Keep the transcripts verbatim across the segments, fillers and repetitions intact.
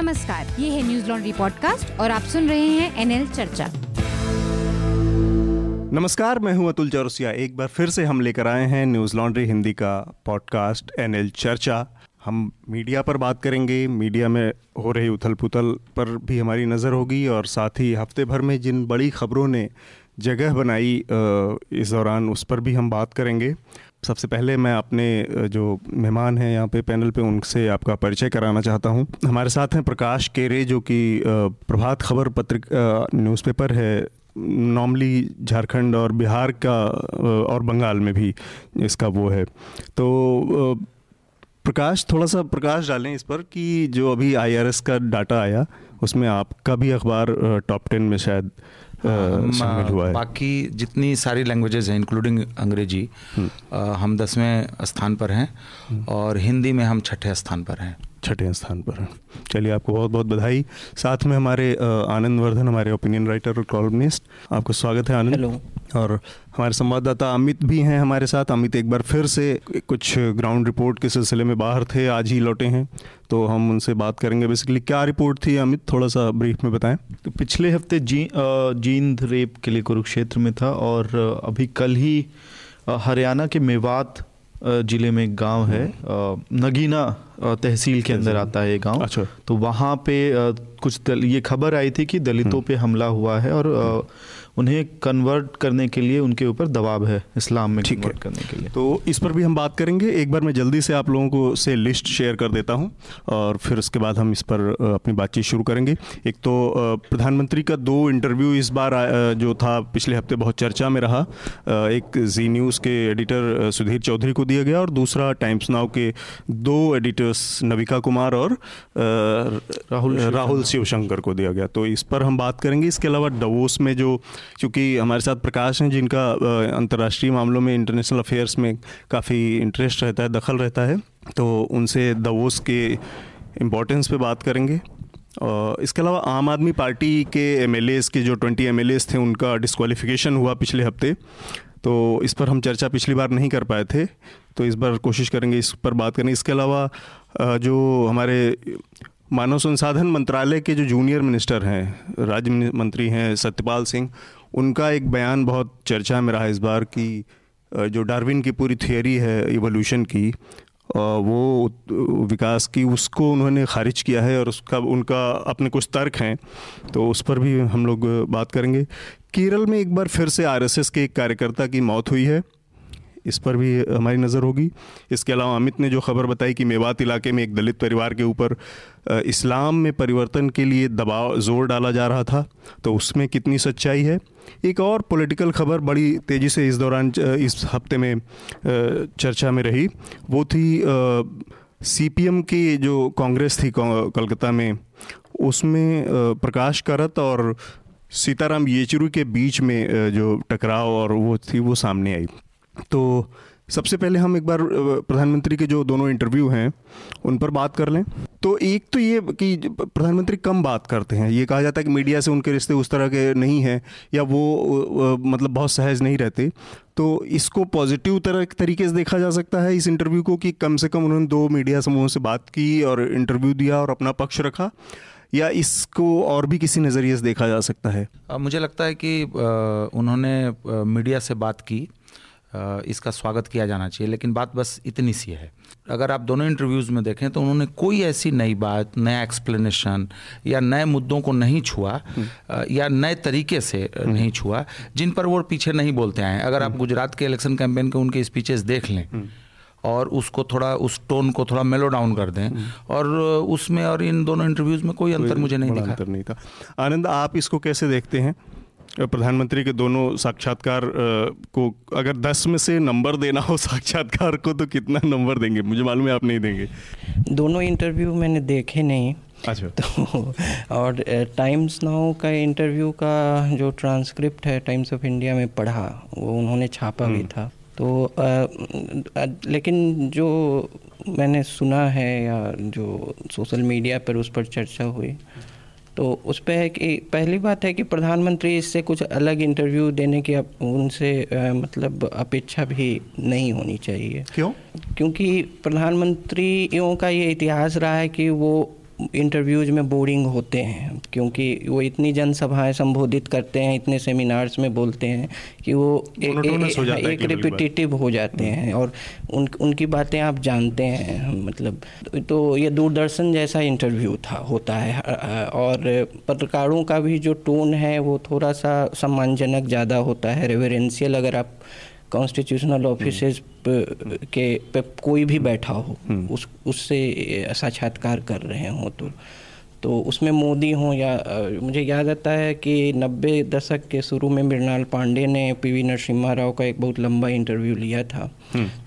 नमस्कार, ये है न्यूज लॉन्ड्री पॉडकास्ट और आप सुन रहे हैं एनएल चर्चा। नमस्कार, मैं हूं अतुल चौरसिया। एक बार फिर से हम लेकर आए हैं न्यूज लॉन्ड्री हिंदी का पॉडकास्ट एनएल चर्चा। हम मीडिया पर बात करेंगे, मीडिया में हो रही उथल पुथल पर भी हमारी नज़र होगी और साथ ही हफ्ते भर में जिन बड़ी खबरों ने जगह बनाई इस दौरान उस पर भी हम बात करेंगे। सबसे पहले मैं अपने जो मेहमान हैं यहाँ पे पैनल पे उनसे आपका परिचय कराना चाहता हूँ। हमारे साथ हैं प्रकाश केरे, जो कि प्रभात खबर पत्रिका न्यूज़पेपर है, नॉर्मली झारखंड और बिहार का और बंगाल में भी इसका वो है। तो प्रकाश, थोड़ा सा प्रकाश डालें इस पर कि जो अभी आई आर एस का डाटा आया उसमें आपका भी अखबार टॉप टेन में शायद शामिल हुआ है। बाकी जितनी सारी लैंग्वेजेस हैं इंक्लूडिंग अंग्रेजी, हम दसवें स्थान पर हैं और हिंदी में हम छठे स्थान पर हैं छठे स्थान पर हैं चलिए, आपको बहुत बहुत बधाई। साथ में हमारे आनंद वर्धन, हमारे ओपिनियन राइटर और कॉलमनिस्ट, आपको स्वागत है आनंद। हेलो। और हमारे संवाददाता अमित भी हैं हमारे साथ। अमित एक बार फिर से कुछ ग्राउंड रिपोर्ट के सिलसिले में बाहर थे, आज ही लौटे हैं, तो हम उनसे बात करेंगे। बेसिकली क्या रिपोर्ट थी अमित, थोड़ा सा ब्रीफ में बताएं। तो पिछले हफ्ते जी जींद रेप के लिए कुरुक्षेत्र में था और अभी कल ही हरियाणा के मेवात जिले में एक गाँव है, नगीना तहसील के अंदर आता है ये गाँव। अच्छा। तो वहाँ पे कुछ दल, ये खबर आई थी कि दलितों पे हमला हुआ है और उन्हें कन्वर्ट करने के लिए उनके ऊपर दबाव है इस्लाम में कन्वर्ट करने के लिए, तो इस पर भी हम बात करेंगे। एक बार मैं जल्दी से आप लोगों को से लिस्ट शेयर कर देता हूं और फिर उसके बाद हम इस पर अपनी बातचीत शुरू करेंगे। एक तो प्रधानमंत्री का दो इंटरव्यू इस बार जो था पिछले हफ्ते बहुत चर्चा में रहा, एक जी न्यूज़ के एडिटर सुधीर चौधरी को दिया गया और दूसरा टाइम्स नाउ के दो एडिटर्स नविका कुमार और राहुल राहुल शिवशंकर को दिया गया, तो इस पर हम बात करेंगे। इसके अलावा दावोस में जो, क्योंकि हमारे साथ प्रकाश हैं जिनका अंतर्राष्ट्रीय मामलों में, इंटरनेशनल अफेयर्स में काफ़ी इंटरेस्ट रहता है, दखल रहता है, तो उनसे दावोस के इम्पोर्टेंस पे बात करेंगे। और इसके अलावा आम आदमी पार्टी के एम एल एज़ के जो बीस एम एल एज़ थे उनका डिस्क्वालिफिकेशन हुआ पिछले हफ्ते, तो इस पर हम चर्चा पिछली बार नहीं कर पाए थे, तो इस बार कोशिश करेंगे इस पर बात करेंगे। इसके अलावा जो हमारे मानव संसाधन मंत्रालय के जो जूनियर मिनिस्टर हैं, राज्य मंत्री हैं सत्यपाल सिंह, उनका एक बयान बहुत चर्चा में रहा इस बार कि जो डार्विन की पूरी थियरी है इवोल्यूशन की, वो विकास की, उसको उन्होंने खारिज किया है और उसका उनका अपने कुछ तर्क हैं, तो उस पर भी हम लोग बात करेंगे। केरल में एक बार फिर से आर एस एस के एक कार्यकर्ता की मौत हुई है, इस पर भी हमारी नज़र होगी। इसके अलावा अमित ने जो खबर बताई कि मेवात इलाके में एक दलित परिवार के ऊपर इस्लाम में परिवर्तन के लिए दबाव जोर डाला जा रहा था, तो उसमें कितनी सच्चाई है। एक और पॉलिटिकल खबर बड़ी तेज़ी से इस दौरान इस हफ्ते में चर्चा में रही, वो थी सी पी एम की जो कांग्रेस थी कलकत्ता में, उसमें प्रकाश करात और सीताराम येचुरी के बीच में जो टकराव और वो थी वो सामने आई। तो सबसे पहले हम एक बार प्रधानमंत्री के जो दोनों इंटरव्यू हैं उन पर बात कर लें। तो एक तो ये कि प्रधानमंत्री कम बात करते हैं, ये कहा जाता है कि मीडिया से उनके रिश्ते उस तरह के नहीं हैं या वो मतलब बहुत सहज नहीं रहते, तो इसको पॉजिटिव तरह तरीके से देखा जा सकता है इस इंटरव्यू को कि कम से कम उन्होंने दो मीडिया समूहों से बात की और इंटरव्यू दिया और अपना पक्ष रखा, या इसको और भी किसी नज़रिए से देखा जा सकता है। मुझे लगता है कि उन्होंने मीडिया से बात की, इसका स्वागत किया जाना चाहिए, लेकिन बात बस इतनी सी है। अगर आप दोनों इंटरव्यूज़ में देखें तो उन्होंने कोई ऐसी नई बात, नया एक्सप्लेनेशन या नए मुद्दों को नहीं छुआ या नए तरीके से नहीं छुआ जिन पर वो पीछे नहीं बोलते आए। अगर आप गुजरात के इलेक्शन कैंपेन के उनके स्पीचेस देख लें और उसको थोड़ा, उस टोन को थोड़ा मेलो डाउन कर दें, और उसमें और इन दोनों इंटरव्यूज़ में कोई अंतर मुझे नहीं दिखा। अंतर नहीं था। आनंद, आप इसको कैसे देखते हैं? प्रधानमंत्री के दोनों साक्षात्कार को अगर दस में से नंबर देना हो साक्षात्कार को, तो कितना नंबर देंगे? मुझे मालूम है आप नहीं देंगे। दोनों इंटरव्यू मैंने देखे नहीं। अच्छा। तो और टाइम्स नाउ का इंटरव्यू का जो ट्रांसक्रिप्ट है टाइम्स ऑफ इंडिया में पढ़ा, वो उन्होंने छापा भी था, तो आ, आ, लेकिन जो मैंने सुना है या जो सोशल मीडिया पर उस पर चर्चा हुई, तो उस पर है कि पहली बात है कि प्रधानमंत्री इससे कुछ अलग इंटरव्यू देने की उनसे आ, मतलब अपेक्षा भी नहीं होनी चाहिए। क्यों? क्योंकि प्रधानमंत्रियों का ये इतिहास रहा है कि वो इंटरव्यूज में बोरिंग होते हैं, क्योंकि वो इतनी जनसभाएं संबोधित करते हैं, इतने सेमिनार्स में बोलते हैं कि वो ए, ए, एक रिपीटेटिव हो जाते हैं और उन उनकी बातें आप जानते हैं। मतलब तो ये दूरदर्शन जैसा इंटरव्यू था होता है, और पत्रकारों का भी जो टोन है वो थोड़ा सा सम्मानजनक ज़्यादा होता है, रेवरेंशियल। अगर आप कॉन्स्टिट्यूशनल ऑफिसेज के पे कोई भी बैठा हो उस उससे साक्षात्कार कर रहे हों तो तो उसमें मोदी हों या मुझे याद आता है कि नब्बे दशक के शुरू में मृणाल पांडे ने पीवी नरसिम्हा राव का एक बहुत लंबा इंटरव्यू लिया था,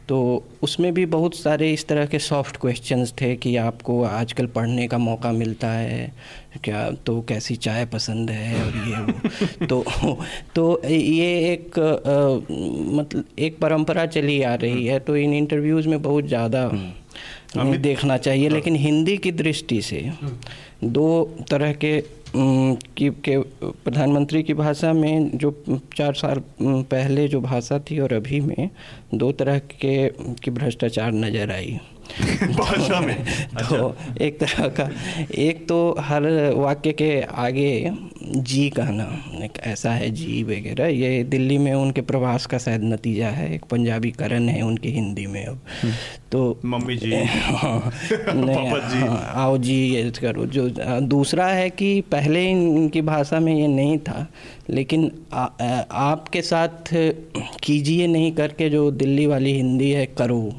तो उसमें भी बहुत सारे इस तरह के सॉफ्ट क्वेश्चंस थे कि आपको आजकल पढ़ने का मौका मिलता है क्या, तो कैसी चाय पसंद है, और ये वो तो तो ये एक मतलब एक परंपरा चली आ रही है, तो इन इंटरव्यूज़ में बहुत ज़्यादा हमें देखना चाहिए। लेकिन हिंदी की दृष्टि से दो तरह के की के प्रधानमंत्री की भाषा में जो चार साल पहले जो भाषा थी और अभी में दो तरह के की भ्रष्टाचार नज़र आई भाषा में। तो अच्छा। एक तरह का एक तो हर वाक्य के आगे जी कहना ऐसा है जी वगैरह, ये दिल्ली में उनके प्रवास का शायद नतीजा है, एक पंजाबीकरण है उनकी हिंदी में। अब तो मम्मी जी, हाँ, पापा जी, आओ जी, ये करो जो। दूसरा है कि पहले इनकी भाषा में ये नहीं था, लेकिन आ, आ, आपके साथ कीजिए नहीं करके जो दिल्ली वाली हिंदी है, करो,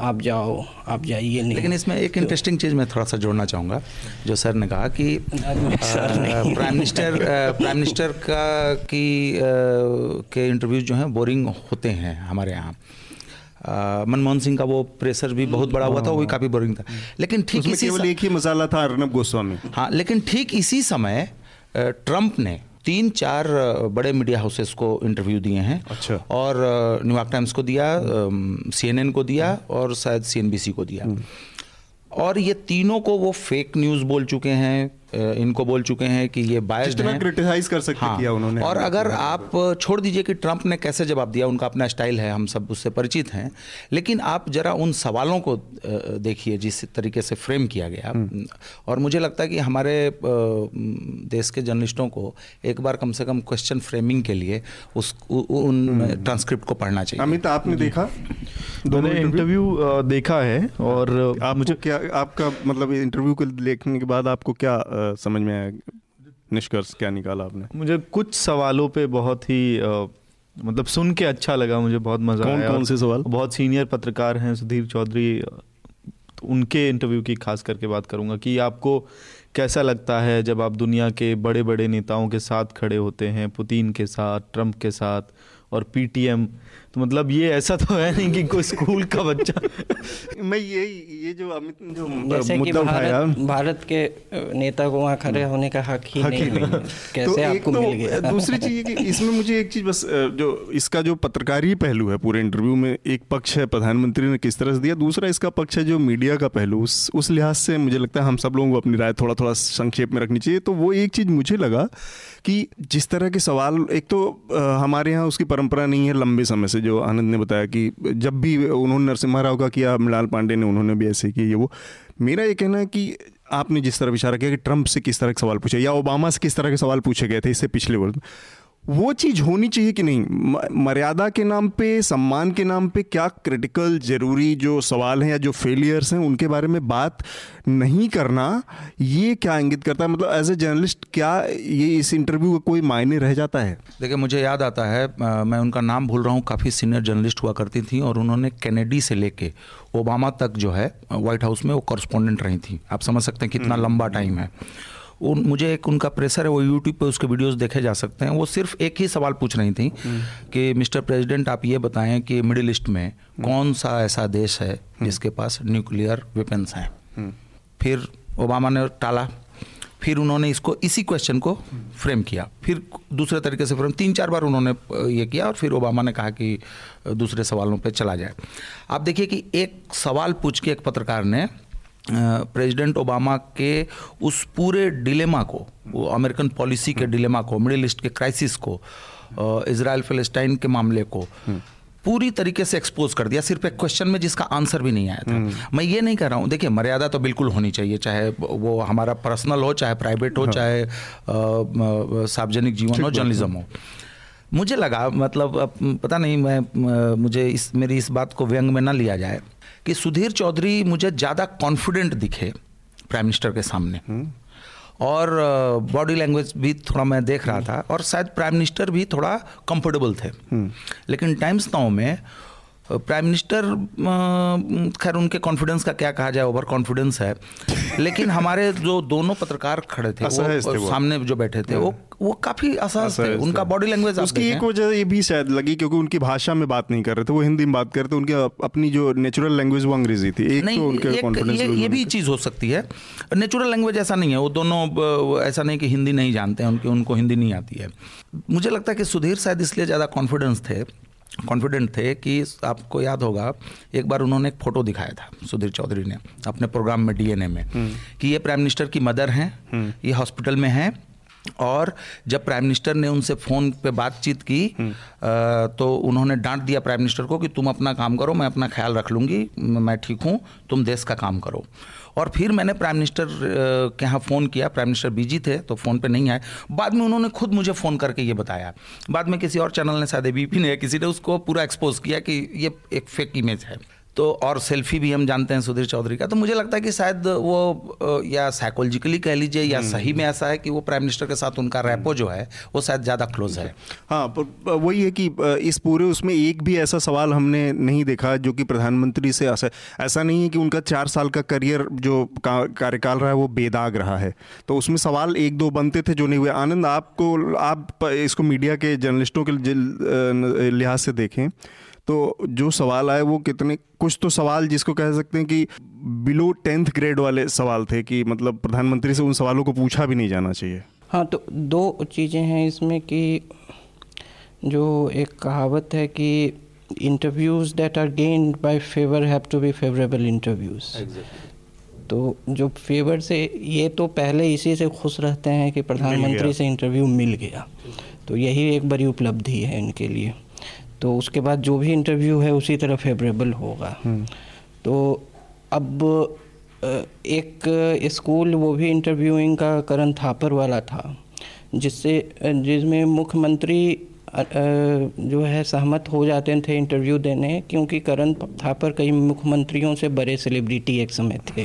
आप जाओ, आप जाइए नहीं। लेकिन इसमें एक इंटरेस्टिंग चीज़ मैं थोड़ा सा जोड़ना चाहूँगा जो सर ने कहा कि प्राइम मिनिस्टर प्राइम मिनिस्टर का की आ, के इंटरव्यूज जो हैं बोरिंग होते हैं हमारे यहाँ। मनमोहन सिंह का वो प्रेशर भी बहुत बड़ा हुआ था, वो भी काफ़ी बोरिंग था, लेकिन ठीक इसी केवल एक ही मसाला था, अर्नब गोस्वामी। हाँ, लेकिन ठीक इसी समय ट्रंप ने तीन चार बड़े मीडिया हाउसेस को इंटरव्यू दिए हैं। अच्छा। और न्यूयॉर्क टाइम्स को दिया, सीएनएन को दिया और शायद सीएनबीसी को दिया, और ये तीनों को वो फेक न्यूज़ बोल चुके हैं, इनको बोल चुके हैं कि ये बायस्ड हैं, क्रिटिसाइज कर सकते किया उन्होंने। और अगर आप छोड़ दीजिए कि ट्रंप ने कैसे जवाब दिया, उनका अपना स्टाइल है, हम सब उससे परिचित हैं, लेकिन आप जरा उन सवालों को देखिए जिस तरीके से फ्रेम किया गया। और मुझे लगता है कि हमारे देश के जर्नलिस्टों को एक बार कम से कम क्वेश्चन फ्रेमिंग के लिए उस उन ट्रांसक्रिप्ट को पढ़ना चाहिए। अमित, आपने देखा? दोनों इंटरव्यू देखा है, और आप मुझे क्या आपका मतलब इंटरव्यू को देखने के बाद आपको क्या आ, समझ में आया, निष्कर्ष क्या निकाला आपने? मुझे कुछ सवालों पे बहुत ही आ, मतलब सुन के अच्छा लगा, मुझे बहुत मजा कौन, आया। कौन से सवाल? बहुत सीनियर पत्रकार हैं, सुधीर चौधरी, तो उनके इंटरव्यू की खास करके बात करूँगा कि आपको कैसा लगता है जब आप दुनिया के बड़े बड़े नेताओं के साथ खड़े होते हैं, पुतिन के साथ, ट्रंप के साथ और पीटीएम। तो मतलब ये ऐसा तो है नहीं कि कोई स्कूल का बच्चा मैं ये ये जो अमित जो मुद्दा उठाया, भारत, भारत के नेता को वहाँ खड़े होने का हक ही नहीं, नहीं। कैसे तो आपको तो मिल गया? दूसरी चीज़ कि इसमें मुझे एक चीज़ बस जो इसका जो पत्रकारी पहलू है पूरे इंटरव्यू में, एक पक्ष है प्रधानमंत्री ने किस तरह से दिया, दूसरा इसका पक्ष है जो मीडिया का पहलू। उस उस लिहाज से मुझे लगता है हम सब लोगों को अपनी राय थोड़ा थोड़ा संक्षेप में रखनी चाहिए। तो वो एक चीज़ मुझे लगा कि जिस तरह के सवाल, एक तो हमारे यहाँ उसकी परंपरा नहीं है लंबे समय से, जो आनंद ने बताया कि जब भी उन्होंने नरसिम्हा राव का किया, मृणाल पांडे ने, उन्होंने भी ऐसे किया। ये वो मेरा ये कहना है कि आपने जिस तरह इशारा किया कि ट्रंप से किस तरह के सवाल पूछे या ओबामा से किस तरह के सवाल पूछे गए थे इससे पिछले वर्ष, वो चीज़ होनी चाहिए कि नहीं। मर्यादा के नाम पे, सम्मान के नाम पे क्या क्रिटिकल ज़रूरी जो सवाल हैं या जो फेलियर्स हैं उनके बारे में बात नहीं करना, ये क्या इंगित करता है? मतलब एज ए जर्नलिस्ट क्या ये इस इंटरव्यू का कोई मायने रह जाता है? देखिए, मुझे याद आता है, आ, मैं उनका नाम भूल रहा हूँ, काफ़ी सीनियर जर्नलिस्ट हुआ करती थी और उन्होंने कैनेडी से लेके ओबामा तक जो है व्हाइट हाउस में वो कॉरस्पॉन्डेंट रही थी। आप समझ सकते हैं कितना लंबा टाइम है। उन मुझे एक उनका प्रेशर है, वो यूट्यूब पे उसके वीडियोस देखे जा सकते हैं। वो सिर्फ एक ही सवाल पूछ रही थी कि मिस्टर प्रेसिडेंट, आप ये बताएं कि मिडिल ईस्ट में कौन सा ऐसा देश है जिसके पास न्यूक्लियर वेपन्स हैं। फिर ओबामा ने टाला, फिर उन्होंने इसको इसी क्वेश्चन को फ्रेम किया, फिर दूसरे तरीके से फ्रेम, तीन चार बार उन्होंने ये किया और फिर ओबामा ने कहा कि दूसरे सवालों पर चला जाए। आप देखिए कि एक सवाल पूछ के एक पत्रकार ने प्रेसिडेंट ओबामा के उस पूरे डिलेमा को, वो अमेरिकन पॉलिसी के डिलेमा को, मिडिल ईस्ट के क्राइसिस को, इजराइल फ़लस्तीन के मामले को पूरी तरीके से एक्सपोज कर दिया सिर्फ एक क्वेश्चन में जिसका आंसर भी नहीं आया था। मैं ये नहीं कह रहा हूँ, देखिए मर्यादा तो बिल्कुल होनी चाहिए, चाहे वो हमारा पर्सनल हो, चाहे प्राइवेट हो, चाहे सार्वजनिक जीवन हो, जर्नलिज्म हो। मुझे लगा, मतलब पता नहीं, मैं मुझे इस मेरी इस बात को व्यंग में ना लिया जाए कि सुधीर चौधरी मुझे ज़्यादा कॉन्फिडेंट दिखे प्राइम मिनिस्टर के सामने, और बॉडी लैंग्वेज भी थोड़ा मैं देख रहा था, और शायद प्राइम मिनिस्टर भी थोड़ा कंफर्टेबल थे। लेकिन टाइम्स नाउ में प्राइम मिनिस्टर, खैर उनके कॉन्फिडेंस का क्या कहा जाए, ओवर कॉन्फिडेंस है, लेकिन हमारे जो दोनों पत्रकार खड़े थे, वो, थे वो। सामने जो बैठे थे वो वो काफी असहज थे, उनका बॉडी लैंग्वेज उसकी एक वजह ये भी शायद लगी क्योंकि उनकी भाषा में बात नहीं कर रहे थे, वो हिंदी में बात कर रहे थे, उनकी अपनी जो नेचुरल लैंग्वेज वो अंग्रेजी थी। एक तो उनके कॉन्फिडेंस, ये भी चीज़ हो सकती है। नेचुरल लैंग्वेज ऐसा नहीं है, वो दोनों ऐसा नहीं कि हिंदी नहीं जानते हैं, उनकी उनको हिंदी नहीं आती है। मुझे लगता है कि सुधीर शायद इसलिए ज़्यादा कॉन्फिडेंस थे कॉन्फिडेंट थे कि आपको याद होगा एक बार उन्होंने एक फ़ोटो दिखाया था सुधीर चौधरी ने अपने प्रोग्राम में डीएनए में, कि ये प्राइम मिनिस्टर की मदर हैं, ये हॉस्पिटल में हैं, और जब प्राइम मिनिस्टर ने उनसे फ़ोन पे बातचीत की तो उन्होंने डांट दिया प्राइम मिनिस्टर को कि तुम अपना काम करो, मैं अपना ख्याल रख लूँगी, मैं ठीक हूँ, तुम देश का काम करो। और फिर मैंने प्राइम मिनिस्टर के यहाँ फ़ोन किया, प्राइम मिनिस्टर बिजी थे तो फ़ोन पे नहीं आए। बाद में उन्होंने खुद मुझे फ़ोन करके ये बताया, बाद में किसी और चैनल ने, शायद एबीपी ने, किसी ने उसको पूरा एक्सपोज किया कि ये एक फेक इमेज है। तो और सेल्फी भी हम जानते हैं सुधीर चौधरी का। तो मुझे लगता है कि शायद वो या साइकोलॉजिकली कह लीजिए या सही में ऐसा है कि वो प्राइम मिनिस्टर के साथ उनका रैपो जो है वो शायद ज़्यादा क्लोज है। हाँ, वही है कि इस पूरे उसमें एक भी ऐसा सवाल हमने नहीं देखा जो कि प्रधानमंत्री से ऐसा ऐसा नहीं है कि उनका चार साल का करियर जो कार्यकाल रहा है वो बेदाग रहा है, तो उसमें सवाल एक दो बनते थे जो नहीं हुए। आनंद, आपको आप इसको मीडिया के जर्नलिस्टों के लिहाज से देखें तो जो सवाल आए वो कितने, कुछ तो सवाल जिसको कह सकते हैं कि बिलो टेंथ ग्रेड वाले सवाल थे, कि मतलब प्रधानमंत्री से उन सवालों को पूछा भी नहीं जाना चाहिए। हाँ, तो दो चीज़ें हैं इसमें, कि जो एक कहावत है कि interviews that are gained by favour have to be favourable interviews. तो जो फेवर से, ये तो पहले इसी से खुश रहते हैं कि प्रधानमंत्री से इंटरव्यू मिल गया, तो यही एक बड़ी उपलब्धि है इनके लिए। तो उसके बाद जो भी इंटरव्यू है उसी तरह फेवरेबल होगा। तो अब एक स्कूल वो भी इंटरव्यूइंग का करण थापर वाला था, जिससे जिसमें मुख्यमंत्री जो है सहमत हो जाते थे इंटरव्यू देने, क्योंकि करण थापर कई मुख्यमंत्रियों से बड़े सेलिब्रिटी एक समय थे,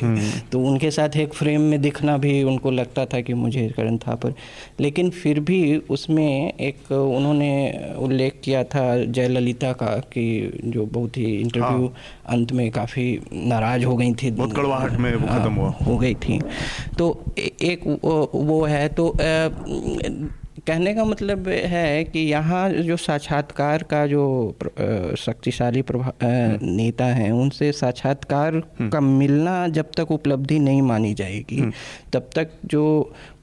तो उनके साथ एक फ्रेम में दिखना भी उनको लगता था कि मुझे करण थापर। लेकिन फिर भी उसमें एक उन्होंने उल्लेख किया था जयललिता का, कि जो बहुत ही इंटरव्यू अंत में काफ़ी नाराज़ हो गई थी, बहुत कड़वाहट में वो खत्म हुआ हो गई थी। तो एक वो है, तो कहने का मतलब है कि यहाँ जो साक्षात्कार का जो शक्तिशाली प्रभा नेता हैं, उनसे साक्षात्कार का मिलना जब तक उपलब्धि नहीं मानी जाएगी, तब तक जो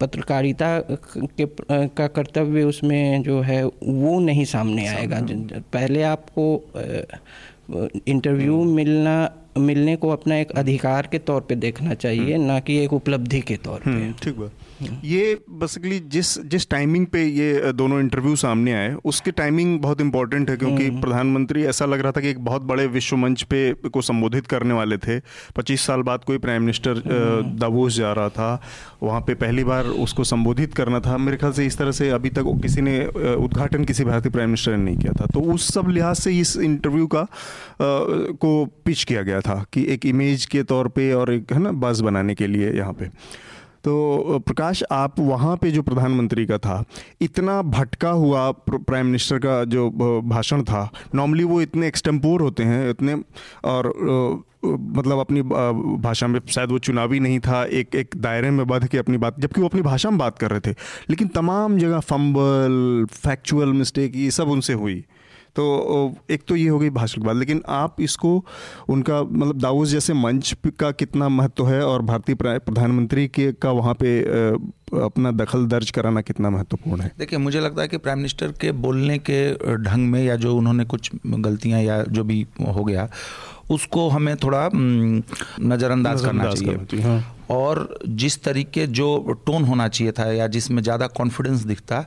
पत्रकारिता के का कर्तव्य उसमें जो है वो नहीं सामने आएगा। पहले आपको इंटरव्यू मिलना मिलने को अपना एक अधिकार के तौर पे देखना चाहिए, ना कि एक उपलब्धि के तौर पे। ठीक है, ये बेसिकली जिस जिस टाइमिंग पे ये दोनों इंटरव्यू सामने आए उसकी टाइमिंग बहुत इंपॉर्टेंट है, क्योंकि प्रधानमंत्री ऐसा लग रहा था कि एक बहुत बड़े विश्व मंच पे को संबोधित करने वाले थे। पच्चीस साल बाद कोई प्राइम मिनिस्टर दावोस जा रहा था, वहाँ पे पहली बार उसको संबोधित करना था। मेरे ख्याल से इस तरह से अभी तक किसी ने उद्घाटन किसी भारतीय प्राइम मिनिस्टर ने नहीं किया था, तो उस सब लिहाज से इस इंटरव्यू का को पिच किया गया था कि एक इमेज के तौर पे और एक है ना बस बनाने के लिए यहाँ पे। तो प्रकाश, आप वहाँ पे जो प्रधानमंत्री का था इतना भटका हुआ प्राइम मिनिस्टर का जो भाषण था, नॉर्मली वो इतने एक्सटेम्पोर होते हैं, इतने और मतलब अपनी भाषा में, शायद वो चुनावी नहीं था, एक एक दायरे में बंध के अपनी बात, जबकि वो अपनी भाषा में बात कर रहे थे, लेकिन तमाम जगह फंबल, फैक्चुअल मिस्टेक, ये सब उनसे हुई। तो एक तो ये हो गई भाषण की बात, लेकिन आप इसको उनका मतलब दावोस जैसे मंच का कितना महत्व है और भारतीय प्रधानमंत्री के का वहाँ पे अपना दखल दर्ज कराना कितना महत्वपूर्ण है? देखिए, मुझे लगता है कि प्राइम मिनिस्टर के बोलने के ढंग में या जो उन्होंने कुछ गलतियाँ या जो भी हो गया उसको हमें थोड़ा नज़रअंदाज करना चाहिए। और जिस तरीके जो टोन होना चाहिए था या जिसमें ज़्यादा कॉन्फिडेंस दिखता,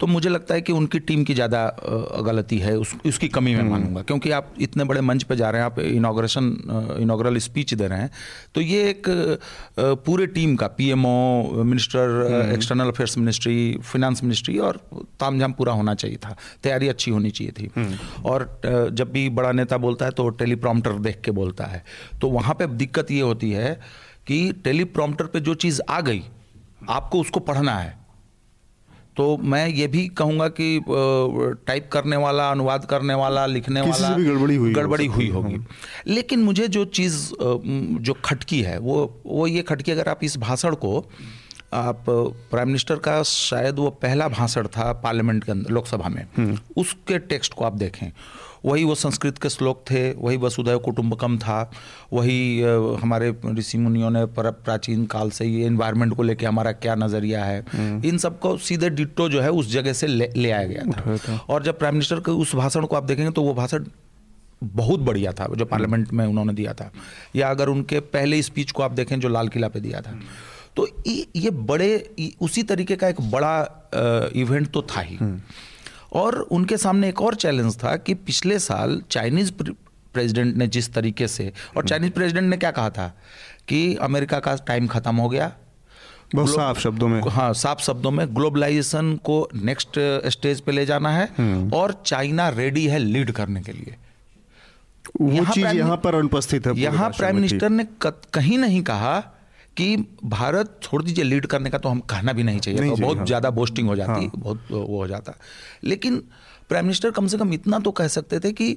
तो मुझे लगता है कि उनकी टीम की ज़्यादा गलती है, उस, उसकी कमी में मानूंगा। क्योंकि आप इतने बड़े मंच पे जा रहे हैं, आप इनाग्रेशन इनाग्रल स्पीच दे रहे हैं, तो ये एक पूरे टीम का PMO, minister, external affairs ministry, finance ministry और तामझाम पूरा होना चाहिए था, तैयारी अच्छी होनी चाहिए थी। और जब भी बड़ा नेता बोलता है तो टेलीप्रॉम्प्टर देख के बोलता है, तो वहाँ पर दिक्कत ये होती है कि टेलीप्रॉम्प्टर पे जो चीज़ आ गई आपको उसको पढ़ना है। तो मैं ये भी कहूँगा कि टाइप करने वाला, अनुवाद करने वाला, लिखने वाला गड़बड़ी हुई गड़बड़ी हुई होगी। लेकिन मुझे जो चीज़ जो खटकी है वो वो ये खटकी, अगर आप इस भाषण को, आप प्राइम मिनिस्टर का शायद वो पहला भाषण था पार्लियामेंट के अंदर, लोकसभा में, उसके टेक्स्ट को आप देखें, वही वो संस्कृत के श्लोक थे, वही वसुधैव कुटुंबकम था, वही हमारे ऋषि मुनियों ने पर प्राचीन काल से ये एनवायरनमेंट को लेके हमारा क्या नज़रिया है, इन सबको सीधे डिट्टो जो है उस जगह से ले, ले आया गया था। और जब प्राइम मिनिस्टर के उस भाषण को आप देखेंगे तो वो भाषण बहुत बढ़िया था जो पार्लियामेंट में उन्होंने दिया था, या अगर उनके पहले स्पीच को आप देखें जो लाल किला पे दिया था। तो ये बड़े उसी तरीके का एक बड़ा इवेंट तो था ही। और उनके सामने एक और चैलेंज था कि पिछले साल चाइनीज़ प्रेसिडेंट ने जिस तरीके से, और चाइनीज़ प्रेसिडेंट ने क्या कहा था कि अमेरिका का टाइम ख़त्म हो गया, बहुत साफ शब्दों में, हाँ साफ शब्दों में, ग्लोबलाइजेशन को नेक्स्ट स्टेज पे ले जाना है और चाइना रेडी है लीड करने के लिए। वो चीज़ यहाँ पर अनुपस्थित है। यहाँ प्राइम मिनिस्टर ने कहीं नहीं कहा कि भारत छोड़ दीजिए लीड करने का, तो हम कहना भी नहीं चाहिए, नहीं तो चाहिए, बहुत हाँ। ज़्यादा बोस्टिंग हो जाती, हाँ। बहुत वो हो जाता। लेकिन प्राइम मिनिस्टर कम से कम इतना तो कह सकते थे कि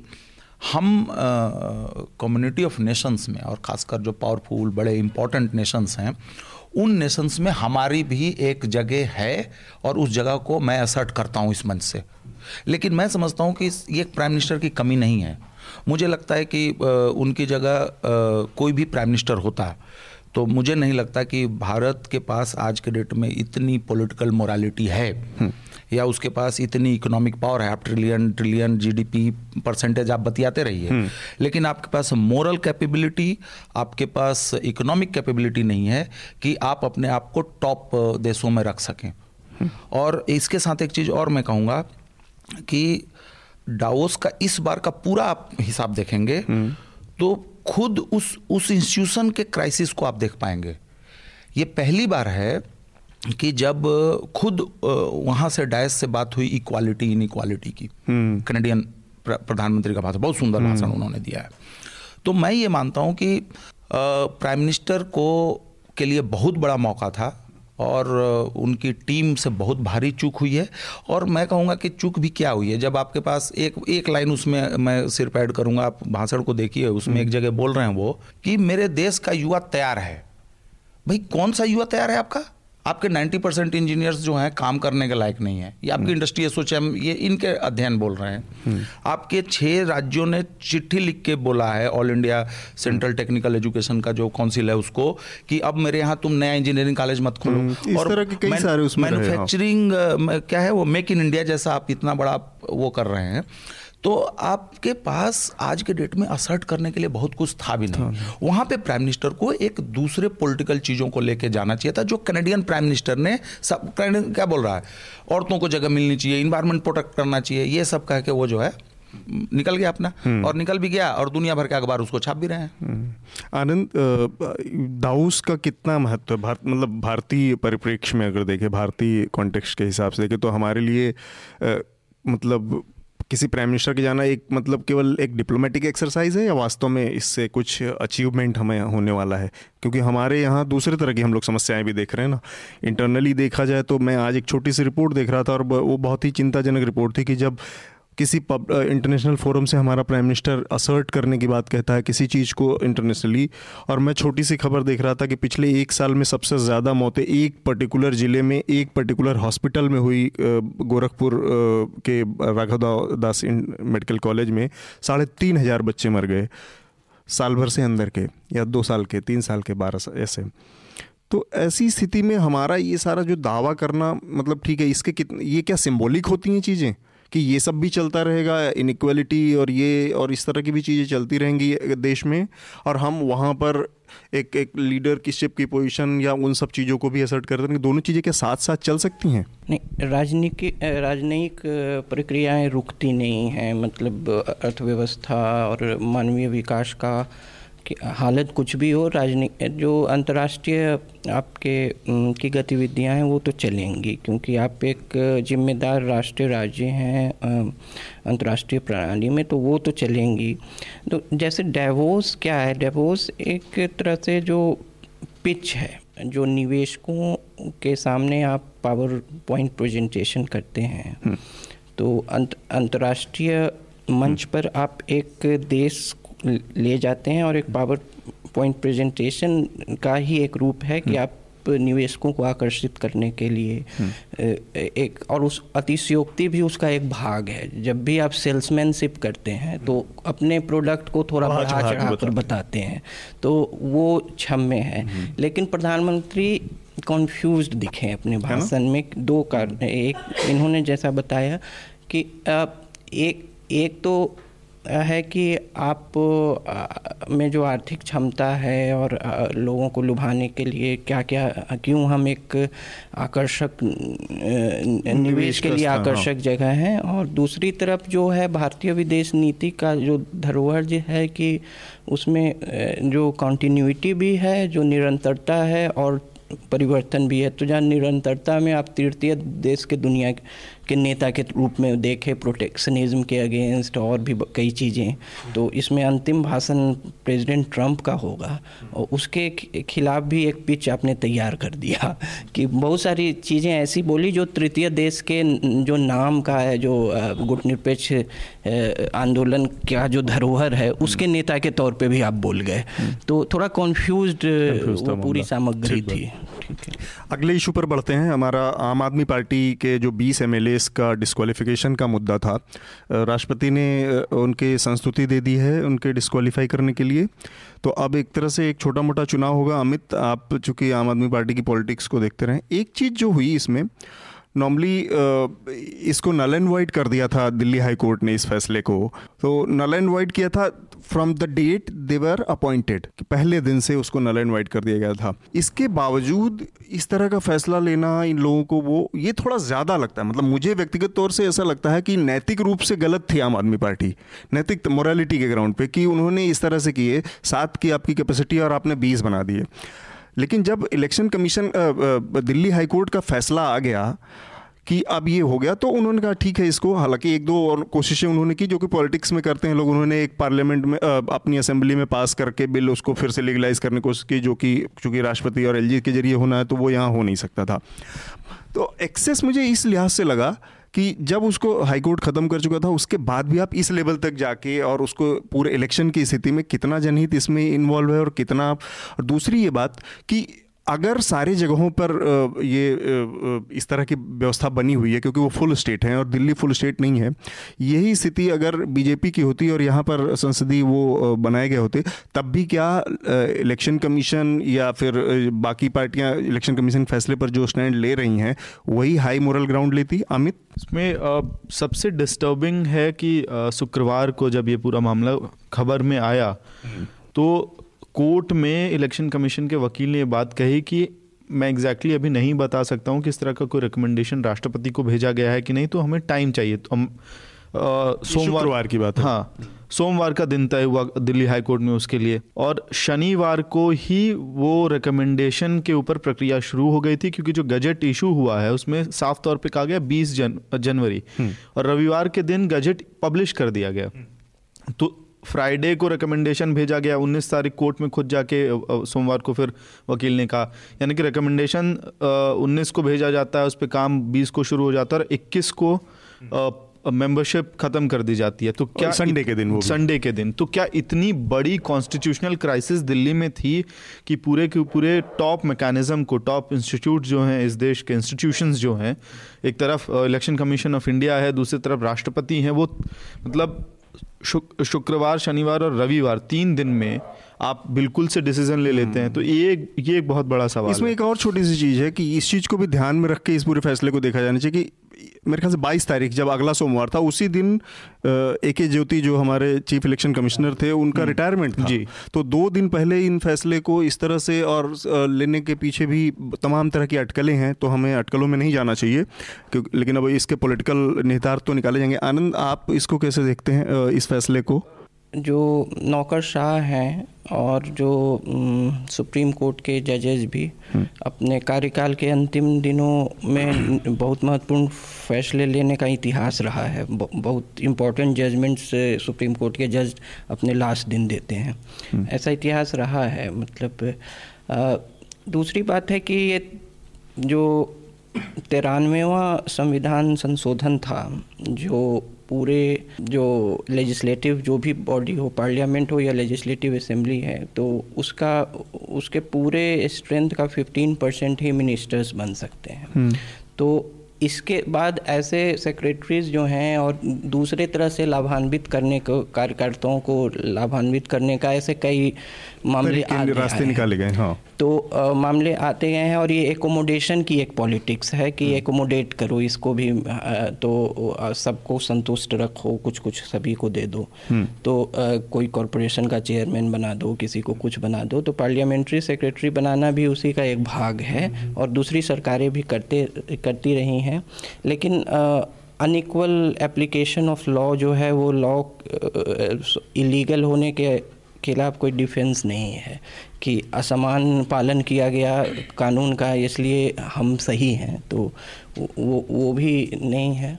हम कम्युनिटी ऑफ नेशंस में, और ख़ासकर जो पावरफुल बड़े इंपॉर्टेंट नेशंस हैं, उन नेशंस में हमारी भी एक जगह है और उस जगह को मैं असर्ट करता हूँ इस मंच से। लेकिन मैं समझता हूँ कि ये प्राइम मिनिस्टर की कमी नहीं है। मुझे लगता है कि उनकी जगह कोई भी प्राइम मिनिस्टर होता तो मुझे नहीं लगता कि भारत के पास आज के डेट में इतनी पॉलिटिकल मोरालिटी है या उसके पास इतनी इकोनॉमिक पावर है। आप ट्रिलियन ट्रिलियन जीडीपी परसेंटेज आप बतियाते रहिए, लेकिन आपके पास मोरल कैपेबिलिटी, आपके पास इकोनॉमिक कैपेबिलिटी नहीं है कि आप अपने आप को टॉप देशों में रख सकें। और इसके साथ एक चीज़ और मैं कहूँगा कि डावोस का इस बार का पूरा आप हिसाब देखेंगे तो खुद उस उस इंस्टीट्यूशन के क्राइसिस को आप देख पाएंगे। ये पहली बार है कि जब खुद वहाँ से डायस से बात हुई इक्वालिटी इन इक्वालिटी की, कनेडियन प्रधानमंत्री का भाषण, बहुत सुंदर भाषण उन्होंने दिया है। तो मैं ये मानता हूँ कि प्राइम मिनिस्टर को के लिए बहुत बड़ा मौका था और उनकी टीम से बहुत भारी चूक हुई है। और मैं कहूँगा कि चूक भी क्या हुई है, जब आपके पास एक एक लाइन उसमें मैं सिर्फ ऐड करूँगा, आप भाषण को देखिए, उसमें एक जगह बोल रहे हैं वो कि मेरे देश का युवा तैयार है। भाई कौन सा युवा तैयार है आपका? आपके नब्बे परसेंट इंजीनियर्स जो हैं काम करने के लायक नहीं है, ये आपकी इंडस्ट्री एसोचैम, ये इनके अध्ययन बोल रहे हैं। आपके छः राज्यों ने चिट्ठी लिख के बोला है, all India central technical education का जो काउंसिल है उसको, कि अब मेरे यहाँ तुम नया इंजीनियरिंग कॉलेज मत खोलो। और मैन्युफैक्चरिंग क्या है वो मेक इन इंडिया जैसा आप इतना बड़ा वो कर रहे हैं। तो आपके पास आज के डेट में असर्ट करने के लिए बहुत कुछ था भी नहीं। वहाँ पे प्राइम मिनिस्टर को एक दूसरे पॉलिटिकल चीज़ों को लेके जाना चाहिए था, जो कनेडियन प्राइम मिनिस्टर ने सब क्या बोल रहा है, औरतों को जगह मिलनी चाहिए, इन्वायरमेंट प्रोटेक्ट करना चाहिए, ये सब कह के वो जो है निकल गया अपना, और निकल भी गया और दुनिया भर के अखबार उसको छाप भी रहे हैं। आनंद, दावोस का कितना महत्व है भारत, मतलब भारतीय परिप्रेक्ष्य में अगर देखें, भारतीय कॉन्टेक्स्ट के हिसाब से देखें तो हमारे लिए मतलब किसी प्राइम मिनिस्टर के जाना एक मतलब केवल एक डिप्लोमेटिक एक्सरसाइज है या वास्तव में इससे कुछ अचीवमेंट हमें होने वाला है? क्योंकि हमारे यहाँ दूसरे तरह की हम लोग समस्याएं भी देख रहे हैं ना। इंटरनली देखा जाए तो मैं आज एक छोटी सी रिपोर्ट देख रहा था और वो बहुत ही चिंताजनक रिपोर्ट थी कि जब किसी इंटरनेशनल फोरम से हमारा प्राइम मिनिस्टर असर्ट करने की बात कहता है किसी चीज़ को इंटरनेशनली, और मैं छोटी सी खबर देख रहा था कि पिछले एक साल में सबसे ज़्यादा मौतें एक पर्टिकुलर ज़िले में एक पर्टिकुलर हॉस्पिटल में हुई, गोरखपुर के राघव दास मेडिकल कॉलेज में साढ़े तीन हज़ार बच्चे मर गए साल भर से अंदर के, या दो साल के, तीन साल के, बारह ऐसे। तो ऐसी स्थिति में हमारा ये सारा जो दावा करना, मतलब ठीक है, इसके कितने ये क्या सिम्बॉलिक होती हैं चीज़ें कि ये सब भी चलता रहेगा, इनइक्वालिटी और ये और इस तरह की भी चीज़ें चलती रहेंगी देश में, और हम वहाँ पर एक एक लीडर की शिप की पोजीशन या उन सब चीज़ों को भी असर्ट करते हैं, दोनों चीज़ें के साथ साथ चल सकती हैं? नहीं, राजनीतिक राजनयिक प्रक्रियाएं रुकती नहीं हैं, मतलब अर्थव्यवस्था और मानवीय विकास का हालत कुछ भी हो, राजनीति जो अंतर्राष्ट्रीय आपके की गतिविधियां हैं वो तो चलेंगी, क्योंकि आप एक जिम्मेदार राष्ट्रीय राज्य हैं अंतर्राष्ट्रीय प्रणाली में, तो वो तो चलेंगी। तो जैसे डावोस क्या है, डावोस एक तरह से जो पिच है जो निवेशकों के सामने आप पावर पॉइंट प्रेजेंटेशन करते हैं, तो अंतर्राष्ट्रीय मंच पर आप एक देश ले जाते हैं और एक पावर पॉइंट प्रेजेंटेशन का ही एक रूप है कि आप निवेशकों को आकर्षित करने के लिए एक, और उस अतिशयोक्ति भी उसका एक भाग है। जब भी आप सेल्समैनशिप करते हैं तो अपने प्रोडक्ट को थोड़ा बढ़ा चढ़ा कर बताते हैं, तो वो छम्मे है। लेकिन प्रधानमंत्री कॉन्फ्यूज्ड दिखे अपने भाषण में, दो कारण, एक इन्होंने जैसा बताया कि एक एक तो है कि आप में जो आर्थिक क्षमता है और लोगों को लुभाने के लिए क्या क्या, क्यों हम एक आकर्षक निवेश के लिए आकर्षक जगह हैं, और दूसरी तरफ जो है भारतीय विदेश नीति का जो धरोहर जो है कि उसमें जो कॉन्टिन्यूटी भी है, जो निरंतरता है और परिवर्तन भी है। तो जहाँ निरंतरता में आप तृतीय देश के दुनिया के नेता के रूप में देखे, प्रोटेक्शनिज्म के अगेंस्ट और भी कई चीज़ें, तो इसमें अंतिम भाषण प्रेसिडेंट ट्रंप का होगा और उसके खिलाफ भी एक पिच आपने तैयार कर दिया कि बहुत सारी चीज़ें ऐसी बोली जो तृतीय देश के जो नाम का है, जो गुटनिरपेक्ष आंदोलन का जो धरोहर है उसके नेता के तौर पर भी आप बोल गए, तो थोड़ा कॉन्फ्यूज्ड पूरी सामग्री थी। अगले इशू पर बढ़ते हैं। हमारा आम आदमी पार्टी के जो बीस एमएलएस का डिस्क्वालिफिकेशन का मुद्दा था, राष्ट्रपति ने उनके संस्तुति दे दी है उनके डिस्क्वालीफाई करने के लिए, तो अब एक तरह से एक छोटा मोटा चुनाव होगा। अमित, आप चूँकि आम आदमी पार्टी की पॉलिटिक्स को देखते रहें, एक चीज़ जो हुई इसमें, नॉर्मली इसको नल एंड वाइड कर दिया था दिल्ली हाई कोर्ट ने, इस फैसले को तो नल एंड वाइड किया था from the date they were appointed, पहले दिन से उसको नल एंड वाइड कर दिया गया था। इसके बावजूद इस तरह का फैसला लेना इन लोगों को, वो ये थोड़ा ज़्यादा लगता है, मतलब मुझे व्यक्तिगत तौर से ऐसा लगता है कि नैतिक रूप से गलत थी आम आदमी पार्टी, नैतिक मोरालिटी के ग्राउंड पे, कि उन्होंने इस तरह से किए, सात की आपकी कैपेसिटी और आपने बीस बना दिए। लेकिन जब election commission Delhi high court का फैसला आ गया कि अब ये हो गया, तो उन्होंने कहा ठीक है इसको, हालांकि एक दो और कोशिशें उन्होंने की जो कि पॉलिटिक्स में करते हैं लोग, उन्होंने एक पार्लियामेंट में अपनी असेंबली में पास करके बिल उसको फिर से लीगलाइज करने की कोशिश की, जो कि चूँकि राष्ट्रपति और एलजी के जरिए होना है तो वो यहाँ हो नहीं सकता था। तो एक्सेस मुझे इस लिहाज से लगा कि जब उसको हाईकोर्ट ख़त्म कर चुका था उसके बाद भी आप इस लेवल तक जाके और उसको पूरे इलेक्शन की स्थिति में कितना जनहित इसमें इन्वॉल्व है और कितना आप, और दूसरी ये बात कि अगर सारे जगहों पर ये इस तरह की व्यवस्था बनी हुई है क्योंकि वो फुल स्टेट हैं और दिल्ली फुल स्टेट नहीं है, यही स्थिति अगर बीजेपी की होती और यहाँ पर संसदीय वो बनाए गए होते, तब भी क्या इलेक्शन कमीशन या फिर बाकी पार्टियाँ इलेक्शन कमीशन फैसले पर जो स्टैंड ले रही हैं वही हाई मोरल ग्राउंड लेती? अमित, इसमें सबसे डिस्टर्बिंग है कि शुक्रवार को जब ये पूरा मामला खबर में आया तो कोर्ट में इलेक्शन कमीशन के वकील ने बात कही कि मैं एग्जैक्टली exactly अभी नहीं बता सकता हूँ किस तरह का कोई रिकमेंडेशन राष्ट्रपति को भेजा गया है कि नहीं, तो हमें टाइम चाहिए। तो हम सोमवार की बात है, हाँ, सोमवार का दिन तय हुआ दिल्ली हाई कोर्ट में उसके लिए, और शनिवार को ही वो रिकमेंडेशन के ऊपर प्रक्रिया शुरू हो गई थी, क्योंकि जो गजट इशू हुआ है उसमें साफ तौर पर कहा गया बीस जनवरी, और रविवार के दिन गजट पब्लिश कर दिया गया। तो फ्राइडे को रिकमेंडेशन भेजा गया, उन्नीस तारीख कोर्ट में खुद जाके सोमवार को फिर वकील ने कहा, यानी कि रिकमेंडेशन उन्नीस को भेजा जाता है, उस पर काम बीस को शुरू हो जाता है और इक्कीस को मेंबरशिप ख़त्म कर दी जाती है। तो क्या संडे के दिन वो संडे के दिन तो क्या इतनी बड़ी कॉन्स्टिट्यूशनल क्राइसिस दिल्ली में थी कि पूरे के पूरे टॉप मैकेनिज़्म को, टॉप इंस्टीट्यूट जो हैं इस देश के, इंस्टीट्यूशंस जो हैं, एक तरफ इलेक्शन कमीशन ऑफ इंडिया है, दूसरी तरफ राष्ट्रपति हैं, वो मतलब शुक्रवार, शनिवार और रविवार तीन दिन में आप बिल्कुल से डिसीजन ले लेते हैं। तो ये ये एक बहुत बड़ा सवाल है। इसमें एक और छोटी सी चीज़ है कि इस चीज़ को भी ध्यान में रख के इस पूरे फैसले को देखा जाना चाहिए कि मेरे ख्याल से बाईस तारीख जब अगला सोमवार था, उसी दिन ए के ज्योति जो हमारे चीफ इलेक्शन कमिश्नर थे उनका रिटायरमेंट था। जी। तो दो दिन पहले इन फैसले को इस तरह से और लेने के पीछे भी तमाम तरह की अटकलें हैं, तो हमें अटकलों में नहीं जाना चाहिए क्योंकि, लेकिन अब इसके पॉलिटिकल निहितार्थ तो निकाले जाएंगे। आनंद, आप इसको कैसे देखते हैं, इस फैसले को? जो नौकरशाह हैं और जो सुप्रीम कोर्ट के जजेस भी अपने कार्यकाल के अंतिम दिनों में बहुत महत्वपूर्ण फैसले लेने का इतिहास रहा है। बहुत इम्पोर्टेंट जजमेंट्स सुप्रीम कोर्ट के जज अपने लास्ट दिन देते हैं, ऐसा इतिहास रहा है। मतलब आ, दूसरी बात है कि ये जो तिरानवेवां संविधान संशोधन था, जो पूरे जो लेजिस्लेटिव जो भी बॉडी हो, पार्लियामेंट हो या लेजिस्लेटिव असेंबली है, तो उसका उसके पूरे स्ट्रेंथ का पंद्रह परसेंट ही मिनिस्टर्स बन सकते हैं। तो इसके बाद ऐसे सेक्रेटरीज जो हैं और दूसरे तरह से लाभान्वित करने को, कार्यकर्ताओं को लाभान्वित करने का ऐसे कई मामले आते रास्ते निकाले गए। हाँ। तो आ, मामले आते गए हैं और ये एकोमोडेशन की एक पॉलिटिक्स है कि एकोमोडेट करो इसको भी, आ, तो सबको संतुष्ट रखो, कुछ कुछ सभी को दे दो। तो आ, कोई कॉरपोरेशन का चेयरमैन बना दो, किसी को कुछ बना दो। तो पार्लियामेंट्री सेक्रेटरी बनाना भी उसी का एक भाग है और दूसरी सरकारें भी करते करती रही हैं। लेकिन अनइक्वल एप्लीकेशन ऑफ लॉ जो है, वो लॉ इलीगल होने के खिलाफ कोई डिफेंस नहीं है कि असमान पालन किया गया कानून का, इसलिए हम सही हैं, तो वो वो भी नहीं है।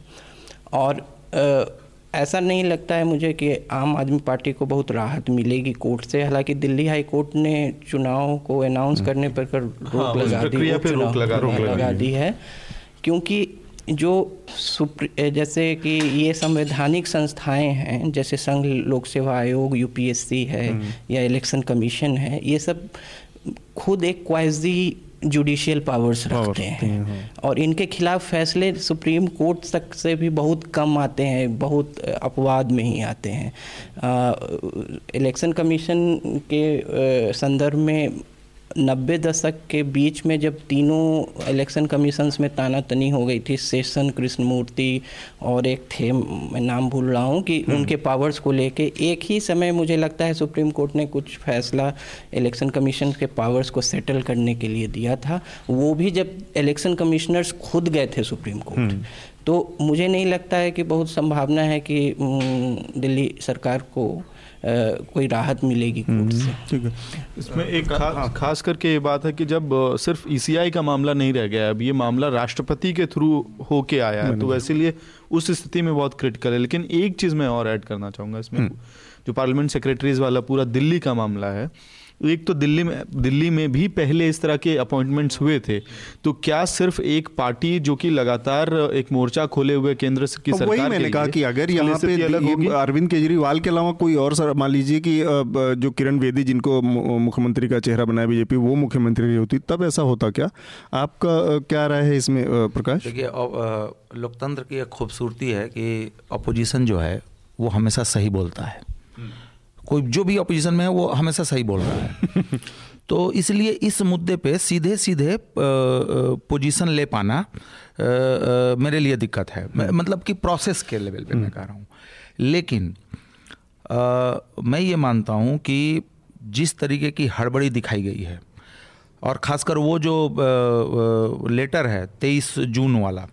और आ, ऐसा नहीं लगता है मुझे कि आम आदमी पार्टी को बहुत राहत मिलेगी कोर्ट से। हालांकि दिल्ली हाई कोर्ट ने चुनाव को अनाउंस करने पर कर रोक हाँ, लगा दी रोक लगा, रोक लगा दी है, क्योंकि जो जैसे कि ये संवैधानिक संस्थाएं हैं, जैसे संघ लोक सेवा आयोग, यूपीएससी है या इलेक्शन कमीशन है, ये सब खुद एक क्वाजी जुडिशियल पावर्स रखते हैं और इनके खिलाफ फैसले सुप्रीम कोर्ट तक से भी बहुत कम आते हैं, बहुत अपवाद में ही आते हैं। इलेक्शन कमीशन के संदर्भ में नब्बे दशक के बीच में जब तीनों इलेक्शन कमीशंस में तानातनी हो गई थी, सेशन, कृष्णमूर्ति और एक थे, मैं नाम भूल रहा हूँ, कि उनके पावर्स को लेके एक ही समय मुझे लगता है सुप्रीम कोर्ट ने कुछ फैसला इलेक्शन कमीशन के पावर्स को सेटल करने के लिए दिया था, वो भी जब इलेक्शन कमिश्नर्स खुद गए थे सुप्रीम कोर्ट। तो मुझे नहीं लगता है कि बहुत संभावना है कि दिल्ली सरकार को Uh, कोई राहत मिलेगी कोर्ट से। ठीक है, इसमें एक खा, हाँ। खास करके ये बात है कि जब सिर्फ ईसीआई का मामला नहीं रह गया, अब ये मामला राष्ट्रपति के थ्रू होके आया है, तो इसीलिए उस स्थिति में बहुत क्रिटिकल है। लेकिन एक चीज़ मैं और ऐड करना चाहूँगा इसमें, जो पार्लियामेंट सेक्रेटरीज वाला पूरा दिल्ली का मामला है, एक तो दिल्ली में दिल्ली में भी पहले इस तरह के अपॉइंटमेंट्स हुए थे, तो क्या सिर्फ एक पार्टी जो कि लगातार एक मोर्चा खोले हुए केंद्र की सरकार, वही मैंने कहा कि अगर यहाँ पे अरविंद केजरीवाल के अलावा कोई और, सर मान लीजिए कि जो किरण बेदी जिनको मुख्यमंत्री का चेहरा बनाया बीजेपी, वो मुख्यमंत्री होती, तब ऐसा होता क्या? आपका क्या राय है इसमें प्रकाश? देखिए, लोकतंत्र की एक खूबसूरती है कि अपोजिशन जो है वो हमेशा सही बोलता है, कोई जो भी अपोजिशन में है वो हमेशा सही बोल रहा है। तो इसलिए इस मुद्दे पे सीधे सीधे पोजीशन ले पाना आ, आ, मेरे लिए दिक्कत है, मतलब कि प्रोसेस के लेवल पे मैं कह रहा हूँ। लेकिन आ, मैं ये मानता हूँ कि जिस तरीके की हड़बड़ी दिखाई गई है, और खासकर वो जो आ, लेटर है तेईस जून वाला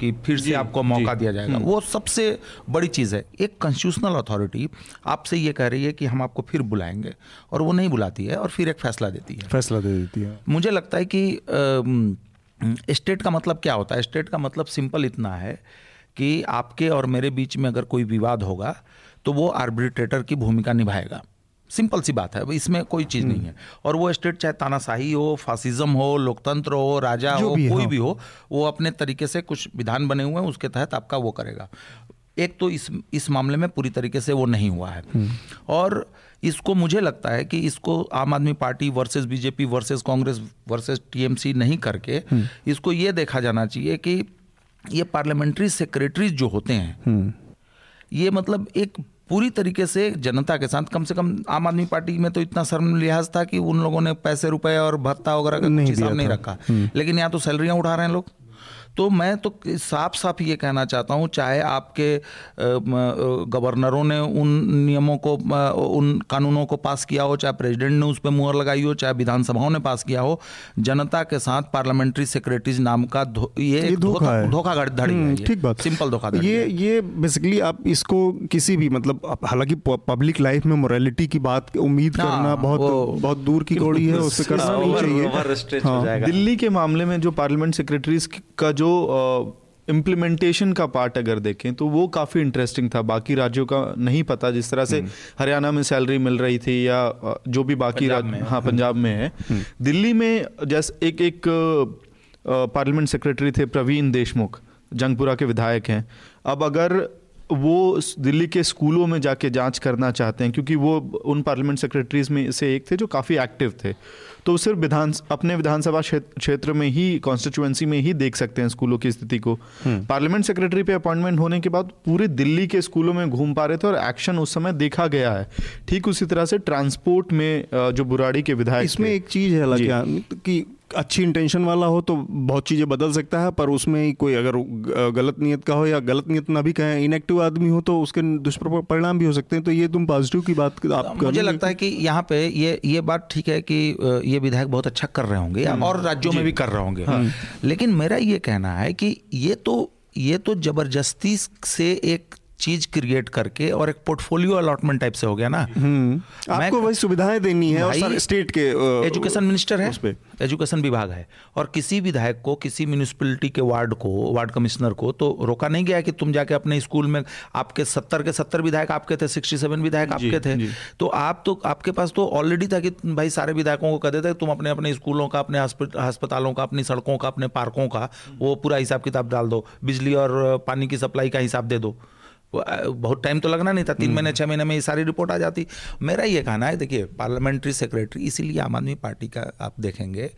कि फिर से आपको मौका दिया जाएगा, वो सबसे बड़ी चीज़ है। एक कॉन्स्टिट्यूशनल अथॉरिटी आपसे ये कह रही है कि हम आपको फिर बुलाएंगे, और वो नहीं बुलाती है और फिर एक फैसला देती है, फैसला दे देती है। मुझे लगता है कि स्टेट का मतलब क्या होता है? स्टेट का मतलब सिंपल इतना है कि आपके और मेरे बीच में अगर कोई विवाद होगा तो वो आर्बिट्रेटर की भूमिका निभाएगा, सिंपल सी बात है, इसमें कोई चीज़ नहीं है। और वो स्टेट चाहे तानाशाही हो, फासिज्म हो, लोकतंत्र हो, राजा हो, कोई हाँ। भी हो, वो अपने तरीके से कुछ विधान बने हुए हैं, उसके तहत आपका वो करेगा। एक तो इस इस मामले में पूरी तरीके से वो नहीं हुआ है। और इसको मुझे लगता है कि इसको Aam Aadmi party versus BJP versus Congress versus TMC नहीं करके इसको ये देखा जाना चाहिए कि ये पार्लियामेंट्री सेक्रेटरीज जो होते हैं, ये मतलब एक पूरी तरीके से जनता के साथ, कम से कम आम आदमी पार्टी में तो इतना शर्म लिहाज था कि उन लोगों ने पैसे रुपए और भत्ता वगैरह का कुछ हिसाब नहीं रखा, लेकिन यहाँ तो सैलरियाँ उठा रहे हैं लोग। तो मैं तो साफ साफ ये कहना चाहता हूँ, चाहे आपके गवर्नरों ने उन नियमों को, उन कानूनों को पास किया हो, चाहे प्रेसिडेंट ने उस पर मुहर लगाई हो, चाहे विधानसभाओं ने पास किया हो, जनता के साथ पार्लियामेंट्री सेक्रेटरीज नाम का धो, ये धोखा धोखाधड़ी है। ठीक बात, सिंपल धोखाधड़ी। ये ये बेसिकली आप इसको किसी भी मतलब, हालांकि पब्लिक लाइफ में मोरालिटी की बात उम्मीद करना बहुत बहुत दूर की कौड़ी है, उससे करना नहीं चाहिए। दिल्ली के मामले में जो पार्लियामेंट सेक्रेटरीज का जो इम्प्लीमेंटेशन का पार्ट अगर देखें तो वो काफ़ी इंटरेस्टिंग था, बाकी राज्यों का नहीं पता। जिस तरह से हरियाणा में सैलरी मिल रही थी या जो भी बाकी राज्य, हाँ पंजाब में है, दिल्ली में जैसे एक एक पार्लियामेंट सेक्रेटरी थे प्रवीण देशमुख, जंगपुरा के विधायक हैं। अब अगर वो दिल्ली के स्कूलों में जाके जांच करना चाहते हैं, क्योंकि वो उन पार्लियामेंट सेक्रेटरीज में से एक थे जो काफ़ी एक्टिव थे, तो सिर्फ विधान अपने विधानसभा क्षेत्र में ही, कॉन्स्टिट्यूएंसी में ही देख सकते हैं स्कूलों की स्थिति को। पार्लियामेंट सेक्रेटरी पे अपॉइंटमेंट होने के बाद पूरे दिल्ली के स्कूलों में घूम पा रहे थे और एक्शन उस समय देखा गया है। ठीक उसी तरह से ट्रांसपोर्ट में जो बुराड़ी के विधायक, इसमें एक चीज़ है हालांकि कि अच्छी इंटेंशन वाला हो तो बहुत चीज़ें बदल सकता है, पर उसमें कोई अगर गलत नीयत का हो या गलत नीयत ना भी कहें, इनएक्टिव आदमी हो तो उसके दुष्परिणाम भी हो सकते हैं। तो ये तुम पॉजिटिव की बात आप, मुझे लगता है कि यहाँ पे ये ये बात ठीक है कि ये विधायक बहुत अच्छा कर रहे होंगे और राज्यों में भी कर रहे होंगे, लेकिन मेरा ये कहना है कि ये तो ये तो जबरदस्ती से एक चीज क्रिएट करके और एक पोर्टफोलियो अलॉटमेंट टाइप से हो गया ना। आपको वही सुविधाएं देनी है, और स्टेट के एजुकेशन मिनिस्टर है, एजुकेशन विभाग है, और किसी विधायक को, किसी म्यूनिसिपलिटी के वार्ड को, वार्ड कमिश्नर को तो रोका नहीं गया कि तुम जाके अपने स्कूल में, आपके सत्तर के सत्तर विधायक आपके थे, सिक्सटी सेवन विधायक आपके थे, तो आप तो आपके पास तो ऑलरेडी था कि भाई सारे विधायकों को कह देते तुम अपने अपने स्कूलों का, अपने अस्पतालों का, अपनी सड़कों का, अपने पार्कों का वो पूरा हिसाब किताब डाल दो, बिजली और पानी की सप्लाई का हिसाब दे दो। बहुत टाइम तो लगना नहीं था, तीन महीने छः महीने में ये सारी रिपोर्ट आ जाती। मेरा ये कहना है, देखिए पार्लियामेंट्री सेक्रेटरी, इसीलिए आम आदमी पार्टी का आप देखेंगे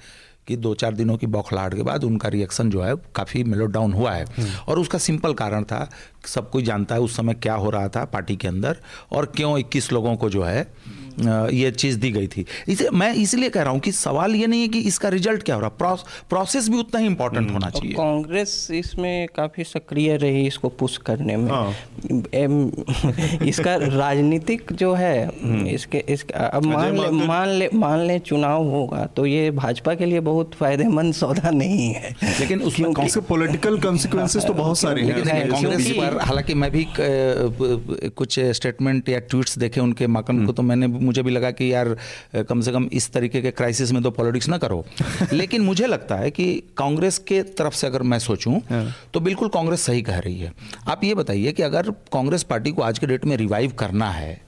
कि दो चार दिनों की बौखलाहट के बाद उनका रिएक्शन जो है काफ़ी मेलो डाउन हुआ है, और उसका सिंपल कारण था, सब कोई जानता है उस समय क्या हो रहा था पार्टी के अंदर और क्यों इक्कीस लोगों को जो है ये चीज़ दी गई थी। इसे मैं इसलिए कह रहा हूँ कि सवाल ये नहीं है कि इसका रिजल्ट क्या हो रहा, प्रोसेस भी उतना ही इम्पोर्टेंट होना चाहिए। कांग्रेस इसमें काफ़ी सक्रिय रही इसको पुश करने में। इसका राजनीतिक जो है, इसके इसका अब मान ले मान ले मान ले चुनाव होगा तो ये भाजपा के लिए बहुत फायदेमंद सौदा नहीं है, लेकिन उसमें पॉलिटिकल कॉन्सिक्वेंसेस तो बहुत सारे हैं कांग्रेस पर। हालांकि मैं भी कुछ स्टेटमेंट या ट्वीट्स देखे उनके माकन को, तो मैंने, मुझे भी लगा कि यार कम से कम इस तरीके के क्राइसिस में तो पॉलिटिक्स ना करो। लेकिन मुझे लगता है कि कांग्रेस के तरफ से अगर मैं सोचूं तो बिल्कुल कांग्रेस सही कह रही है। आप ये बताइए कि अगर कांग्रेस पार्टी को आज के डेट में रिवाइव करना है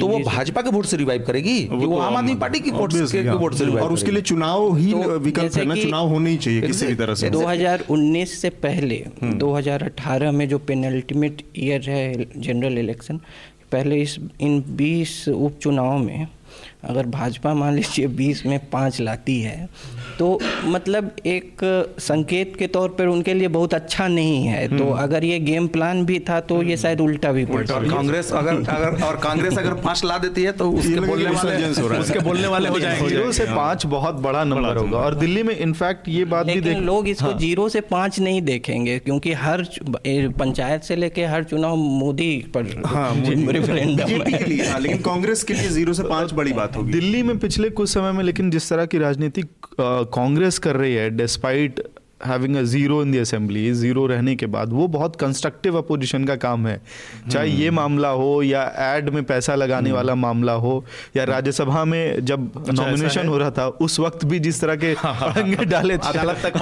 तो वो भाजपा के वोट से रिवाइव करेगी, वो, वो आम आदमी पार्टी की वोट से रिवाइव, और उसके लिए चुनाव ही विकल्प है ना, चुनाव होना ही चाहिए किसी भी तरह से। दो हज़ार उन्नीस से पहले दो हज़ार अठारह में जो पेनल्टीमेट ईयर है जनरल इलेक्शन, पहले इस इन बीस उपचुनाव में अगर भाजपा मान लीजिए बीस में पाँच लाती है तो मतलब एक संकेत के तौर पर उनके लिए बहुत अच्छा नहीं है। तो अगर ये गेम प्लान भी था तो ये शायद उल्टा भी पड़ सकता है। कांग्रेस अगर अगर और कांग्रेस अगर पाँच ला देती है तो उसके बोलने वाले उसके बोलने वाले हो जाएंगे। जीरो से पाँच बहुत बड़ा नंबर होगा, और दिल्ली में इनफैक्ट ये बात भी देख, लोग इसको जीरो से पाँच नहीं देखेंगे क्योंकि हर पंचायत से लेके हर चुनाव मोदी पर रेफरेंडम है, लेकिन कांग्रेस के लिए जीरो से पाँच बड़ी बात होगी दिल्ली में पिछले कुछ समय में। लेकिन जिस तरह की राजनीति कांग्रेस कर रही है, despite having a zero in the assembly, zero रहने के बाद वो बहुत कंस्ट्रक्टिव अपोजिशन का काम है, चाहे ये मामला हो या एड में पैसा लगाने वाला मामला हो या राज्यसभा में जब नॉमिनेशन हो रहा था उस वक्त भी जिस तरह के रंगे डाले तक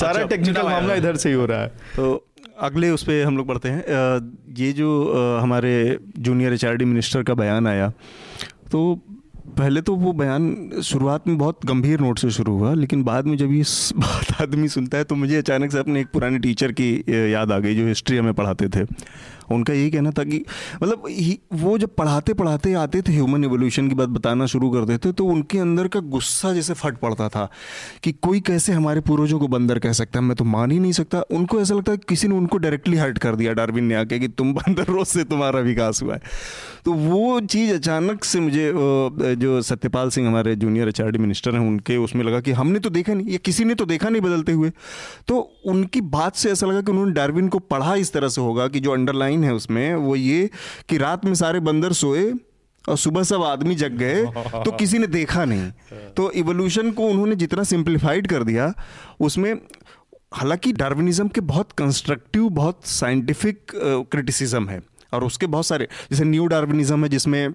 सारा टेक्निकल मामला इधर से ही हो रहा है। तो अगले उस पर हम लोग पढ़ते हैं। ये जो हमारे junior H R D minister का बयान आया, तो पहले तो वो बयान शुरुआत में बहुत गंभीर नोट से शुरू हुआ, लेकिन बाद में जब ये बात आदमी सुनता है तो मुझे अचानक से अपने एक पुराने टीचर की याद आ गई जो हिस्ट्री हमें पढ़ाते थे। उनका यही कहना था कि मतलब वो जब पढ़ाते पढ़ाते आते थे ह्यूमन एवोल्यूशन की बात बताना शुरू कर देते तो उनके अंदर का गुस्सा जैसे फट पड़ता था कि कोई कैसे हमारे पूर्वजों को बंदर कह सकता है, मैं तो मान ही नहीं सकता। उनको ऐसा लगता है किसी ने उनको डायरेक्टली हर्ट कर दिया डार्विन ने आके कि तुम बंदरों से तुम्हारा विकास हुआ है। तो वो चीज़ अचानक से मुझे जो सत्यपाल सिंह हमारे junior H R D minister हैं उनके उसमें लगा कि हमने तो देखा नहीं, या किसी ने तो देखा नहीं बदलते हुए। तो उनकी बात से ऐसा लगा कि उन्होंने डार्विन को पढ़ा इस तरह से होगा कि जो अंडरलाइन है उसमें वो ये कि रात में सारे बंदर सोए और सुबह सब आदमी जग गए तो किसी ने देखा नहीं। तो इवोल्यूशन को उन्होंने जितना सिंप्लीफाइड कर दिया उसमें, हालांकि डार्विनिज्म के बहुत कंस्ट्रक्टिव बहुत साइंटिफिक क्रिटिसिज्म है और उसके बहुत सारे, जैसे न्यू डार्विनिज्म है जिसमें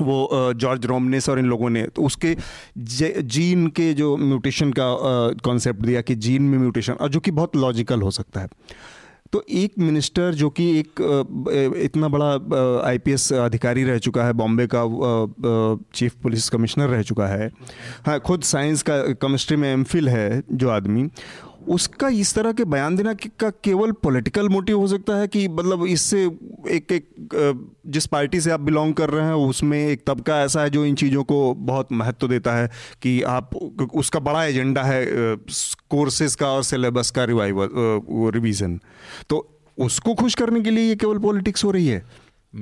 वो जॉर्ज रोमनेस और इन लोगों ने तो उसके जीन के जो म्यूटेशन का कॉन्सेप्ट दिया कि जीन में म्यूटेशन, और जो कि बहुत लॉजिकल हो सकता है। तो एक मिनिस्टर जो कि एक इतना बड़ा आईपीएस अधिकारी रह चुका है, बॉम्बे का चीफ पुलिस कमिश्नर रह चुका है, हाँ खुद साइंस का केमिस्ट्री में एमफिल है जो आदमी, उसका इस तरह के बयान देना का केवल पॉलिटिकल मोटिव हो सकता है कि मतलब इससे एक एक जिस पार्टी से आप बिलोंग कर रहे हैं उसमें एक तबका ऐसा है जो इन चीज़ों को बहुत महत्व देता है कि आप उसका बड़ा एजेंडा है कोर्सेज का और सिलेबस का रिवाइवल रिवीजन, तो उसको खुश करने के लिए ये केवल पॉलिटिक्स हो रही है।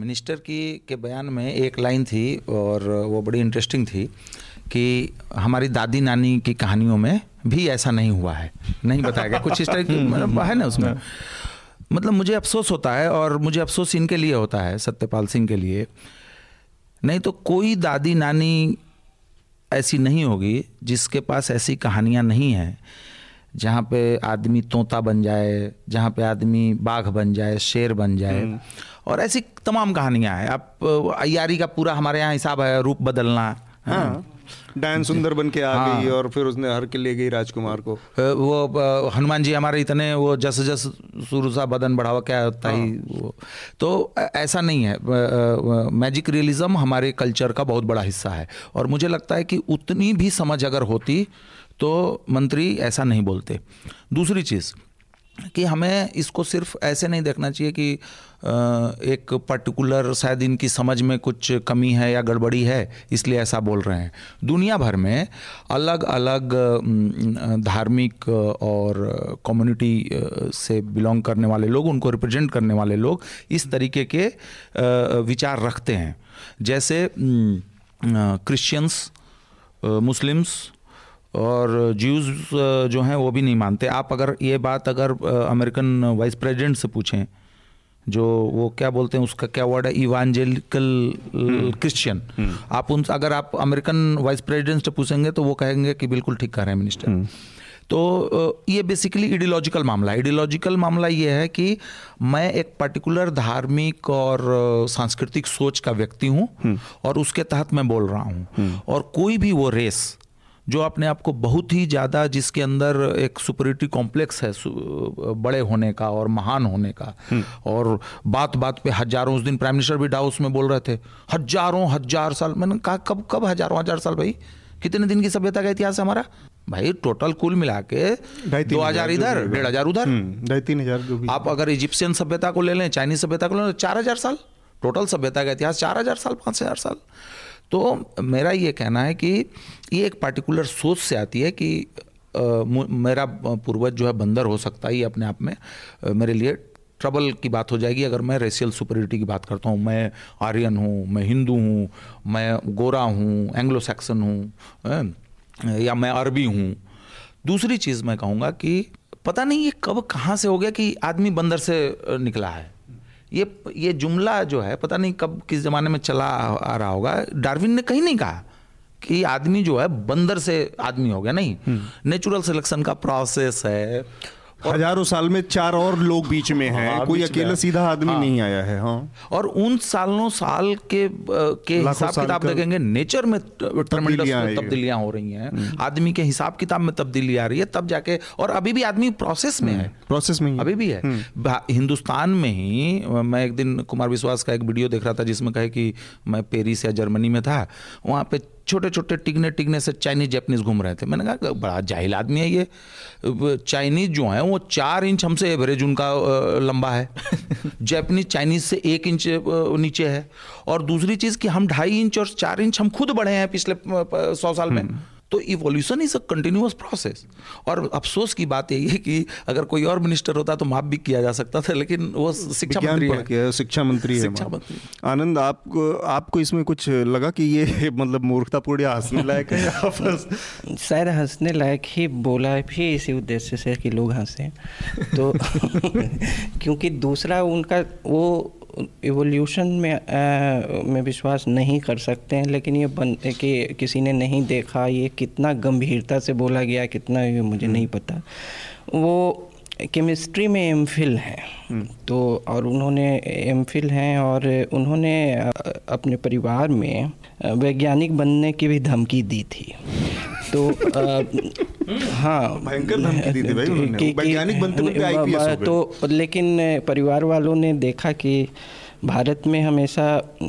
मिनिस्टर की के बयान में एक लाइन थी और वो बड़ी इंटरेस्टिंग थी कि हमारी दादी नानी की कहानियों में भी ऐसा नहीं हुआ है, नहीं बताया गया कुछ इस तरह की है ना उसमें। मतलब मुझे अफसोस होता है और मुझे अफसोस इनके लिए होता है सत्यपाल सिंह के लिए, नहीं तो कोई दादी नानी ऐसी नहीं होगी जिसके पास ऐसी कहानियां नहीं हैं जहां पे आदमी तोता बन जाए, जहां पे आदमी बाघ बन जाए, शेर बन जाए, और ऐसी तमाम कहानियां हैं। आप अय्यारी का पूरा हमारे यहाँ हिसाब है, रूप बदलना, हाँ डायन सुंदर बन के आ हाँ। गई और फिर उसने हर के ले गई राजकुमार को, वो हनुमान जी हमारे इतने वो जस जस सुरसा बदन बढ़ावा क्या होता हाँ। ही वो, तो ऐसा नहीं है। मैजिक रियलिज्म हमारे कल्चर का बहुत बड़ा हिस्सा है और मुझे लगता है कि उतनी भी समझ अगर होती तो मंत्री ऐसा नहीं बोलते। दूसरी चीज़ कि हमें इसको सिर्फ ऐसे नहीं देखना चाहिए कि एक पर्टिकुलर शायद इनकी समझ में कुछ कमी है या गड़बड़ी है इसलिए ऐसा बोल रहे हैं। दुनिया भर में अलग अलग धार्मिक और कम्युनिटी से बिलोंग करने वाले लोग, उनको रिप्रेजेंट करने वाले लोग इस तरीके के विचार रखते हैं। जैसे क्रिश्चियंस, मुस्लिम्स और ज्यूज़ जो हैं वो भी नहीं मानते। आप अगर ये बात अगर अमेरिकन वाइस प्रेसिडेंट से पूछें, जो वो क्या बोलते हैं उसका क्या वर्ड है, इवांजेलिकल क्रिश्चियन, आप उन अगर आप अमेरिकन वाइस प्रेसिडेंट से पूछेंगे तो वो कहेंगे कि बिल्कुल ठीक कह रहे हैं मिनिस्टर। तो ये बेसिकली आइडियोलॉजिकल मामला है। आइडियोलॉजिकल मामला ये है कि मैं एक पर्टिकुलर धार्मिक और सांस्कृतिक सोच का व्यक्ति हूँ और उसके तहत मैं बोल रहा हूँ, और कोई भी वो रेस जो अपने आप को बहुत ही ज़्यादा, जिसके अंदर एक सुपरिटी कॉम्प्लेक्स है बड़े होने का और महान होने का, और बात बात पे हजारों, उस दिन प्राइम मिनिस्टर भी डावोस में बोल रहे थे हजारों हजार साल, मैंने कहा कब कब हजारों हजार साल, भाई कितने दिन की सभ्यता का इतिहास है हमारा, भाई टोटल कुल मिला के दो हजार इधर, डेढ़ हजार उधर, ढाई तीन हजार। आप अगर इजिप्शियन सभ्यता को ले लें, चाइनीज सभ्यता को ले लें, चार हजार साल टोटल सभ्यता का इतिहास, चार हजार साल, पाँच हजार साल। तो मेरा ये कहना है कि ये एक पार्टिकुलर सोच से आती है कि आ, मेरा पूर्वज जो है बंदर हो सकता है, ये अपने आप में आ, मेरे लिए ट्रबल की बात हो जाएगी अगर मैं रेशियल सुपीरियरिटी की बात करता हूँ। मैं आर्यन हूँ, मैं हिंदू हूँ, मैं गोरा हूँ, एंग्लो सैक्सन हूँ, या मैं अरबी हूँ। दूसरी चीज़ मैं कहूँगा कि पता नहीं ये कब कहाँ से हो गया कि आदमी बंदर से निकला है, ये ये जुमला जो है पता नहीं कब किस ज़माने में चला आ रहा होगा। डार्विन ने कहीं नहीं कहा कि आदमी जो है बंदर से आदमी हो गया, नहीं, नेचुरल सिलेक्शन का प्रोसेस है, हजारों साल में चार और लोग बीच में हैं, हाँ, कोई अकेला सीधा आदमी हाँ, नहीं आया है हाँ। और उन सालों साल के के हिसाब किताब देखेंगे नेचर में तब्दीलियां हो रही हैं, आदमी के हिसाब किताब में तब्दीली आ रही है, तब जाके, और अभी भी आदमी प्रोसेस में है, प्रोसेस में अभी भी है। हिंदुस्तान में ही मैं एक दिन कुमार विश्वास का एक वीडियो देख रहा था जिसमें कहे कि मैं पेरिस या जर्मनी में था, वहाँ पे छोटे छोटे टिकने टिकने से चाइनीज जैपनीज घूम रहे थे। मैंने कहा बड़ा जाहिल आदमी है ये, चाइनीज जो है वो चार इंच हमसे एवरेज उनका लंबा है जैपनीज चाइनीज से एक इंच नीचे है, और दूसरी चीज़ कि हम ढाई इंच और चार इंच हम खुद बढ़े हैं पिछले सौ साल में। तो evolution is a continuous process. और अफसोस की बात यही है कि अगर कोई और मिनिस्टर होता तो माफ भी किया जा सकता था, लेकिन वो शिक्षा मंत्री है, शिक्षा मंत्री है। आनंद, आपको आपको इसमें कुछ लगा कि ये मतलब मूर्खतापूर्ण या हंसने लायक है? शायद हंसने लायक ही बोला भी इसी उद्देश्य से कि लोग हंसें, तो क्योंकि दूसरा उनका वो इवोल्यूशन में आ, में विश्वास नहीं कर सकते हैं। लेकिन ये बन कि किसी ने नहीं देखा ये कितना गंभीरता से बोला गया, कितना ये मुझे नहीं पता। वो केमिस्ट्री में एम फिल हैं, तो और उन्होंने एम फिल हैं और उन्होंने अपने परिवार में वैज्ञानिक बनने की भी धमकी दी थी। तो हाँ, भयंकर धमकी दी थी भाई उन्होंने, वैज्ञानिक बनते बनते आईपीएस हो गए। तो लेकिन परिवार वालों ने देखा कि भारत में हमेशा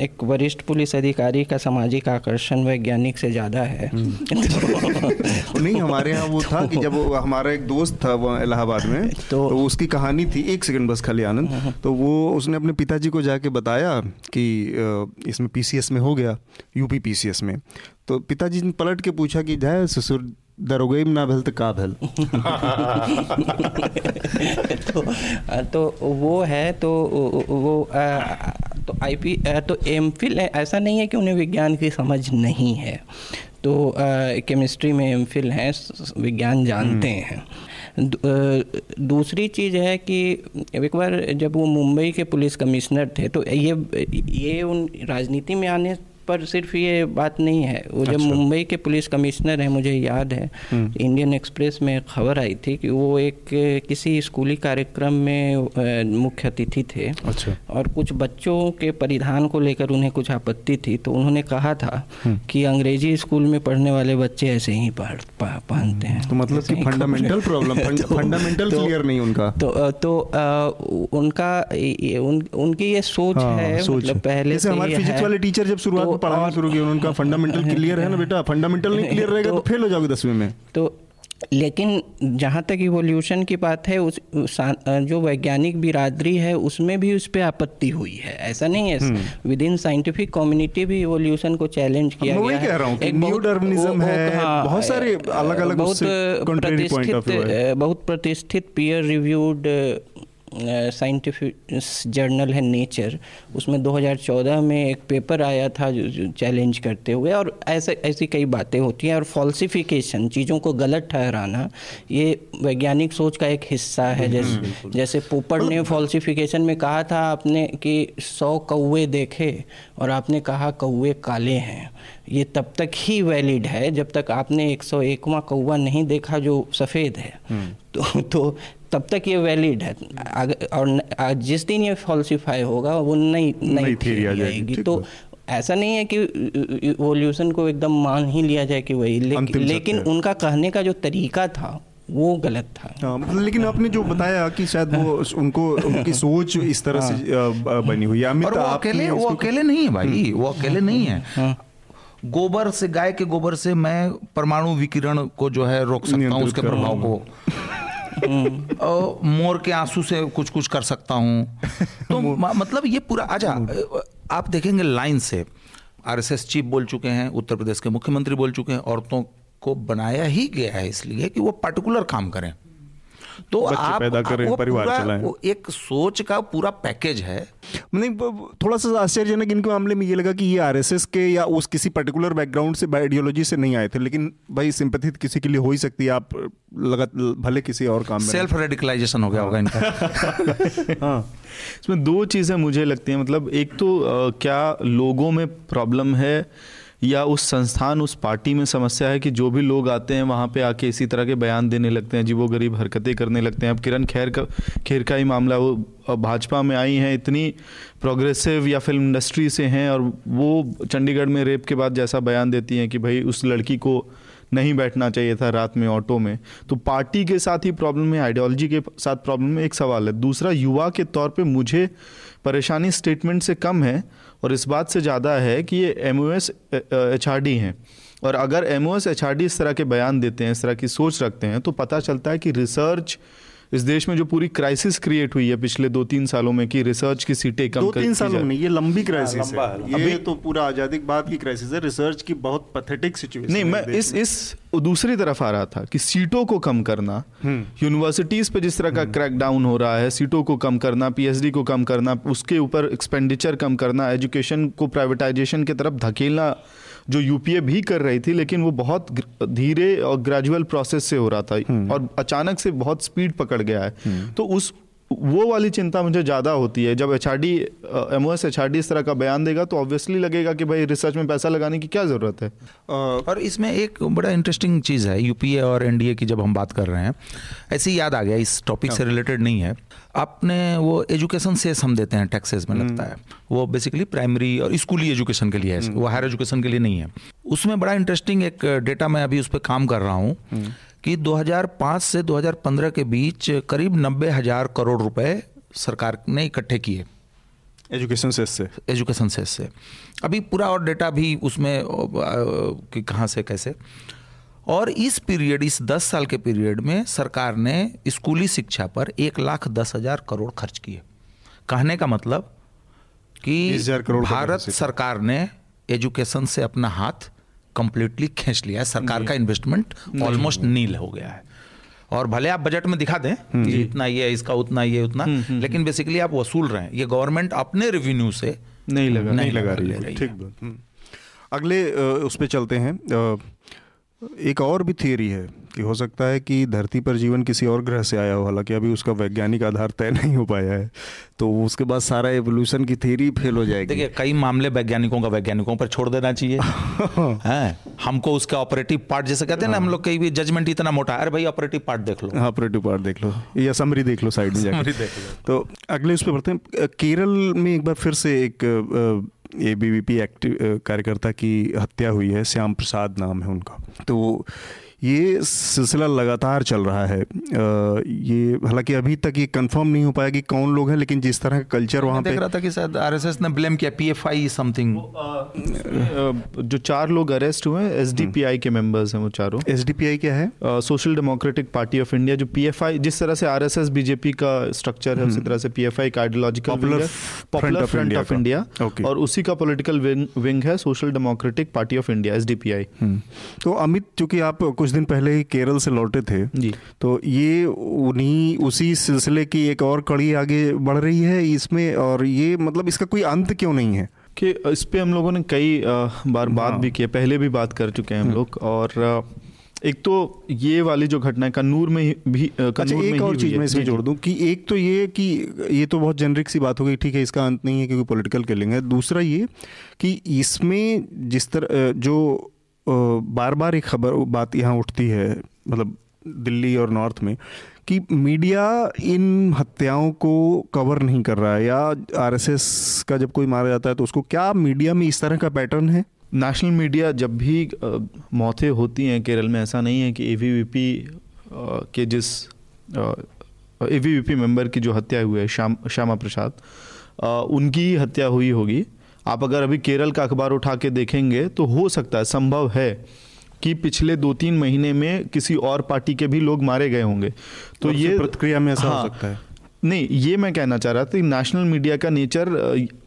एक वरिष्ठ पुलिस अधिकारी का सामाजिक आकर्षण वैज्ञानिक से ज़्यादा है। नहीं, हमारे यहाँ वो था कि जब हमारा एक दोस्त था वो इलाहाबाद में, तो उसकी कहानी थी, एक सेकंड बस खाली आनंद, तो वो उसने अपने पिताजी को जाके बताया कि इसमें पीसीएस में हो गया, यूपी पीसीएस में। तो पिताजी ने पलट के पूछा कि जाए ससुर दरोगे ना भेल तो का भेल। तो तो वो है, तो वो आ, तो आई पी तो एम फिल ऐसा नहीं है कि उन्हें विज्ञान की समझ नहीं है। तो केमिस्ट्री में एम फिल हैं, विज्ञान जानते हैं। दूसरी चीज़ है कि एक बार जब वो मुंबई के पुलिस कमिश्नर थे, तो ये ये उन राजनीति में आने पर सिर्फ ये बात नहीं है। वो जब मुंबई के पुलिस कमिश्नर हैं, मुझे याद है इंडियन एक्सप्रेस में खबर आई थी कि वो एक किसी स्कूली कार्यक्रम में मुख्य अतिथि थे। अच्छा। और कुछ बच्चों के परिधान को लेकर उन्हें कुछ आपत्ति थी, तो उन्होंने कहा था कि अंग्रेजी स्कूल में पढ़ने वाले बच्चे ऐसे ही पहनते हैं। तो मतलब कि फंडामेंटल प्रॉब्लम, फंडामेंटल क्लियर नहीं उनका। तो उनका उनकी ये सोच है, मतलब पहले से हमारे फिजिक्स वाले टीचर जब शुरुआत पढ़ाना शुरू किया उनका फंडामेंटल क्लियर है ना बेटा, फंडामेंटल नहीं क्लियर रहेगा तो, तो फेल हो जाओगे दसवीं में। तो लेकिन जहाँ तक इवोल्यूशन की बात है, उस जो वैज्ञानिक बिरादरी है उसमें भी उस पर आपत्ति हुई है। ऐसा नहीं है, विद इन साइंटिफिक कम्युनिटी भी इवोल्यूशन को चैलेंज किया गया है। कह रहा हूँ कि न्यू डर्विनिज्म है, बहुत सारे अलग अलग बहुत प्रतिष्ठित पीयर रिव्यूड साइंटिफिक जर्नल है नेचर, उसमें दो हज़ार चौदह में एक पेपर आया था चैलेंज करते हुए। और ऐसे ऐसी कई बातें होती हैं। और फॉल्सिफिकेशन, चीज़ों को गलत ठहराना, ये वैज्ञानिक सोच का एक हिस्सा है। जैसे जैसे पोपट ने फॉल्सिफिकेशन में कहा था आपने कि सौ कौवे देखे और आपने कहा कौवे काले हैं, ये तब तक ही वैलिड है जब तक आपने एक सौ एकवां कौवा नहीं देखा जो सफ़ेद है। तो, तो तब तक ये वैलिड है, और जिस दिन ये फॉल्सिफाई होगा वो नई नई थ्योरी आ जाएगी। तो ऐसा नहीं है कि इवोल्यूशन को एकदम मान ही लिया जाए कि वही, लेकिन उनका कहने का जो तरीका था वो गलत था। लेकिन आपने जो बताया कि शायद वो उनको उनकी सोच इस तरह से बनी हुई है। और वो अकेले वो अकेले नहीं है भाई, वो अकेले नहीं है। गोबर से, गाय के गोबर से मैं परमाणु विकिरण को जो है रोक सकता हूँ, उसके प्रभाव को। और मोर के आंसू से कुछ कुछ कर सकता हूँ। तो मतलब ये पूरा आजा आप देखेंगे लाइन से। आरएसएस चीफ बोल चुके हैं, उत्तर प्रदेश के मुख्यमंत्री बोल चुके हैं। औरतों को बनाया ही गया है इसलिए कि वो पर्टिकुलर काम करें, तो आप, पैदा करें, आप परिवार चलाएं। एक सोच का पूरा पैकेज है। नहीं, थोड़ा सा आश्चर्यजनक इनके मामले में ये लगा कि ये आरएसएस के या उस किसी पर्टिकुलर बैकग्राउंड से, आइडियोलॉजी से नहीं आए थे। लेकिन भाई सिंपैथी किसी के लिए हो ही सकती है, आप लगा भले किसी और काम में। सेल्फ रेडिकलाइजेशन हो गया होगा इनका। हाँ, इसमें दो चीज़ें मुझे लगती हैं, मतलब एक तो क्या लोगों में प्रॉब्लम है या उस संस्थान, उस पार्टी में समस्या है कि जो भी लोग आते हैं वहाँ पे आके इसी तरह के बयान देने लगते हैं, जीवो गरीब हरकतें करने लगते हैं। अब किरण खैर का खैर का ही मामला, वो भाजपा में आई हैं, इतनी प्रोग्रेसिव या फिल्म इंडस्ट्री से हैं, और वो चंडीगढ़ में रेप के बाद जैसा बयान देती हैं कि भाई उस लड़की को नहीं बैठना चाहिए था रात में ऑटो में। तो पार्टी के साथ ही प्रॉब्लम है, आइडियोलॉजी के साथ प्रॉब्लम है, एक सवाल है। दूसरा, युवा के तौर पे मुझे परेशानी स्टेटमेंट से कम है और इस बात से ज़्यादा है कि ये M O S H R D हैं, और अगर एमओएस एचआरडी इस तरह के बयान देते हैं, इस तरह की सोच रखते हैं, तो पता चलता है कि रिसर्च इस देश में जो पूरी क्राइसिस क्रिएट हुई है पिछले दो तीन सालों में कि रिसर्च की सीटें कम दो तीन सालों में, ये लंबी क्राइसिस है, ये तो पूरा आज़ादी के बाद की क्राइसिस है, रिसर्च की बहुत पैथेटिक सिचुएशन। नहीं, मैं इस इस दूसरी तरफ आ रहा था कि सीटों को कम करना, यूनिवर्सिटीज पे जिस तरह का क्रैकडाउन हो रहा है, सीटों को कम करना, पीएचडी को कम करना, उसके ऊपर एक्सपेंडिचर कम करना, एजुकेशन को प्राइवेटाइजेशन की तरफ धकेलना, जो यूपीए भी कर रही थी, लेकिन वो बहुत धीरे और ग्रेजुअल प्रोसेस से हो रहा था और अचानक से बहुत स्पीड पकड़ गया है। तो उस वो वाली चिंता मुझे ज़्यादा होती है। जब एचआरडी एमओएस एचआरडी इस तरह का बयान देगा तो ऑब्वियसली लगेगा कि भाई रिसर्च में पैसा लगाने की क्या ज़रूरत है। और इसमें एक बड़ा इंटरेस्टिंग चीज़ है, यूपीए और एनडीए की जब हम बात कर रहे हैं, ऐसे ही याद आ गया, इस टॉपिक से रिलेटेड नहीं है, आपने वो एजुकेशन सेस हम देते हैं टैक्सेस में लगता है, वो बेसिकली प्राइमरी और स्कूली एजुकेशन के लिए है, वो हायर एजुकेशन के लिए नहीं है। उसमें बड़ा इंटरेस्टिंग एक डेटा, मैं अभी उस पर काम कर रहा हूँ कि दो हज़ार पाँच से दो हज़ार पंद्रह के बीच करीब नब्बे हज़ार करोड़ रुपए सरकार ने इकट्ठे किए एजुकेशन सेस से एजुकेशन सेस से अभी पूरा और डेटा भी उसमें कि कहाँ से कैसे। और इस पीरियड, इस दस साल के पीरियड में सरकार ने स्कूली शिक्षा पर एक लाख दस हज़ार करोड़ खर्च किए। कहने का मतलब कि भारत सरकार ने एजुकेशन से अपना हाथ कंप्लीटली खींच लिया है, सरकार का इन्वेस्टमेंट ऑलमोस्ट नील हो गया है। और भले आप बजट में दिखा दें कि इतना ये है, इसका उतना ये उतना, लेकिन बेसिकली आप वसूल रहे हैं, ये गवर्नमेंट अपने रेवेन्यू से नहीं लगा नहीं लगा रही। ठीक, अगले उस पे चलते हैं। एक और भी थियरी है कि हो सकता है कि धरती पर जीवन किसी और ग्रह से आया हो, हालांकि अभी उसका वैज्ञानिक आधार तय नहीं हो पाया है, तो उसके बाद सारा एवोल्यूशन की थियरी फेल हो जाएगी। देखिए, कई मामले वैज्ञानिकों का वैज्ञानिकों पर छोड़ देना चाहिए है, हमको उसका ऑपरेटिव पार्ट, जैसे कहते हैं ना हम लोग, कई भी जजमेंट इतना मोटा है, अरे भाई ऑपरेटिव पार्ट देख लो, ऑपरेटिव पार्ट देख लो या समरी देख लो साइड में। तो अगले उस पर बढ़ते हैं। केरल में एक बार फिर से एक एबीवीपी एक्टिव कार्यकर्ता की हत्या हुई है, श्याम प्रसाद नाम है उनका। तो ये सिलसिला लगातार चल रहा है। ये हालांकि अभी तक ये कंफर्म नहीं हो पाया कि कौन लोग हैं, लेकिन जिस तरह का कल्चर वहाँ पे देख रहा था कि शायद आरएसएस ने ब्लेम किया, पीएफआई समथिंग। जो चार लोग अरेस्ट हुए एसडीपीआई के मेंबर्स हैं वो चारों। एसडीपीआई क्या है? Social democratic party of India, जो पीएफआई, जिस तरह से आरएसएस बीजेपी का स्ट्रक्चर है उसी तरह से पीएफआई का ideological popular front of India, और उसी का पॉलिटिकल विंग है social democratic party of India, SDPI. तो अमित, चूंकि आप दिन पहले ही केरल से लौटे थे जी, तो ये उन्हीं उसी सिलसिले की एक और कड़ी आगे बढ़ रही है इसमें, और ये मतलब इसका कोई अंत क्यों नहीं है कि इस पे हम लोगों ने कई बार बात भी की, पहले भी बात कर चुके हैं हम लोग। और एक तो ये वाली जो घटना है कन्नूर में भी, अच्छा, में एक और चीज़ मैं इसमें जोड़ दूं कि एक तो ये कि ये तो बहुत जेनरिक सी बात हो गई, ठीक है, इसका अंत नहीं है क्योंकि पॉलिटिकल किलिंग है। दूसरा ये कि इसमें जिस तरह जो बार बार एक खबर बात यहाँ उठती है, मतलब दिल्ली और नॉर्थ में, कि मीडिया इन हत्याओं को कवर नहीं कर रहा है, या आरएसएस का जब कोई मारा जाता है तो उसको, क्या मीडिया में इस तरह का पैटर्न है? नेशनल मीडिया जब भी मौतें होती हैं केरल में, ऐसा नहीं है कि एवीवीपी के जिस एवीवीपी मेंबर की जो हत्या हुई है श्याम श्यामा प्रसाद, उनकी हत्या हुई होगी। आप अगर अभी केरल का अखबार उठा के देखेंगे तो हो सकता है, संभव है कि पिछले दो तीन महीने में किसी और पार्टी के भी लोग मारे गए होंगे। तो ये प्रतिक्रिया में ऐसा हाँ, हो सकता है। नहीं, ये मैं कहना चाह रहा था कि नेशनल मीडिया का नेचर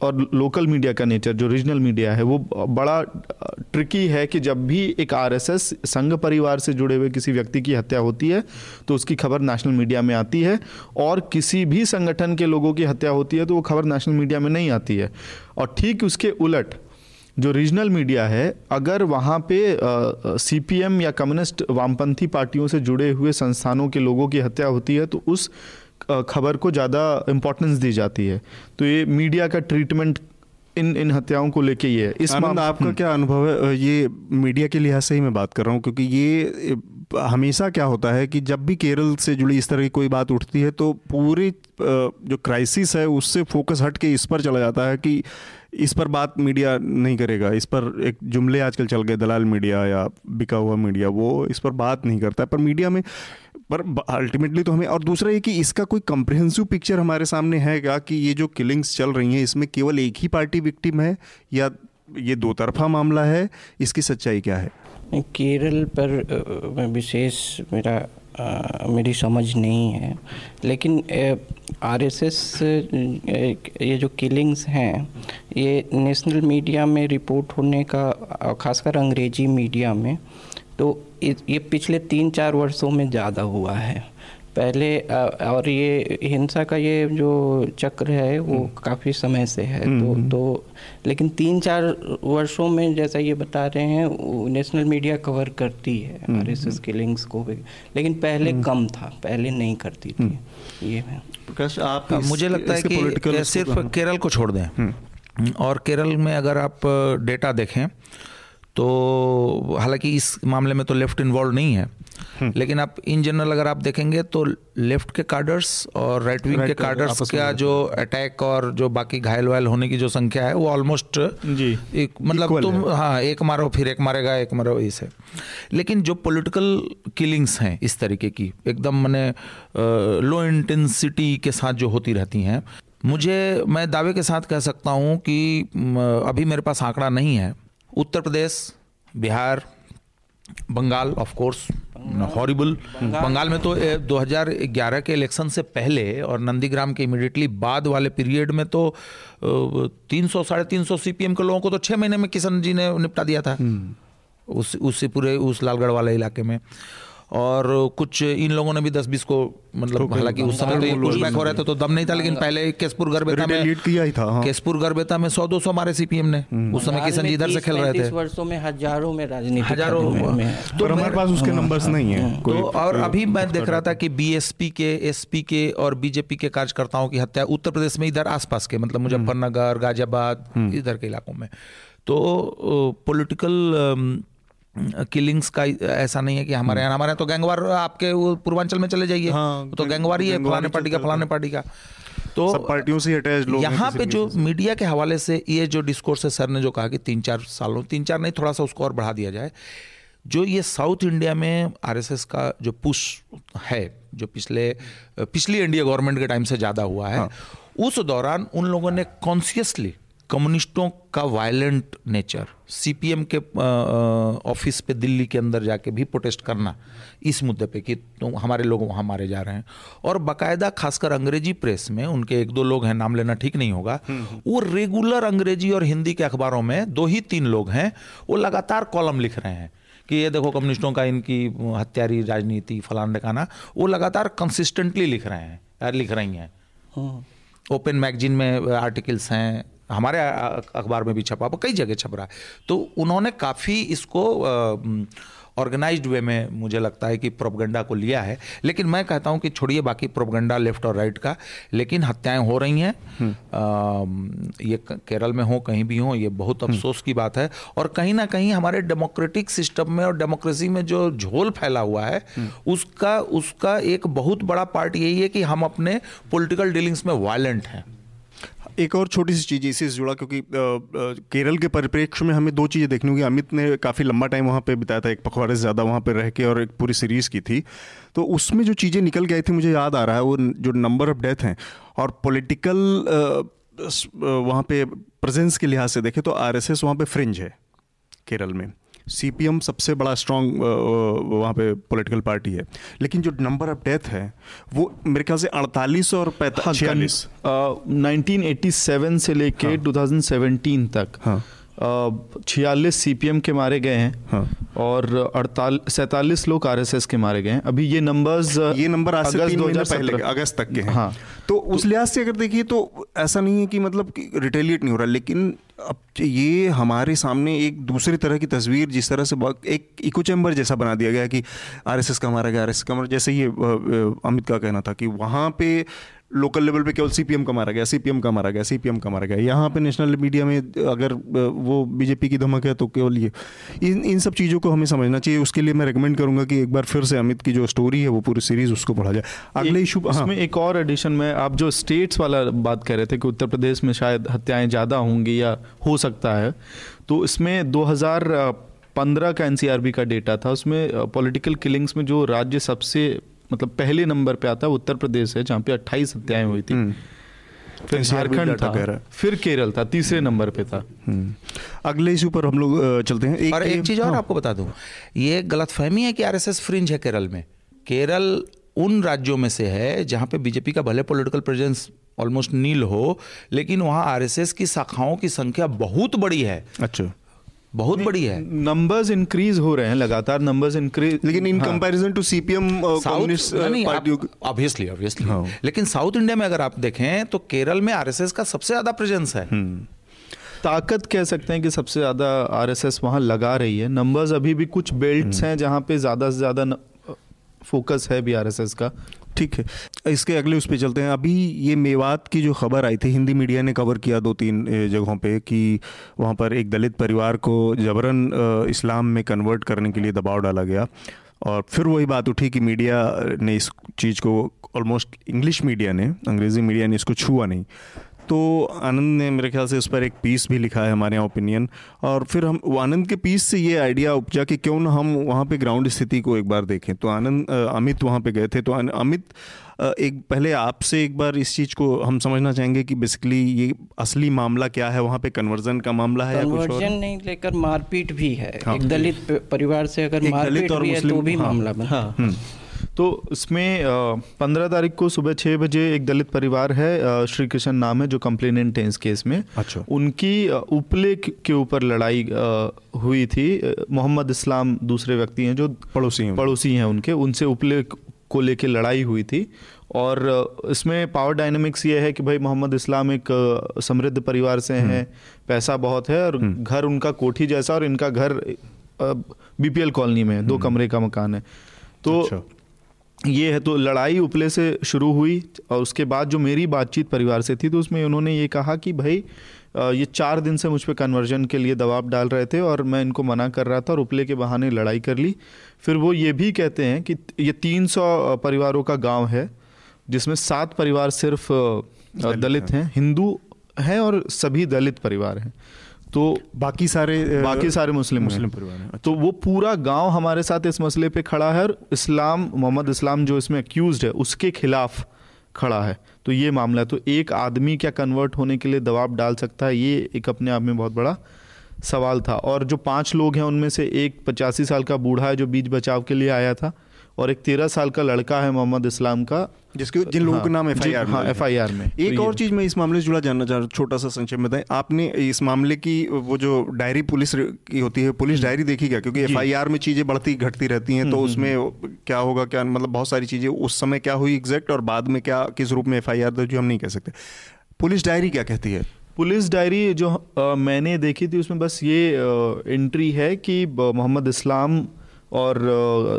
और लोकल मीडिया का नेचर, जो रीजनल मीडिया है, वो बड़ा ट्रिकी है कि जब भी एक आरएसएस संघ परिवार से जुड़े हुए किसी व्यक्ति की हत्या होती है तो उसकी खबर नेशनल मीडिया में आती है, और किसी भी संगठन के लोगों की हत्या होती है तो वो खबर नेशनल मीडिया में नहीं आती है। और ठीक उसके उलट जो रीजनल मीडिया है, अगर वहाँ पे सीपीएम या कम्युनिस्ट वामपंथी पार्टियों से जुड़े हुए संस्थानों के लोगों की हत्या होती है तो उस खबर को ज़्यादा इम्पोर्टेंस दी जाती है। तो ये मीडिया का ट्रीटमेंट इन इन हत्याओं को लेके ये है। इस मामले में आपका क्या अनुभव है? ये मीडिया के लिहाज से ही मैं बात कर रहा हूँ, क्योंकि ये हमेशा क्या होता है कि जब भी केरल से जुड़ी इस तरह की कोई बात उठती है तो पूरी जो क्राइसिस है उससे फोकस हट के इस पर चला जाता है कि इस पर बात मीडिया नहीं करेगा, इस पर एक जुमले आजकल चल गए, दलाल मीडिया या बिका हुआ मीडिया, वो इस पर बात नहीं करता है, पर मीडिया में, पर अल्टीमेटली तो हमें। और दूसरा ये कि इसका कोई कम्प्रिहेंसिव पिक्चर हमारे सामने है क्या कि ये जो किलिंग्स चल रही हैं इसमें केवल एक ही पार्टी विक्टिम है या ये दो तरफा मामला है, इसकी सच्चाई क्या है? केरल पर विशेष मेरा आ, मेरी समझ नहीं है, लेकिन आरएसएस ये जो किलिंग्स हैं ये नेशनल मीडिया में रिपोर्ट होने का, खासकर अंग्रेजी मीडिया में, तो ये पिछले तीन चार वर्षों में ज़्यादा हुआ है पहले, और ये हिंसा का ये जो चक्र है वो काफ़ी समय से है, तो तो लेकिन तीन चार वर्षों में जैसा ये बता रहे हैं नेशनल मीडिया कवर करती है आरएसएस किलिंग्स को, लेकिन पहले कम था, पहले नहीं करती थी। ये है प्रकाश, आप इस, मुझे लगता है कि सिर्फ केरल को छोड़ दें, और केरल में अगर आप डेटा देखें तो हालांकि इस मामले में तो लेफ्ट इन्वॉल्व नहीं है, लेकिन आप इन जनरल अगर आप देखेंगे तो लेफ्ट के कार्डर्स और राइट विंग के कार्डर्स का जो अटैक और जो बाकी घायल वायल होने की जो संख्या है वो ऑलमोस्ट एक मतलब तुम तो, हाँ एक मारो फिर एक मारेगा एक मारो इसे। लेकिन जो पॉलिटिकल किलिंग्स हैं इस तरीके की एकदम मैंने लो इंटेंसिटी के साथ जो होती रहती हैं, मुझे मैं दावे के साथ कह सकता हूँ कि अभी मेरे पास आंकड़ा नहीं है, Uttar Pradesh, Bihar, Bengal, of course horrible, Bengal में तो दो हज़ार ग्यारह के इलेक्शन से पहले और नंदीग्राम के इमीडिएटली बाद वाले पीरियड में तो तीन सौ साढ़े तीन सौ सीपीएम के लोगों को तो छः महीने में किशन जी ने निपटा दिया था उस उससे पूरे उस लालगढ़ वाले इलाके में, और कुछ इन लोगों ने भी दस बीस को मतलब हालांकि उस समय तो ये पुशबैक हो रहा था तो दम नहीं था, लेकिन पहले केसपुर गरबेता में लीड किया ही था, केसपुर गरबेता में सौ दो सौ मारे सीपीएम ने उस समय, किशन जी इधर से खेल रहे थे, वर्षों में हजारों में राजनीति हजारों तो हमारे पास उसके नंबर्स नहीं है। तो और अभी मैं देख रहा था कि बीएसपी के, एसपी के और बीजेपी के कार्यकर्ताओं की हत्या उत्तर प्रदेश में इधर आसपास के मतलब मुजफ्फरनगर, गाजियाबाद इधर के इलाकों में, तो पॉलिटिकल किलिंग्स का ऐसा नहीं है कि हमारे यहाँ, हमारे यहाँ तो गैंगवार, आपके वो पूर्वांचल में चले जाइए हाँ, तो गैंगवार ही है, फलाने पार्टी का फलाने पार्टी का, तो सब पार्टियों से अटैच लोग यहाँ पे जो मीडिया के हवाले से ये जो डिस्कोर्स है, सर ने जो कहा कि तीन चार सालों, तीन चार नहीं थोड़ा सा उसको और बढ़ा दिया जाए, जो ये साउथ इंडिया में आरएसएस का जो पुश है जो पिछले पिछली एनडीए गवर्नमेंट के टाइम से ज़्यादा हुआ है, उस दौरान उन लोगों ने कॉन्शियसली कम्युनिस्टों का वायलेंट नेचर, सीपीएम के ऑफिस पे दिल्ली के अंदर जाके भी प्रोटेस्ट करना इस मुद्दे पे कि तो हमारे लोग वहाँ मारे जा रहे हैं, और बाकायदा खासकर अंग्रेजी प्रेस में उनके एक दो लोग हैं, नाम लेना ठीक नहीं होगा, वो रेगुलर अंग्रेजी और हिंदी के अखबारों में दो ही तीन लोग हैं वो लगातार कॉलम लिख रहे हैं कि ये देखो कम्युनिस्टों का, इनकी हत्यारी राजनीति फलान ढकाना, वो लगातार कंसिस्टेंटली लिख रहे हैं, लिख रही हैं, ओपन मैगजीन में आर्टिकल्स हैं, हमारे अखबार में भी छपा, कई जगह छप रहा है, तो उन्होंने काफ़ी इसको ऑर्गेनाइज्ड वे में मुझे लगता है कि प्रोपगेंडा को लिया है। लेकिन मैं कहता हूं कि छोड़िए बाकी प्रोपगेंडा लेफ्ट और राइट का, लेकिन हत्याएं हो रही हैं, ये केरल में हो कहीं भी हो, ये बहुत अफसोस की बात है, और कहीं ना कहीं हमारे डेमोक्रेटिक सिस्टम में और डेमोक्रेसी में जो झोल फैला हुआ है उसका उसका एक बहुत बड़ा पार्ट यही है कि हम अपने पॉलिटिकल डीलिंग्स में वायलेंट हैं। एक और छोटी सी चीज़ इसी से जुड़ा, क्योंकि केरल के परिप्रेक्ष्य में हमें दो चीज़ें देखनी होगी। अमित ने काफ़ी लंबा टाइम वहाँ पे बिताया था, एक पखवाड़े से ज़्यादा वहाँ पे रह के, और एक पूरी सीरीज़ की थी, तो उसमें जो चीज़ें निकल गई थी मुझे याद आ रहा है, वो जो नंबर ऑफ डेथ हैं और पॉलिटिकल वहाँ पे प्रेजेंस के लिहाज से देखें तो आरएसएस वहाँ पे फ्रिंज है केरल में, सीपीएम सबसे बड़ा स्ट्रॉन्ग वहाँ पे पॉलिटिकल पार्टी है, लेकिन जो नंबर ऑफ डेथ है वो मेरे ख्याल से अड़तालीस और पैंतालीस नाइनटीन एटी सेवन से लेके हाँ। दो हज़ार सत्रह तक हाँ। छियालीस सीपीएम के मारे गए हैं हाँ। और सैंतालीस लोग आरएसएस के मारे गए हैं। अभी ये नंबर्स ये नंबर आज से तीन महीने पहले अगस्त तक के हैं हाँ। तो उस लिहाज से अगर देखिए तो ऐसा नहीं है कि मतलब कि रिटेलिएट नहीं हो रहा, लेकिन अब ये हमारे सामने एक दूसरी तरह की तस्वीर, जिस तरह से एक इको चैम्बर जैसा बना दिया गया कि आरएसएस का मारा गया, आरएसएस का मारा, जैसे ये अमित का कहना था कि वहाँ पे लोकल लेवल पे केवल सीपीएम का मारा गया, सीपीएम का मारा गया, सीपीएम का मारा गया, यहाँ पे नेशनल मीडिया में अगर वो बीजेपी की धमक है तो केवल ये, इन इन सब चीज़ों को हमें समझना चाहिए। उसके लिए मैं रेकमेंड करूँगा कि एक बार फिर से अमित की जो स्टोरी है वो पूरी सीरीज़ उसको पढ़ा जाए। अगले इशू में एक और एडिशन में आप जो स्टेट्स वाला बात कर रहे थे कि उत्तर प्रदेश में शायद हत्याएँ ज़्यादा होंगी या हो सकता है, तो इसमें दो हज़ार पंद्रह का एनसीआरबी का डेटा था, उसमें पॉलिटिकल किलिंग्स में जो राज्य सबसे मतलब पहले नंबर पे आता है उत्तर प्रदेश है, जहाँ पे अट्ठाईस हत्याएं हुई थी। फिर झारखंड था, फिर केरल था, तीसरे नंबर पे था। अगले इशू पर हम लोग चलते हैं। एक, और एक चीज़ और आपको बता दूं, ये गलतफहमी है कि आरएसएस फ्रिंज है केरल में। केरल उन राज्यों में से है जहाँ पे बीजेपी का भले पॉलिटिकल प्रेजेंस ऑलमोस्ट नील हो, लेकिन वहाँ आरएसएस की शाखाओं की संख्या बहुत बड़ी है। अच्छा, बहुत बड़ी है। नंबर्स इंक्रीज हो रहे हैं लगातार, नंबर्स इंक्रीज, लेकिन in comparison to CPM communist party obviously obviously लेकिन साउथ इंडिया में अगर आप देखें तो केरल में आरएसएस का सबसे ज्यादा प्रेजेंस है। ताकत कह सकते हैं कि सबसे ज्यादा आरएसएस वहां लगा रही है। नंबर्स अभी भी कुछ बेल्ट्स हैं जहां पे ज्यादा से ज्यादा फोकस है भी आरएसएस का। ठीक है, इसके अगले उस पे चलते हैं। अभी ये मेवात की जो खबर आई थी, हिंदी मीडिया ने कवर किया दो तीन जगहों पे कि वहाँ पर एक दलित परिवार को जबरन इस्लाम में कन्वर्ट करने के लिए दबाव डाला गया, और फिर वही बात उठी कि मीडिया ने इस चीज़ को ऑलमोस्ट, इंग्लिश मीडिया ने, अंग्रेज़ी मीडिया ने इसको छुआ नहीं। तो आनंद ने मेरे ख्याल से उस पर एक पीस भी लिखा है हमारे यहाँ, ओपिनियन, और फिर हम आनंद के पीस से ये आइडिया उपजा कि क्यों ना हम वहाँ पे ग्राउंड स्थिति को एक बार देखें। तो आनंद अमित वहाँ पे गए थे, तो अमित एक पहले आपसे एक बार इस चीज़ को हम समझना चाहेंगे कि बेसिकली ये असली मामला क्या है वहाँ पे, कन्वर्जन का मामला है या कुछ और? कन्वर्जन नहीं लेकर मारपीट भी है। हाँ, एक दलित परिवार से अगर मारपीट भी है तो भी मामला बना। तो इसमें पंद्रह तारीख को सुबह छः बजे एक दलित परिवार है, श्री कृष्ण नाम है, जो कंप्लेनेंट है इस केस में। अच्छा। उनकी उपले के ऊपर लड़ाई हुई थी। मोहम्मद इस्लाम दूसरे व्यक्ति हैं जो पड़ोसी हैं पड़ोसी हैं उनके, उनसे उपले को लेके लड़ाई हुई थी। और इसमें पावर डायनामिक्स ये है कि भाई मोहम्मद इस्लाम एक समृद्ध परिवार से हैं, पैसा बहुत है, और घर उनका कोठी जैसा, और इनका घर बीपीएल कॉलोनी में है, दो कमरे का मकान है। तो ये है, तो लड़ाई उपले से शुरू हुई। और उसके बाद जो मेरी बातचीत परिवार से थी, तो उसमें उन्होंने ये कहा कि भाई ये चार दिन से मुझ पे कन्वर्जन के लिए दबाव डाल रहे थे और मैं इनको मना कर रहा था, और उपले के बहाने लड़ाई कर ली। फिर वो ये भी कहते हैं कि ये तीन सौ परिवारों का गांव है, जिसमें सात परिवार सिर्फ दलित, दलित हैं, हिंदू हैं और सभी दलित परिवार हैं, तो बाकी सारे बाकी सारे मुस्लिम मुस्लिम परिवार हैं। तो वो पूरा गांव हमारे साथ इस मसले पे खड़ा है, और इस्लाम, मोहम्मद इस्लाम जो इसमें एक्यूज्ड है, उसके खिलाफ खड़ा है। तो ये मामला है। तो एक आदमी क्या कन्वर्ट होने के लिए दबाव डाल सकता है, ये एक अपने आप में बहुत बड़ा सवाल था। और जो पांच लोग हैं उनमें से एक पचासी साल का बूढ़ा है जो बीच बचाव के लिए आया था, और एक तेरह साल का लड़का है मोहम्मद इस्लाम का, जिसके जिन लोगों के नाम एफआईआर में, एफआईआर में। एक और चीज़ मैं इस मामले से जुड़ा जानना चाह रहा हूँ, छोटा सा संक्षेप में बताएं, आपने इस मामले की वो जो डायरी पुलिस की होती है, पुलिस डायरी देखी क्या? क्योंकि एफआईआर में चीज़ें बढ़ती घटती रहती हैं, तो उसमें क्या होगा क्या, मतलब बहुत सारी चीज़ें उस समय क्या हुई एग्जैक्ट, और बाद में क्या किस रूप में एफआईआर दर्ज, हम नहीं कह सकते। पुलिस डायरी क्या कहती है? पुलिस डायरी जो मैंने देखी थी उसमें बस ये एंट्री है कि मोहम्मद इस्लाम और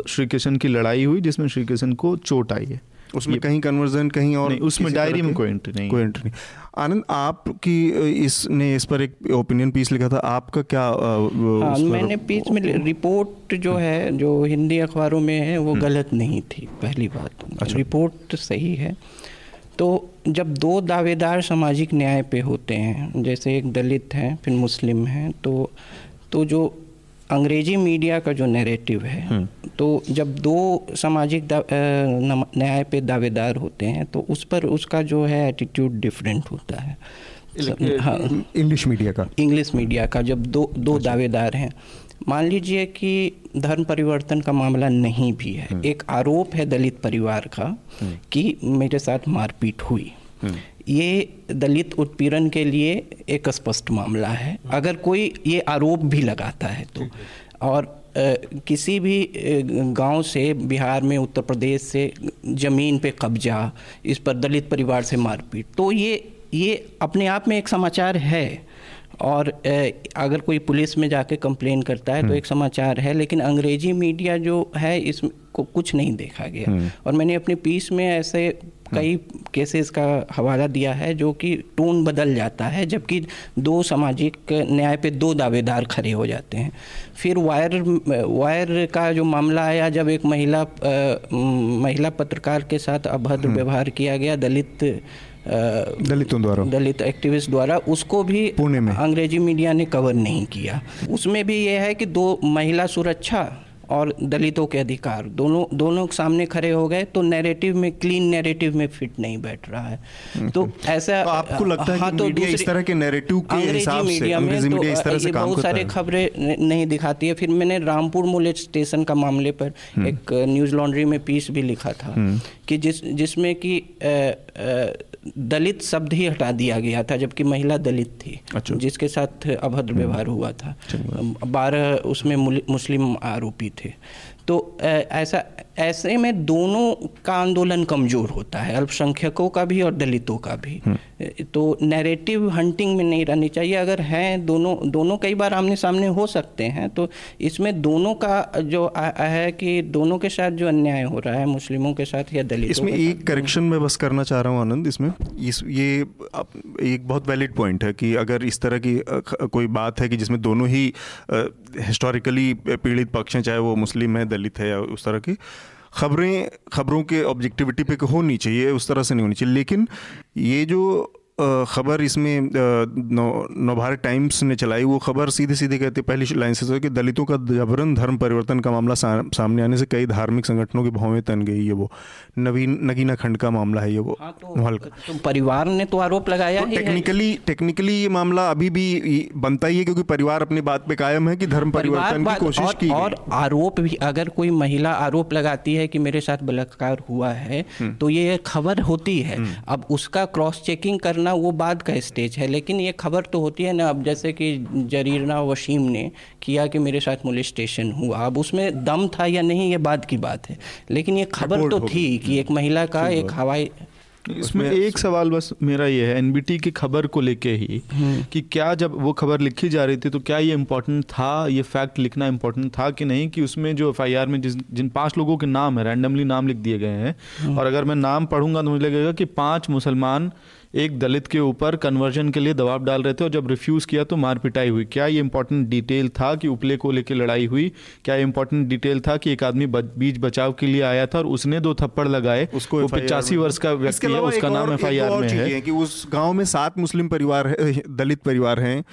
श्री कृष्ण की लड़ाई हुई, जिसमें श्री कृष्ण को चोट आई है। उसमें कहीं कन्वर्जन कहीं और, उसमें डायरी में कोई एंट्री नहीं कोई एंट्री नहीं आनंद, आपकी इसने इस पर एक ओपिनियन पीस लिखा था, आपका क्या? हाँ, मैंने पीस में रिपोर्ट जो है, जो हिंदी अखबारों में है, वो गलत नहीं थी, पहली बात। अच्छा। रिपोर्ट सही है। तो जब दो दावेदार सामाजिक न्याय पे होते हैं, जैसे एक दलित हैं फिर मुस्लिम हैं, तो तो जो अंग्रेजी मीडिया का जो नैरेटिव है, तो जब दो सामाजिक न्याय पे दावेदार होते हैं तो उस पर उसका जो है एटीट्यूड डिफरेंट होता है। हाँ, इंग्लिश मीडिया का इंग्लिश मीडिया का जब दो दो दावेदार हैं, मान लीजिए कि धर्म परिवर्तन का मामला नहीं भी है, एक आरोप है दलित परिवार का कि मेरे साथ मारपीट हुई, ये दलित उत्पीड़न के लिए एक स्पष्ट मामला है, अगर कोई ये आरोप भी लगाता है तो। और आ, किसी भी गांव से, बिहार में, उत्तर प्रदेश से ज़मीन पे कब्जा, इस पर दलित परिवार से मारपीट, तो ये ये अपने आप में एक समाचार है। और अगर कोई पुलिस में जाके कंप्लेन करता है तो एक समाचार है, लेकिन अंग्रेजी मीडिया जो है इसको कुछ नहीं देखा गया। और मैंने अपने पीस में ऐसे कई केसेस का हवाला दिया है जो कि टोन बदल जाता है, जबकि दो सामाजिक न्याय पे दो दावेदार खड़े हो जाते हैं। फिर वायर वायर का जो मामला आया, जब एक महिला आ, महिला पत्रकार के साथ अभद्र व्यवहार किया गया दलित दलितों द्वारा दलित एक्टिविस्ट द्वारा, उसको भी पुणे में अंग्रेजी मीडिया ने कवर नहीं किया। उसमें भी यह है कि दो महिला सुरक्षा और दलितों के अधिकार दोनों दोनों सामने खड़े हो गए, तो नैरेटिव में क्लीन नैरेटिव में फिट नहीं बैठ रहा है। तो ऐसा तो आपको लगता है कि मीडिया इस तरह के नैरेटिव के हिसाब से अंग्रेजी मीडिया इस तरह से काम करता है, बहुत सारे खबरें नहीं दिखाती है। फिर मैंने रामपुर मोलेट स्टेशन का मामले पर एक न्यूज लॉन्ड्री में पीस भी लिखा था कि जिस जिसमें कि दलित शब्द ही हटा दिया गया था, जबकि महिला दलित थी जिसके साथ अभद्र व्यवहार हुआ था, बारह उसमें मुस्लिम आरोपी थे। तो ऐसा ऐसे में दोनों का आंदोलन कमज़ोर होता है, अल्पसंख्यकों का भी और दलितों का भी। तो नैरेटिव हंटिंग में नहीं रहनी चाहिए। अगर हैं दोनों दोनों कई बार आमने सामने हो सकते हैं, तो इसमें दोनों का जो है कि दोनों के साथ जो अन्याय हो रहा है मुस्लिमों के साथ या दलितों, इसमें एक करेक्शन मैं बस करना चाह रहा हूँ आनंद, इसमें इस ये एक बहुत वैलिड पॉइंट है कि अगर इस तरह की कोई बात है कि जिसमें दोनों ही हिस्टोरिकली पीड़ित पक्ष हैं, चाहे वो मुस्लिम है दलित है या उस तरह की खबरें खबरों के ऑब्जेक्टिविटी पे होनी चाहिए, उस तरह से नहीं होनी चाहिए। लेकिन ये जो खबर इसमें नवभारत टाइम्स ने चलाई, वो खबर सीधे सीधे कहते पहली लाइन से कि दलितों का जबरन धर्म परिवर्तन का मामला सामने आने से कई धार्मिक संगठनों की भौवें तन गई। ये वो नवीन नगीना खंड का मामला है, ये वो हल्का तो, तो परिवार ने तो आरोप लगाया तो ही टेक्निकली है। टेक्निकली ये मामला अभी भी बनता ही है क्योंकि परिवार अपनी बात पे कायम है कि धर्म परिवर्तन की कोशिश की। और आरोप भी अगर कोई महिला आरोप लगाती है कि मेरे साथ बलात्कार हुआ है तो ये खबर होती है। अब उसका क्रॉस चेकिंग करना ना वो बाद का स्टेज है, लेकिन ये खबर तो होती है ना। अब जैसे कि जरीना वसीम ने किया कि मेरे साथ पुलिस स्टेशन हुआ, अब उसमें दम था या नहीं ये बाद की बात है, लेकिन ये खबर तो थी कि एक महिला का एक हवाई। इसमें एक सवाल बस मेरा ये है एनबीटी की खबर को लेके ही कि क्या जब वो खबर लिखी जा रही थी तो क्या ये इम्पोर्टेंट था, ये फैक्ट लिखना इम्पोर्टेंट था कि नहीं, कि उसमें जो एफआईआर में जिस जिन पांच लोगों के नाम है रैंडमली नाम लिख दिए गए हैं, और अगर मैं नाम पढ़ूंगा तो मुझे लगेगा कि पांच मुसलमान एक दलित के ऊपर कन्वर्जन के लिए दबाव डाल रहे थे और जब रिफ्यूज़ किया तो मार पिटाई हुई। क्या ये इंपॉर्टेंट डिटेल था कि उपले को लेकर लड़ाई हुई? क्या ये इंपॉर्टेंट डिटेल था कि एक आदमी बीच बचाव के लिए आया था और उसने दो थप्पड़ लगाए? उसको पचासी वर्ष का व्यक्ति है, उसका नाम एफआईआर में है कि उस गांव में सात मुस्लिम परिवार है, दलित परिवार हैं।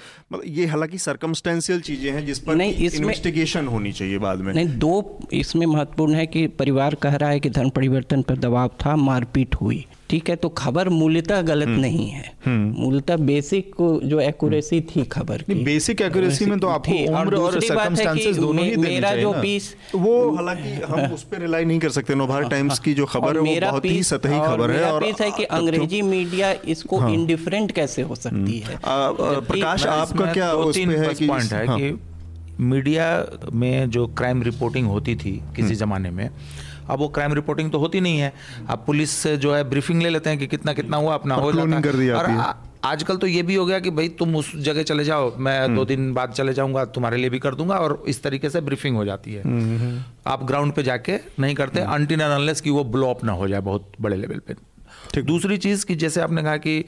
ये हालांकि सर्कमस्टेंशियल चीजें हैं जिस पर इन्वेस्टिगेशन होनी चाहिए बाद में। नहीं, दो इसमें महत्वपूर्ण है कि परिवार कह रहा है कि धर्म परिवर्तन पर दबाव था, मारपीट हुई, ठीक है। तो खबर मूलतः गलत नहीं है, मूलतः बेसिक जो एक्यूरेसी थी खबर की, बेसिक एक्यूरेसी में तो आपको उम्र और सर्कमस्टेंसेस दोनों ही देने चाहिए। मेरा जो पीस वो हालांकि हम उस पे रिलाई नहीं कर सकते, नवभारत टाइम्स की जो खबर है वो बहुत ही सतही खबर है। और पीस है कि अंग्रेजी मीडिया इसको इंडिफरेंट कैसे हो सकती है। प्रकाश आपका क्या उस पे है कि मीडिया में जो क्राइम रिपोर्टिंग होती थी किसी जमाने में, अब वो क्राइम रिपोर्टिंग तो होती नहीं है। अब पुलिस से जो है ब्रीफिंग ले लेते हैं कि कितना कितना हुआ अपना हो जाता है। और आजकल तो ये भी हो गया कि भाई तुम उस जगह चले जाओ, मैं दो दिन बाद चले जाऊंगा, तुम्हारे लिए भी कर दूंगा, और इस तरीके से ब्रीफिंग हो जाती है। आप ग्राउंड पे जाके नहीं करते अनटिल एंड अनलेस कि वो ब्लो अप ना हो जाए बहुत बड़े लेवल पे। दूसरी चीज़ कि जैसे आपने कहा कि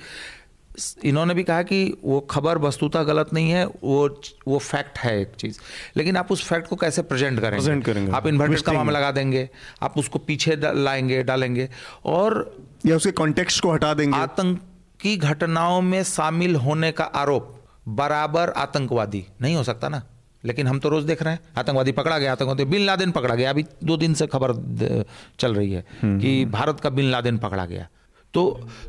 इन्होंने भी कहा कि वो खबर वस्तुतः गलत नहीं है, वो वो फैक्ट है एक चीज़, लेकिन आप उस फैक्ट को कैसे प्रेजेंट करेंगे, प्रेजेंट करेंगे। आप इन्वर्टेड कॉमा लगा देंगे, आप उसको पीछे लाएंगे डालेंगे और या उसके कॉन्टेक्स्ट को हटा देंगे। आतंकी घटनाओं में शामिल होने का आरोप बराबर आतंकवादी नहीं हो सकता ना, लेकिन हम तो रोज देख रहे हैं आतंकवादी पकड़ा गया, आतंकवादी बिन लादेन पकड़ा गया। अभी दो दिन से खबर चल रही है कि भारत का बिन लादेन पकड़ा गया। तो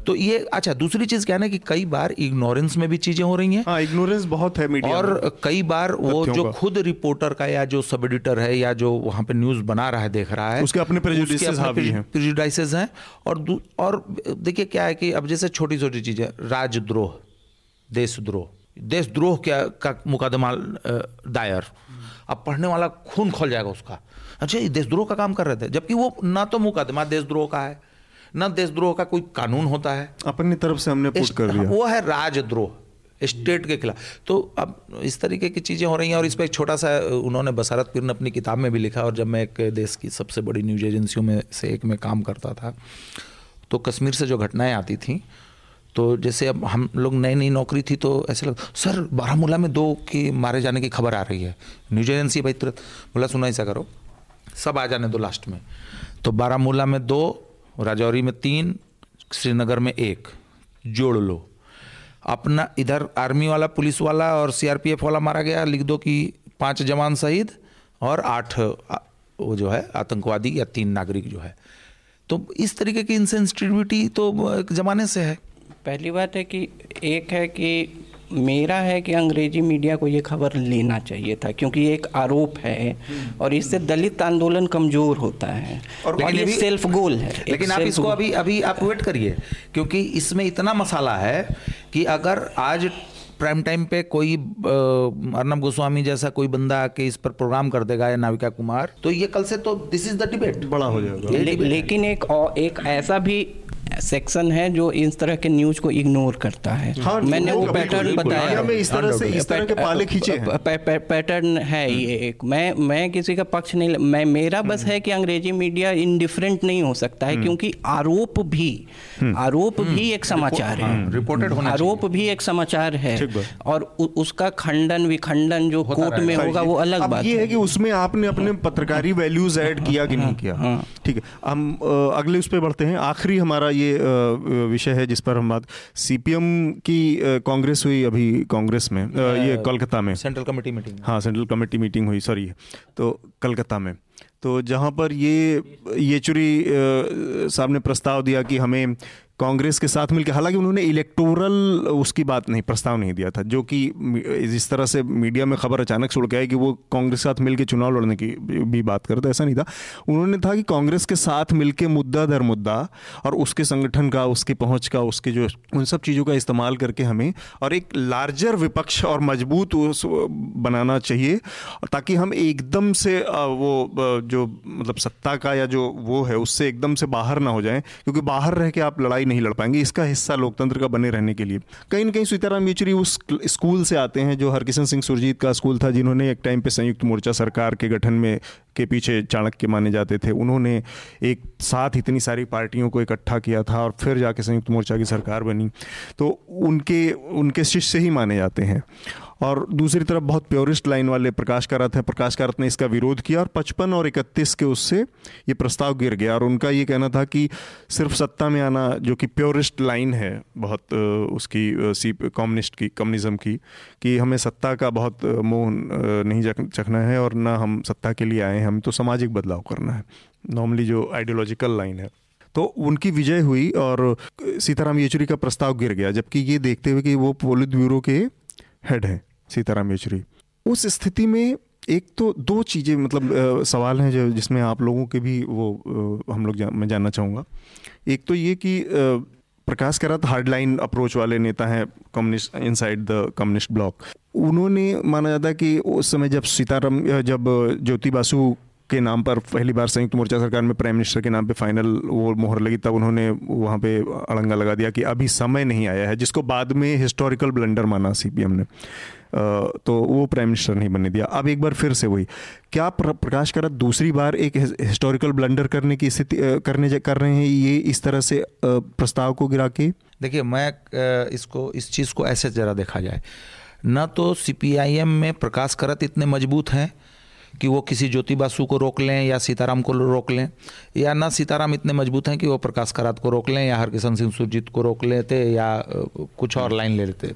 तो ये अच्छा। दूसरी चीज क्या है ना कि कई बार इग्नोरेंस में भी चीजें हो रही हैं। हाँ, इग्नोरेंस बहुत है मीडिया और में। कई बार वो जो खुद रिपोर्टर का या जो सब एडिटर है या जो वहां पे न्यूज बना रहा है देख रहा है उसके अपने प्रेजुडिसेस हावी हैं, प्रेजुडिसेस हैं। और और देखिए क्या है कि अब जैसे छोटी छोटी चीजें राजद्रोह देशद्रोह देशद्रोह का मुकदमा दायर, अब पढ़ने वाला खून खोल जाएगा उसका, अच्छा ये देशद्रोह का काम कर रहे थे, जबकि वो ना तो मुकदमा देशद्रोह का है ना देशद्रोह का कोई कानून होता है, अपनी तरफ से हमने पुट कर दिया, वो है राजद्रोह स्टेट के खिलाफ। तो अब इस तरीके की चीज़ें हो रही हैं। और इस पर एक छोटा सा उन्होंने बसारत पीर ने अपनी किताब में भी लिखा, और जब मैं एक देश की सबसे बड़ी न्यूज एजेंसियों में से एक में काम करता था तो कश्मीर से जो घटनाएं आती थी, तो जैसे अब हम लोग नई नई नौकरी थी तो ऐसे लग सर बारामूला में दो के मारे जाने की खबर आ रही है, न्यूज एजेंसी भाई तुरंत बोला सुना ऐसा करो सब आ जाने दो लास्ट में, तो बारामूला में दो, राजौरी में तीन, श्रीनगर में एक, जोड़ लो अपना। इधर आर्मी वाला पुलिस वाला और सीआरपीएफ वाला मारा गया, लिख दो कि पांच जवान शहीद और आठ वो जो है आतंकवादी या तीन नागरिक जो है। तो इस तरीके की इंसेंसिटिविटी तो ज़माने से है। पहली बात है कि एक है कि मेरा है कि अंग्रेजी मीडिया को ये खबर लेना चाहिए था, क्योंकि ये एक आरोप है और इससे दलित आंदोलन कमज़ोर होता है, और लेकिन ये भी सेल्फ गोल है। लेकिन आप इसको अभी अभी आप वेट करिए, क्योंकि इसमें इतना मसाला है कि अगर आज प्राइम टाइम पे कोई अर्नब गोस्वामी जैसा कोई बंदा आके इस पर प्रोग्राम कर देगा या नाविका कुमार, तो ये कल से तो दिस इज़ द डिबेट बड़ा हो जाएगा। ले, लेकिन एक एक ऐसा भी सेक्शन है जो इस तरह के न्यूज को इग्नोर करता है। हाँ, मैंने वो पैटर्न बताया, इस तरह से इस तरह के पाले खींचे पैटर्न है ये एक। मैं मैं किसी का पक्ष नहीं, मैं मेरा बस है कि अंग्रेजी मीडिया इंडिफरेंट नहीं हो सकता है, क्योंकि आरोप भी आरोप भी एक समाचार है, रिपोर्टेड होना चाहिए। आरोप भी एक समाचार है और उसका खंडन विखंडन जो कोर्ट में होगा वो अलग बात है कि उसमें आपने अपने पत्रकारी वैल्यूज ऐड किया कि नहीं किया। ठीक है, हम अगले उस पर बढ़ते हैं। आखिरी हमारा ये विषय है जिस पर हम बात, सीपीएम की कांग्रेस हुई अभी कांग्रेस में ये कोलकाता में सेंट्रल कमेटी मीटिंग हाँ सेंट्रल कमेटी मीटिंग हुई सॉरी तो कोलकाता में, तो जहाँ पर ये येचुरी साहब ने प्रस्ताव दिया कि हमें कांग्रेस के साथ मिलकर, हालांकि उन्होंने इलेक्टोरल उसकी बात नहीं प्रस्ताव नहीं दिया था, जो कि जिस तरह से मीडिया में खबर अचानक से उड़ गया है कि वो कांग्रेस के साथ मिलकर चुनाव लड़ने की भी बात करते, ऐसा नहीं था। उन्होंने था कि कांग्रेस के साथ मिलकर मुद्दा दर मुद्दा और उसके संगठन का, उसकी पहुंच का, उसके जो उन सब चीज़ों का इस्तेमाल करके हमें और एक लार्जर विपक्ष और मजबूत बनाना चाहिए, ताकि हम एकदम से वो जो मतलब सत्ता का या जो वो है उससे एकदम से बाहर ना हो जाएं, क्योंकि बाहर रह के आप लड़ाई नहीं लड़ पाएंगे। इसका हिस्सा लोकतंत्र का बने रहने के लिए कहीं ना कहीं सीताराम येचुरी उस स्कूल से आते हैं जो हरकिशन सिंह सुरजीत का स्कूल था, जिन्होंने एक टाइम पे संयुक्त मोर्चा सरकार के गठन में के पीछे चाणक्य माने जाते थे। उन्होंने एक साथ इतनी सारी पार्टियों को इकट्ठा किया था और फिर जाके संयुक्त मोर्चा की सरकार बनी, तो उनके उनके शिष्य ही माने जाते हैं। और दूसरी तरफ बहुत प्योरिस्ट लाइन वाले प्रकाश करात हैं, प्रकाश करात ने इसका विरोध किया और पचपन और इकतीस के उससे ये प्रस्ताव गिर गया, और उनका ये कहना था कि सिर्फ सत्ता में आना, जो कि प्योरिस्ट लाइन है बहुत उसकी सी कम्युनिस्ट की कम्युनिज़म की, कि हमें सत्ता का बहुत मोह नहीं चखना है और ना हम सत्ता के लिए आए हैं, हमें तो सामाजिक बदलाव करना है, नॉर्मली जो आइडियोलॉजिकल लाइन है। तो उनकी विजय हुई और सीताराम येचुरी का प्रस्ताव गिर गया, जबकि ये देखते हुए कि वो पोलित ब्यूरो के हेड हैं सीताराम येचुरी। उस स्थिति में एक तो दो चीज़ें मतलब आ, सवाल हैं जो जिसमें आप लोगों के भी वो आ, हम लोग जा, मैं जानना चाहूँगा। एक तो ये कि आ, प्रकाश करात हार्डलाइन अप्रोच वाले नेता हैं communist inside the communist bloc. उन्होंने माना जाता है कि उस समय जब सीताराम जब ज्योति बसु के नाम पर पहली बार संयुक्त मोर्चा सरकार में प्राइम मिनिस्टर के नाम पे फाइनल वो मोहर लगी, तब उन्होंने वहाँ पे अड़ंगा लगा दिया कि अभी समय नहीं आया है, जिसको बाद में हिस्टोरिकल ब्लंडर माना सीपीएम ने, तो वो प्राइम मिनिस्टर नहीं बनने दिया। अब एक बार फिर से वही, क्या प्रकाश करात दूसरी बार एक हिस्टोरिकल ब्लंडर करने की स्थिति करने कर रहे हैं ये इस तरह से प्रस्ताव को गिरा के? देखिए, मैं इसको इस चीज़ को ऐसे ज़रा देखा जाए ना, तो सीपीआईएम में प्रकाश करात इतने मजबूत हैं कि वो किसी ज्योति बसु को रोक लें या सीताराम को रोक लें, या ना सीताराम इतने मजबूत हैं कि वो प्रकाश करात को रोक लें या हरकिशन सिंह सुरजीत को रोक लेते या कुछ और लाइन ले लेते।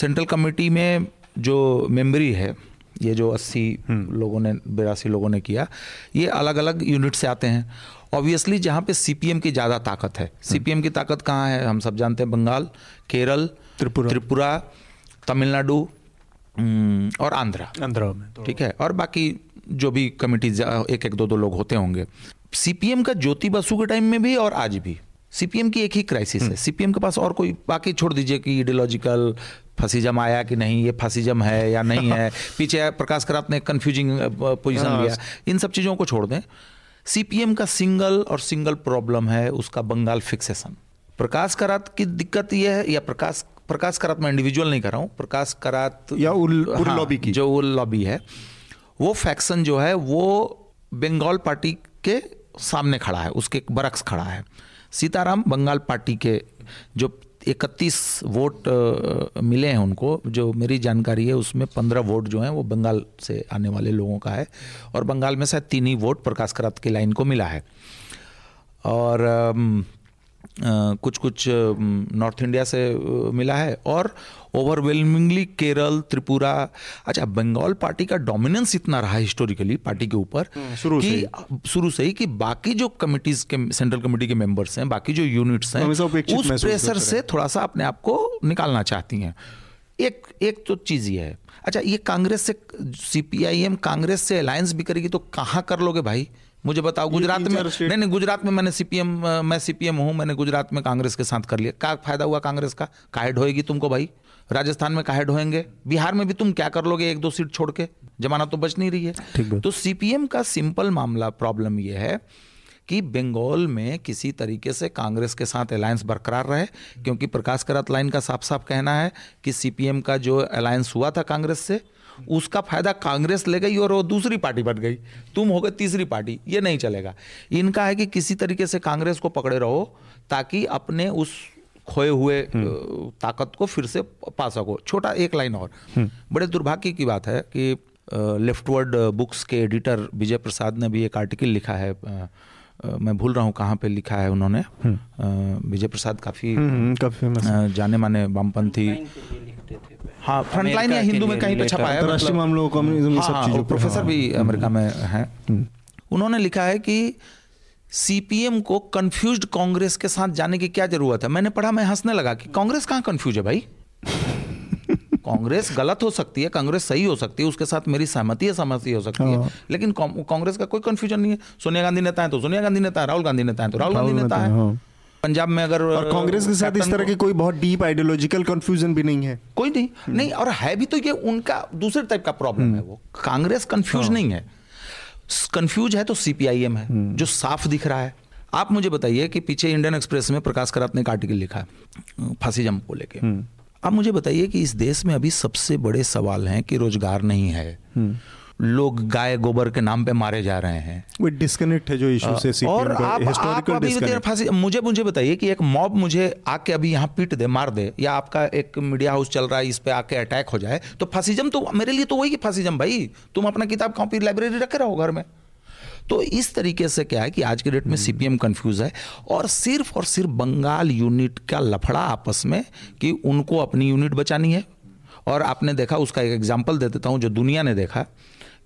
सेंट्रल कमेटी में जो मेंबरी है, ये जो अस्सी लोगों ने बिरासी लोगों ने किया, ये अलग अलग यूनिट से आते हैं। ऑब्वियसली जहाँ पे सीपीएम की ज़्यादा ताकत है, सीपीएम की ताकत कहाँ है हम सब जानते हैं, बंगाल, केरल, त्रिपुरा, तमिलनाडु और आंध्रा आंध्रा में, ठीक है, और बाकी जो भी कमिटीज एक एक दो दो लोग होते होंगे। सीपीएम का ज्योति बसु के टाइम में भी और आज भी सीपीएम की एक ही क्राइसिस है। सीपीएम के पास और कोई, बाकी छोड़ दीजिए कि आइडियोलॉजिकल फसीजम आया कि नहीं, ये फसीजम है या नहीं है, पीछे प्रकाश करात ने कन्फ्यूजिंग पोजिशन लिया, इन सब चीज़ों को छोड़ दें, सीपीएम का सिंगल और सिंगल प्रॉब्लम है उसका बंगाल फिक्सेशन। प्रकाश करात की दिक्कत यह है, या प्रकाश प्रकाश करात मैं इंडिविजुअल नहीं कर रहा हूँ, प्रकाश करात या उल, उल हाँ, लॉबी की जो उल लॉबी है, वो फैक्शन जो है वो बंगाल पार्टी के सामने खड़ा है, उसके बरक्स खड़ा है। सीताराम बंगाल पार्टी के जो इकतीस वोट मिले हैं उनको, जो मेरी जानकारी है उसमें पंद्रह वोट जो हैं वो बंगाल से आने वाले लोगों का है, और बंगाल में शायद तीन ही वोट प्रकाश करात की लाइन को मिला है। और कुछ कुछ नॉर्थ इंडिया से मिला है और ओवरवेलमिंगली केरल, त्रिपुरा। अच्छा, बंगाल पार्टी का डोमिनेंस इतना रहा हिस्टोरिकली पार्टी के ऊपर शुरू से शुरू से ही कि बाकी जो कमिटीज के, सेंट्रल कमेटी के मेंबर्स हैं, बाकी जो यूनिट्स हैं, उस प्रेशर से थोड़ा सा अपने आप को निकालना चाहती हैं। एक एक तो चीज़ ये है। अच्छा, ये कांग्रेस से सीपीआईएम कांग्रेस से अलायंस भी करेगी तो कहाँ कर लोगे भाई, मुझे बताओ। गुजरात में नहीं नहीं गुजरात में मैंने सीपीएम मैं सीपीएम हूँ, मैंने गुजरात में कांग्रेस के साथ कर लिया, क्या फायदा हुआ कांग्रेस का? काहे ढोएगी तुमको भाई, राजस्थान में काहे ढोएंगे, बिहार में भी तुम क्या कर लोगे, एक दो सीट छोड़ के जमाना तो बच नहीं रही है। तो सीपीएम का सिंपल मामला प्रॉब्लम यह है कि बंगाल में किसी तरीके से कांग्रेस के साथ अलायंस बरकरार रहे, क्योंकि प्रकाश करात लाइन का साफ साफ कहना है कि सीपीएम का जो अलायंस हुआ था कांग्रेस से, उसका फायदा कांग्रेस ले गई और वो दूसरी पार्टी बन गई, तुम हो गए तीसरी पार्टी, ये नहीं चलेगा। इनका है कि किसी तरीके से कांग्रेस को पकड़े रहो ताकि अपने उस खोए हुए ताकत को फिर से पा सको। छोटा एक लाइन और, बड़े दुर्भाग्य की बात है कि लेफ्टवर्ड बुक्स के एडिटर विजय प्रसाद ने भी एक आर्टिकल लिखा है, मैं भूल रहा हूँ कहाँ पे लिखा है उन्होंने। विजय प्रसाद काफी जाने माने वामपंथी, हाँ, फ्रंटलाइन या हिंदू में कहीं पे छपा है, राष्ट्रीय मामलों कम्युनिज्म सब चीजों, प्रोफेसर भी अमेरिका में हैं। उन्होंने लिखा है कि सीपीएम को कंफ्यूज्ड कांग्रेस के साथ जाने की क्या जरूरत है। मैंने पढ़ा, मैं हंसने लगा कि कांग्रेस कहाँ कंफ्यूज है भाई, कांग्रेस गलत हो सकती है, कांग्रेस सही हो सकती है, उसके साथ मेरी सहमति है, सहमति हो सकती है, लेकिन कांग्रेस का कोई कंफ्यूजन नहीं है। सोनिया गांधी नेता है तो सोनिया गांधी नेता है, राहुल गांधी नेता है तो राहुल गांधी नेता है। पंजाब में अगर और कांग्रेस के साथ इस तरह की कोई बहुत डीप आइडियोलॉजिकल कंफ्यूजन भी नहीं है, कोई नहीं नहीं और है भी तो ये उनका दूसरे टाइप का प्रॉब्लम है। वो कांग्रेस कंफ्यूज नहीं है, कंफ्यूज है तो सीपीआईएम है जो साफ दिख रहा है। आप मुझे बताइए कि पीछे इंडियन एक्सप्रेस में प्रकाश करात ने एक आर्टिकल लिखा फासिज्म को लेके। आप मुझे बताइए कि इस देश में अभी सबसे बड़े सवाल हैं कि रोजगार नहीं है, लोग गाय गोबर के नाम पे मारे जा रहे हैं, वो डिस्कनेक्ट है जो इशू से सीपीएम और का, आप, हिस्टोरिकल आप डिस्कनेक्ट। मुझे मुझे बताइए कि एक मॉब मुझे आके अभी यहाँ पीट दे, मार दे, या आपका एक मीडिया हाउस चल रहा है इस पे आके अटैक हो जाए तो फासिज्म, तो मेरे लिए तो वही फासिज्म भाई, तुम अपना किताब कॉपी लाइब्रेरी रखे रहो घर में। तो इस तरीके से क्या है कि आज के डेट में सीपीएम कंफ्यूज है और सिर्फ और सिर्फ बंगाल यूनिट का लफड़ा आपस में कि उनको अपनी यूनिट बचानी है। और आपने देखा, उसका एक एग्जाम्पल दे देता हूं जो दुनिया ने देखा,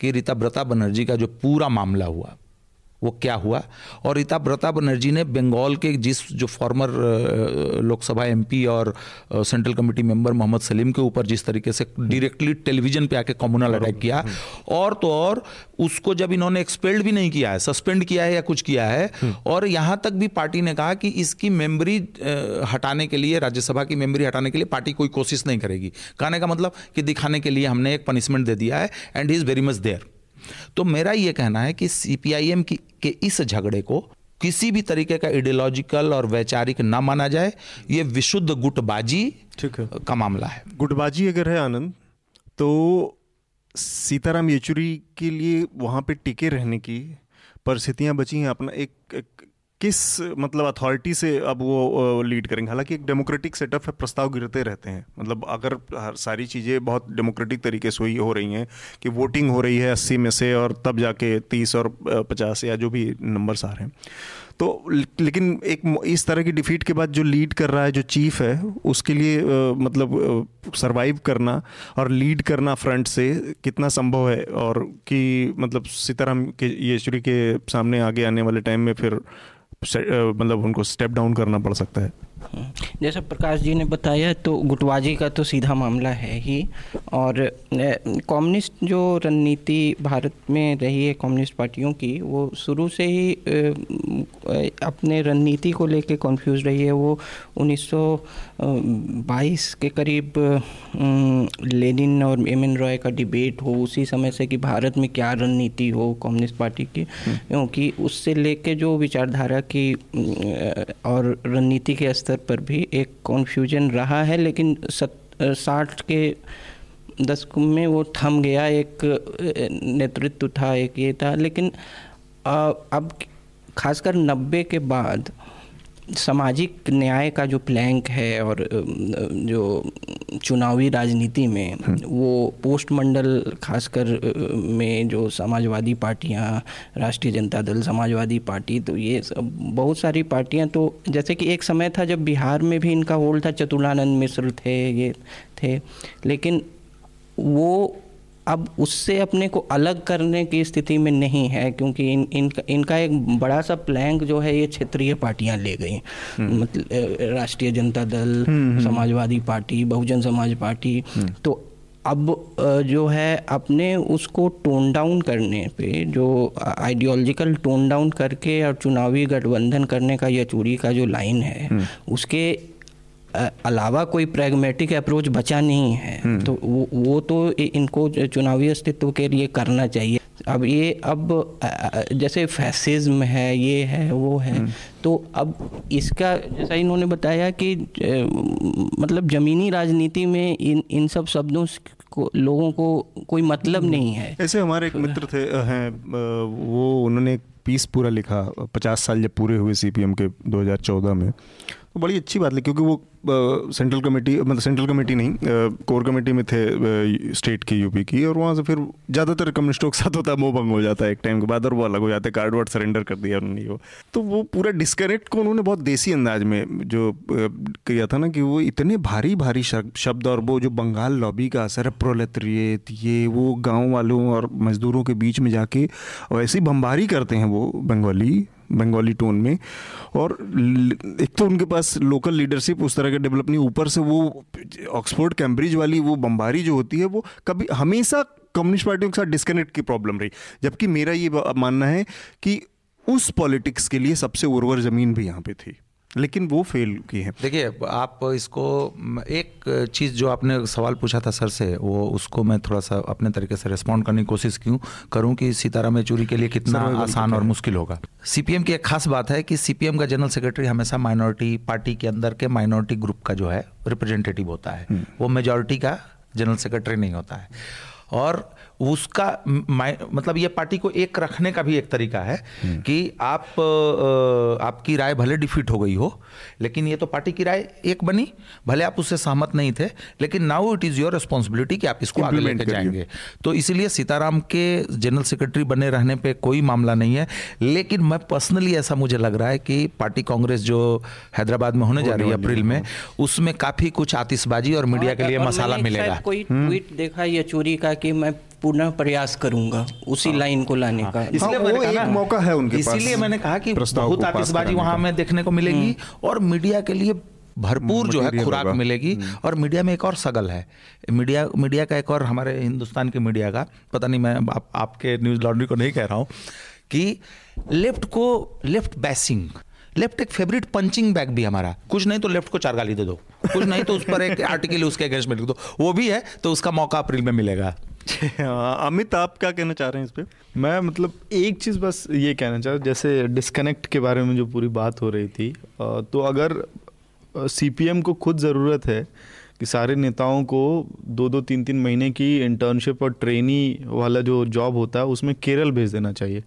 कि रीताव्रता बनर्जी का जो पूरा मामला हुआ वो क्या हुआ। और रीताव्रता बनर्जी ने बंगाल के जिस जो फॉर्मर लोकसभा एमपी और central committee member Mohammad Salim के ऊपर जिस तरीके से डायरेक्टली टेलीविजन पे आके कम्युनल अटैक किया, और तो और उसको जब इन्होंने एक्सपेल्ड भी नहीं किया है, सस्पेंड किया है या कुछ किया है, और यहाँ तक भी पार्टी ने कहा कि इसकी मेमोरी हटाने के लिए, राज्यसभा की मेमोरी हटाने के लिए पार्टी कोई कोशिश नहीं करेगी। कहने का मतलब कि दिखाने के लिए हमने एक पनिशमेंट दे दिया है, and he is very much there. तो मेरा ये कहना है कि सीपीआईएम के इस झगड़े को किसी भी तरीके का आइडियोलॉजिकल और वैचारिक ना माना जाए, ये विशुद्ध गुटबाजी का मामला है। गुटबाजी अगर है आनंद, तो सीताराम येचुरी के लिए वहाँ पे टिके रहने की परिस्थितियाँ बची हैं। अपना एक, एक किस मतलब अथॉरिटी से अब वो लीड करेंगे। हालांकि एक डेमोक्रेटिक सेटअप है, प्रस्ताव गिरते रहते हैं, मतलब अगर हर सारी चीज़ें बहुत डेमोक्रेटिक तरीके से हुई हो रही हैं कि वोटिंग हो रही है अस्सी में से और तब जाके तीस और पचास या जो भी नंबर्स आ रहे हैं, तो लेकिन एक इस तरह की डिफीट के बाद जो लीड कर रहा है, जो चीफ है, उसके लिए मतलब सरवाइव करना और लीड करना फ्रंट से कितना संभव है, और कि मतलब सीताराम के येचुरी के सामने आगे आने वाले टाइम में फिर मतलब उनको स्टेप डाउन करना पड़ सकता है। जैसा प्रकाश जी ने बताया, तो गुटबाजी का तो सीधा मामला है ही, और कम्युनिस्ट जो रणनीति भारत में रही है कम्युनिस्ट पार्टियों की, वो शुरू से ही अपने रणनीति को लेके कंफ्यूज रही है। वो उन्नीस सौ बाईस के करीब लेनिन और एम एन रॉय का डिबेट हो, उसी समय से कि भारत में क्या रणनीति हो कम्युनिस्ट पार्टी की, क्योंकि उससे लेके जो विचारधारा की और रणनीति के स्तर पर भी एक कन्फ्यूजन रहा है, लेकिन साठ के दशक में वो थम गया। एक नेतृत्व था, एक ये था, लेकिन अब खासकर नब्बे के बाद सामाजिक न्याय का जो प्लैंक है और जो चुनावी राजनीति में वो पोस्टमंडल खासकर में जो समाजवादी पार्टियां, राष्ट्रीय जनता दल, समाजवादी पार्टी, तो ये बहुत सारी पार्टियां, तो जैसे कि एक समय था जब बिहार में भी इनका होल्ड था, चतुलानंद मिश्र थे, ये थे, लेकिन वो अब उससे अपने को अलग करने की स्थिति में नहीं है, क्योंकि इन, इन इनका एक बड़ा सा प्लैंक जो है ये क्षेत्रीय पार्टियां ले गई, मतलब राष्ट्रीय जनता दल, समाजवादी पार्टी, बहुजन समाज पार्टी। तो अब जो है अपने उसको टोन डाउन करने पे, जो आइडियोलॉजिकल टोन डाउन करके और चुनावी गठबंधन करने का येचुरी का जो लाइन है, उसके अलावा कोई प्रैग्मेटिक अप्रोच बचा नहीं है। तो वो वो तो इनको चुनावी अस्तित्व के लिए करना चाहिए। अब ये अब जैसे फैसिज्म है, ये है, वो है, तो अब इसका जैसा इन्होंने बताया कि मतलब ज़मीनी राजनीति में इन इन सब शब्दों को लोगों को कोई मतलब नहीं है। ऐसे हमारे एक मित्र थे हैं, वो उन्होंने एक पीस पूरा लिखा, पचास साल जब पूरे हुए सीपीएम के दो हज़ार चौदह में, तो बड़ी अच्छी बात है, क्योंकि वो सेंट्रल कमेटी, मतलब सेंट्रल कमेटी नहीं, कोर कमेटी में थे स्टेट की, यूपी की, और वहाँ से फिर ज़्यादातर कम्युनिस्टों के साथ होता है, मोह भंग हो जाता है एक टाइम के बाद, और वो अलग हो जाते हैं, कार्ड वार्ड सरेंडर कर दिया उन्होंने। वो तो वो पूरा डिस्कनेक्ट को उन्होंने बहुत देसी अंदाज में जो किया था ना, कि वो इतने भारी भारी शब्द, और वो जो बंगाल लॉबी का असर है, प्रोलेटरिएट, ये वो गाँव वालों और मजदूरों के बीच में जाके और ऐसी बमबारी करते हैं वो बंगाली बंगाली टोन में। और एक तो उनके पास लोकल लीडरशिप उस तरह के डेवलप नहीं, ऊपर से वो ऑक्सफोर्ड कैम्ब्रिज वाली वो बमबारी जो होती है, वो कभी हमेशा कम्युनिस्ट पार्टियों के साथ डिस्कनेक्ट की प्रॉब्लम रही। जबकि मेरा ये मानना है कि उस पॉलिटिक्स के लिए सबसे उर्वर ज़मीन भी यहाँ पे थी, लेकिन वो फेल की है। देखिए, आप इसको, एक चीज़ जो आपने सवाल पूछा था सर से, वो उसको मैं थोड़ा सा अपने तरीके से रिस्पॉन्ड करने की कोशिश क्यों करूं कि सीताराम येचुरी के लिए कितना आसान और मुश्किल होगा। सीपीएम की एक खास बात है कि सीपीएम का जनरल सेक्रेटरी हमेशा माइनॉरिटी पार्टी के अंदर के माइनॉरिटी ग्रुप का जो है रिप्रेजेंटेटिव होता है, वो मेजॉरिटी का जनरल सेक्रेटरी नहीं होता है। और उसका मतलब ये पार्टी को एक रखने का भी एक तरीका है कि आप आपकी राय भले डिफीट हो गई हो, लेकिन ये तो पार्टी की राय एक बनी, भले आप उससे सहमत नहीं थे, लेकिन now it is your responsibility कि आप इसको आगे लेकर जाएंगे। तो इसलिए सीताराम के जनरल सेक्रेटरी बने रहने पे कोई मामला नहीं है। लेकिन मैं पर्सनली, ऐसा मुझे लग रहा है कि पार्टी कांग्रेस जो हैदराबाद में होने जा रही है अप्रैल में, उसमें काफ़ी कुछ आतिशबाजी और मीडिया के लिए मसाला मिलेगा। कोई ट्वीट देखा येचुरी का कि मैं पुनः प्रयास करूंगा उसी लाइन को लाने का, इसलिए मैंने कहा मौका है उनके पास, इसीलिए मैंने कहा कि बहुत आतिशबाजी वहां में देखने को मिलेगी और मीडिया के लिए भरपूर जो है खुराक मिलेगी। और मीडिया में एक और सगल है, मीडिया मीडिया का एक और, हमारे हिंदुस्तान के मीडिया का, पता नहीं मैं आप, आपके न्यूज लॉन्ड्री को नहीं कह रहा हूँ, कि लेफ्ट को लेफ्ट बैसिंग, लेफ्ट एक फेवरेट पंचिंग बैग भी हमारा, कुछ नहीं तो लेफ्ट को चार गाली दे दो, कुछ नहीं तो उस पर एक आर्टिकल उसके अगेंस्ट में लिख दो, वो भी है। तो उसका मौका अप्रैल में मिलेगा। अमित, आप क्या कहना चाह रहे हैं इस पे? मैं मतलब एक चीज़ बस ये कहना चाह रहा हूँ, जैसे डिस्कनेक्ट के बारे में जो पूरी बात हो रही थी, तो अगर सीपीएम को खुद ज़रूरत है कि सारे नेताओं को दो दो तीन तीन महीने की इंटर्नशिप और ट्रेनी वाला जो जॉब होता है, उसमें केरल भेज देना चाहिए,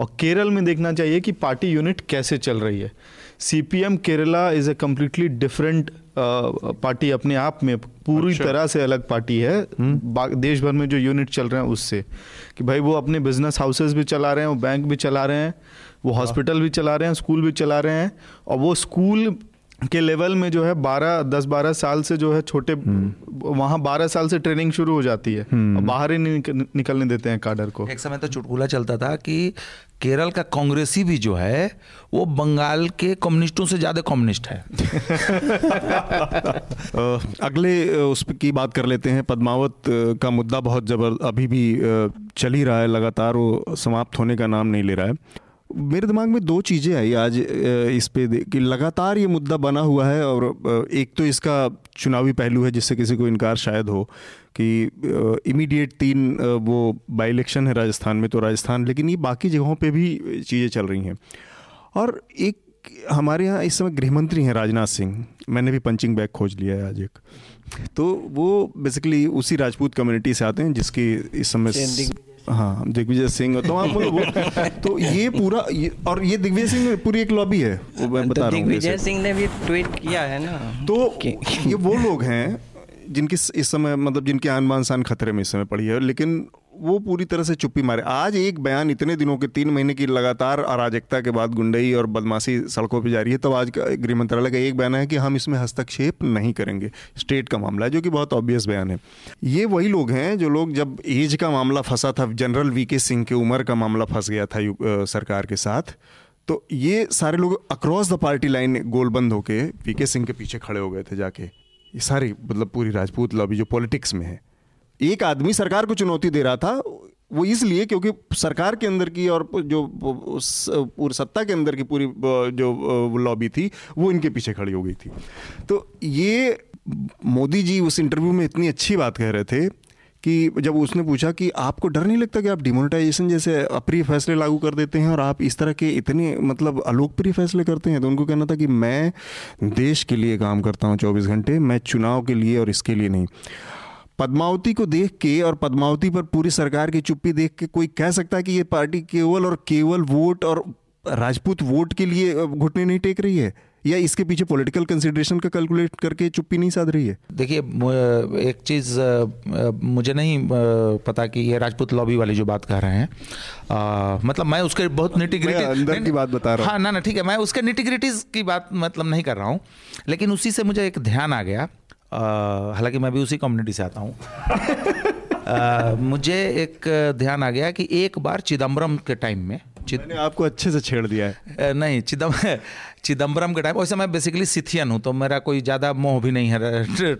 और केरल में देखना चाहिए कि पार्टी यूनिट कैसे चल रही है। CPM Kerala is a completely different party, अपने आप में पूरी अच्छा। तरह से अलग पार्टी है देश भर में जो यूनिट चल रहे हैं उससे, कि भाई वो अपने बिजनेस हाउसेस भी चला रहे हैं, वो बैंक भी चला रहे हैं, वो हॉस्पिटल भी चला रहे हैं, स्कूल भी चला रहे हैं, और वो स्कूल के लेवल में जो है बारह दस बारह साल से जो है छोटे, वहाँ बारह साल से ट्रेनिंग शुरू हो जाती है, बाहर ही निकलने देते हैं काडर को। एक समय तो चुटकुला चलता था कि केरल का कांग्रेसी भी जो है वो बंगाल के कम्युनिस्टों से ज़्यादा कम्युनिस्ट है। अगले उस की बात कर लेते हैं। पद्मावत का मुद्दा बहुत जबर अभी भी चल ही रहा है, लगातार वो समाप्त होने का नाम नहीं ले रहा है। मेरे दिमाग में दो चीज़ें आई आज इस पे, कि लगातार ये मुद्दा बना हुआ है, और एक तो इसका चुनावी पहलू है जिससे किसी को इनकार शायद हो, कि इमीडिएट तीन वो बाई इलेक्शन है राजस्थान में, तो राजस्थान, लेकिन ये बाकी जगहों पे भी चीज़ें चल रही हैं। और एक हमारे यहाँ इस समय गृहमंत्री हैं राजनाथ सिंह, मैंने भी पंचिंग बैग खोज लिया है आज एक, तो वो बेसिकली उसी राजपूत कम्युनिटी से आते हैं जिसकी इस समय, हाँ, दिग्विजय सिंह, तो आप वो, तो ये पूरा ये, और ये दिग्विजय सिंह पूरी एक लॉबी है, वो मैं बता रहा हूँ। दिग्विजय सिंह ने भी ट्वीट किया है ना, तो ये वो लोग हैं जिनकी इस समय मतलब जिनकी आन बान शान खतरे में इस समय पड़ी है, लेकिन वो पूरी तरह से चुप्पी मारे। आज एक बयान इतने दिनों के तीन महीने की लगातार अराजकता के बाद गुंडई और बदमाशी सड़कों पर जारी है, तब आज गृह मंत्रालय का एक बयान है कि हम इसमें हस्तक्षेप नहीं करेंगे, स्टेट का मामला है, जो कि बहुत ऑब्वियस बयान है। ये वही लोग हैं जो लोग जब एज का मामला फंसा था, जनरल वी के सिंह की उम्र का मामला फंस गया था आ, सरकार के साथ, तो ये सारे लोग अक्रॉस द पार्टी लाइन गोलबंद होके वी के सिंह के पीछे खड़े हो गए थे जाके। ये सारी मतलब पूरी राजपूत लॉबी जो पॉलिटिक्स में है, एक आदमी सरकार को चुनौती दे रहा था, वो इसलिए क्योंकि सरकार के अंदर की और जो पूरी सत्ता के अंदर की पूरी जो लॉबी थी वो इनके पीछे खड़ी हो गई थी। तो ये मोदी जी उस इंटरव्यू में इतनी अच्छी बात कह रहे थे कि जब उसने पूछा कि आपको डर नहीं लगता कि आप डिमोनेटाइजेशन जैसे अप्रिय फैसले लागू कर देते हैं और आप इस तरह के इतने मतलब अलोकप्रिय फैसले करते हैं, तो उनको कहना था कि मैं देश के लिए काम करता हूं चौबीस घंटे, मैं चुनाव के लिए और इसके लिए नहीं। पद्मावती को देख के और पद्मावती पर पूरी सरकार की चुप्पी देख के कोई कह सकता है कि ये पार्टी केवल और केवल वोट और राजपूत वोट के लिए घुटने नहीं टेक रही है, या इसके पीछे पॉलिटिकल कंसिडरेशन का कैलकुलेट करके चुप्पी नहीं साध रही है? देखिए, एक चीज़ मुझे नहीं पता कि ये राजपूत लॉबी वाली जो बात कह रहे हैं, आ, मतलब मैं उसके बहुत निटिग्रिटी अंदर की बात बता रहा हूँ। हाँ ना ना ठीक है, मैं उसके निटिग्रिटीज़ की बात मतलब नहीं कर रहा हूँ, लेकिन उसी से मुझे एक ध्यान आ गया। हालांकि मैं भी उसी कम्युनिटी से आता हूँ। मुझे एक ध्यान आ गया कि एक बार चिदंबरम के टाइम में चिद... मैंने आपको अच्छे से छेड़ दिया है। नहीं, चिदम चिदंबरम के टाइम, वैसे मैं बेसिकली सिथियन हूँ तो मेरा कोई ज़्यादा मोह भी नहीं है।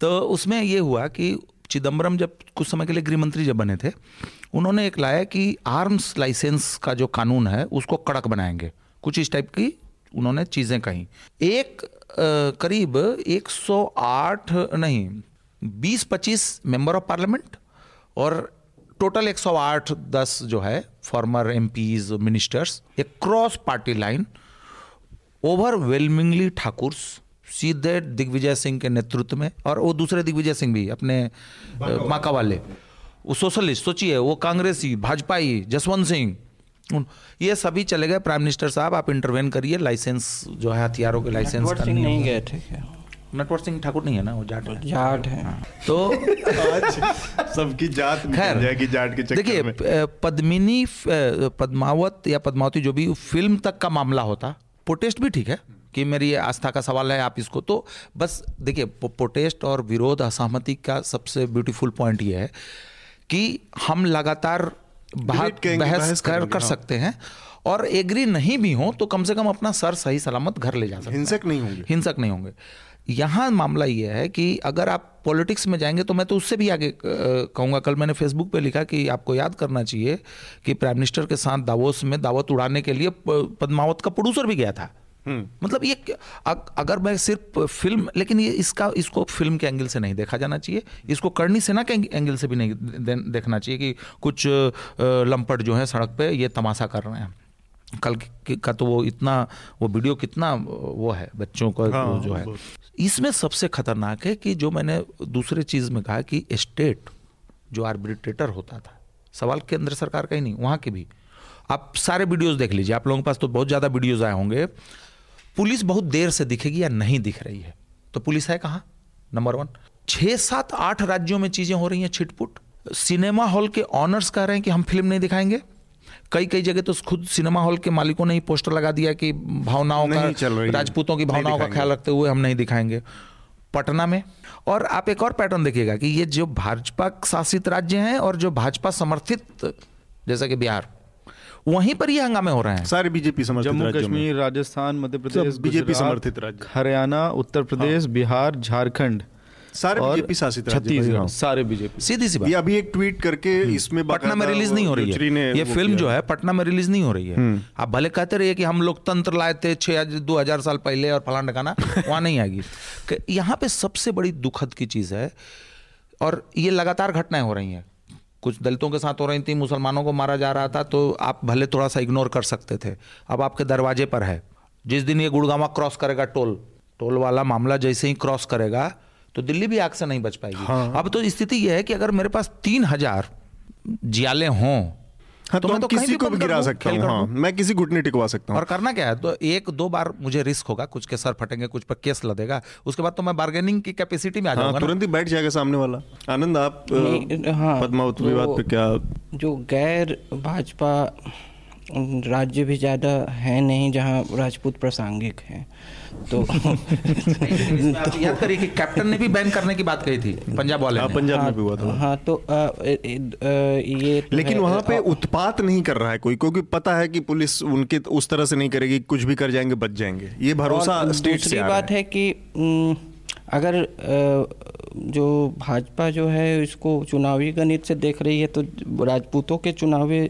तो उसमें ये हुआ कि चिदंबरम जब कुछ समय के लिए गृह मंत्री जब बने थे, उन्होंने एक लाया कि आर्म्स लाइसेंस का जो कानून है उसको कड़क बनाएंगे, कुछ इस टाइप की उन्होंने चीज़ें कहीं। एक आ, करीब एक सौ आठ नहीं बीस पच्चीस मेंबर ऑफ पार्लियामेंट और टोटल एक सौ आठ दस जो है फॉर्मर एमपीज मिनिस्टर्स, एक cross party line overwhelmingly Thakur सीधे दिग्विजय सिंह के नेतृत्व में, और वो दूसरे दिग्विजय सिंह भी अपने माका वाले, वो सोशलिस्ट, सोचिए वो कांग्रेसी, भाजपाई, जसवंत सिंह, ये सभी चले गए। प्राइम मिनिस्टर साहब आप इंटरवेन करिए, लाइसेंस जो है हथियारों के लाइसेंस नहीं गए थे। नटवर सिंह ठाकुर नहीं है ना, वो जाट है, जाट है। हाँ। तो आज सबकी जात खैर जाएगी जाट के चक्कर में। देखिए, पद्मिनी पद्मावत या पद्मावती जो भी फिल्म तक का मामला होता, प्रोटेस्ट भी ठीक है कि मेरी आस्था का सवाल है, आप इसको तो बस देखिए, प्रोटेस्ट और विरोध असहमति का सबसे ब्यूटीफुल पॉइंट ये है कि हम लगातार बहस कर, कर सकते हैं और एग्री नहीं भी हो तो कम से कम अपना सर सही सलामत घर ले जा सकते हैं, हिंसक नहीं होंगे हिंसक नहीं होंगे यहाँ मामला ये है कि अगर आप पॉलिटिक्स में जाएंगे तो मैं तो उससे भी आगे कहूँगा। कल मैंने फेसबुक पे लिखा कि आपको याद करना चाहिए कि प्राइम मिनिस्टर के साथ दावोस में दावत उड़ाने के लिए पद्मावत का प्रोड्यूसर भी गया था। मतलब ये अगर मैं सिर्फ फिल्म, लेकिन ये इसका इसको फिल्म के एंगल से नहीं देखा जाना चाहिए, इसको करनी सेना के एंगल से भी नहीं देखना चाहिए कि कुछ लंपट जो है सड़क पे ये तमाशा कर रहे हैं। कल का तो वो इतना वो वीडियो कितना वो है बच्चों का, हाँ, जो है। इसमें सबसे खतरनाक है कि जो मैंने दूसरे चीज़ में कहा कि स्टेट जो आर्बिट्रेटर होता था, सवाल केंद्र सरकार का ही नहीं वहाँ के भी, आप सारे वीडियोज़ देख लीजिए, आप लोगों के पास तो बहुत ज़्यादा वीडियोज़ आए होंगे। पुलिस बहुत देर से दिखेगी या नहीं दिख रही है, तो पुलिस है कहाँ? नंबर वन, छः सात आठ राज्यों में चीज़ें हो रही हैं छिटपुट। सिनेमा हॉल के ऑनर्स कह रहे हैं कि हम फिल्म नहीं दिखाएंगे, कई कई जगह तो खुद सिनेमा हॉल के मालिकों ने ही पोस्टर लगा दिया कि भावनाओं का, राजपूतों की भावनाओं का ख्याल रखते हुए हम नहीं दिखाएंगे पटना में। और आप एक और पैटर्न देखिएगा कि ये जो भाजपा शासित राज्य हैं और जो भाजपा समर्थित, जैसा कि बिहार, वहीं पर ये हंगामे हो रहे हैं। सारे बीजेपी समर्थित, जम्मू कश्मीर, राजस्थान, मध्य प्रदेश बीजेपी समर्थित राज्य, हरियाणा, उत्तर प्रदेश, बिहार, झारखंड, सारे बीजेपी शासित राज्य, सारे बीजेपी। सीधी सी बात, ये अभी एक ट्वीट करके इसमें पटना में रिलीज नहीं हो रही है, ये फिल्म जो है पटना में रिलीज नहीं हो रही है। आप भले कहते रहिए कि हम लोकतंत्र लाए थे छः दो हजार साल पहले और फलाना ढकाना, वहाँ नहीं आएगी। यहाँ पे सबसे बड़ी दुखद की चीज़ है, और ये लगातार घटनाएं हो रही हैं, कुछ दलितों के साथ हो रही थी, मुसलमानों को मारा जा रहा था, तो आप भले थोड़ा सा इग्नोर कर सकते थे, अब आपके दरवाजे पर है। जिस दिन ये गुड़गामा क्रॉस करेगा, टोल टोल वाला मामला जैसे ही क्रॉस करेगा तो दिल्ली भी आग से नहीं बच पाएगी। हाँ। अब तो स्थिति यह है कि अगर मेरे पास तीन हजार जियाले हों हाँ, तो, तो मैं तो किसी को भी गिरा सकता हूँ। हाँ, मैं किसी घुटने टिकवा सकता हूँ। और करना क्या है, तो एक दो बार मुझे रिस्क होगा, कुछ के सर फटेंगे, कुछ पर केस लदेगा, उसके बाद तो मैं बार्गेनिंग की कैपेसिटी में आ जाऊंगा। हाँ, तुरंत ही बैठ जाएगा सामने वाला। आनंद, आप पद्मावत विवाद पे क्या? जो गैर भाजपा राज्य भी ज़्यादा है नहीं जहाँ राजपूत प्रासंगिक हैं, तो याद करिए कि कैप्टन ने भी बैन करने की बात कही थी पंजाब वाले ने। पंजाब में भी हुआ था। हाँ, तो ये, लेकिन वहाँ पे उत्पात नहीं कर रहा है कोई, क्योंकि पता है कि पुलिस उनके उस तरह से नहीं करेगी, कुछ भी कर जाएंगे बच जाएंगे, ये भरोसा स्टेट से। दूसरी बात है कि अगर जो भाजपा जो है इसको चुनावी गणित से देख रही है, तो राजपूतों के चुनावी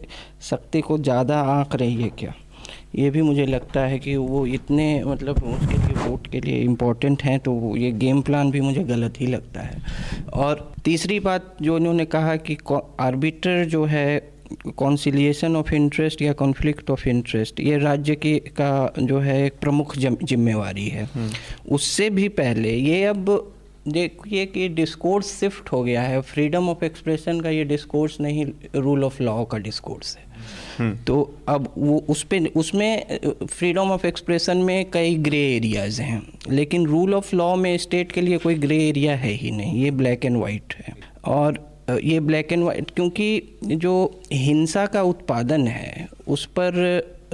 शक्ति को ज़्यादा आंक रही है क्या? ये भी मुझे लगता है कि वो इतने मतलब उसके लिए वोट के लिए इम्पोर्टेंट हैं, तो ये गेम प्लान भी मुझे गलत ही लगता है। और तीसरी बात जो उन्होंने कहा कि आर्बिटर जो है कॉन्सिलिएशन ऑफ इंटरेस्ट या कॉन्फ्लिक्ट ऑफ इंटरेस्ट, ये राज्य की का जो है एक प्रमुख जिम्मेवारी है। उससे भी पहले ये अब देखिए कि डिस्कोर्स शिफ्ट हो गया है, फ्रीडम ऑफ एक्सप्रेशन का ये डिस्कोर्स नहीं, रूल ऑफ लॉ का डिस्कोर्स है। तो अब वो उस पर उसमें फ्रीडम ऑफ एक्सप्रेशन में कई ग्रे एरियाज़ हैं, लेकिन रूल ऑफ लॉ में स्टेट के लिए कोई ग्रे एरिया है ही नहीं, ये ब्लैक एंड वाइट है। और ये ब्लैक एंड वाइट क्योंकि जो हिंसा का उत्पादन है उस पर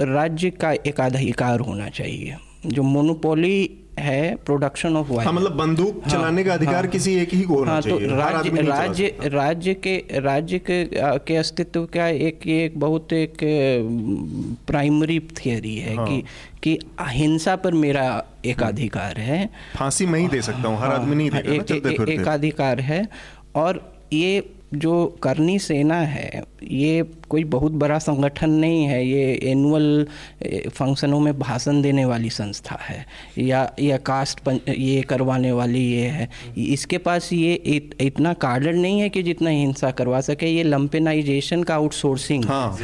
राज्य का एकाधिकार होना चाहिए, जो मोनोपोली है प्रोडक्शन ऑफ वायलेंस। मतलब बंदूक हाँ, चलाने का अधिकार हाँ, किसी एक ही को होना हाँ, चाहिए। तो राज्य राज्य राज्य के राज्य के, के अस्तित्व का एक ये एक बहुत एक प्राइमरी थियरी है हाँ, कि कि अहिंसा पर मेरा एकाधिकार है। फांसी मैं ही दे सकता हूँ, हर हाँ, आदमी नहीं दे हाँ, एक, एकाधिकार है। और ये जो करनी सेना है ये कोई बहुत बड़ा संगठन नहीं है, ये एनुअल फंक्शनों में भाषण देने वाली संस्था है या या कास्ट ये करवाने वाली ये है। इसके पास ये इत, इतना कार्डर नहीं है कि जितना हिंसा करवा सके। ये लंपेनाइजेशन का आउटसोर्सिंग हाँ।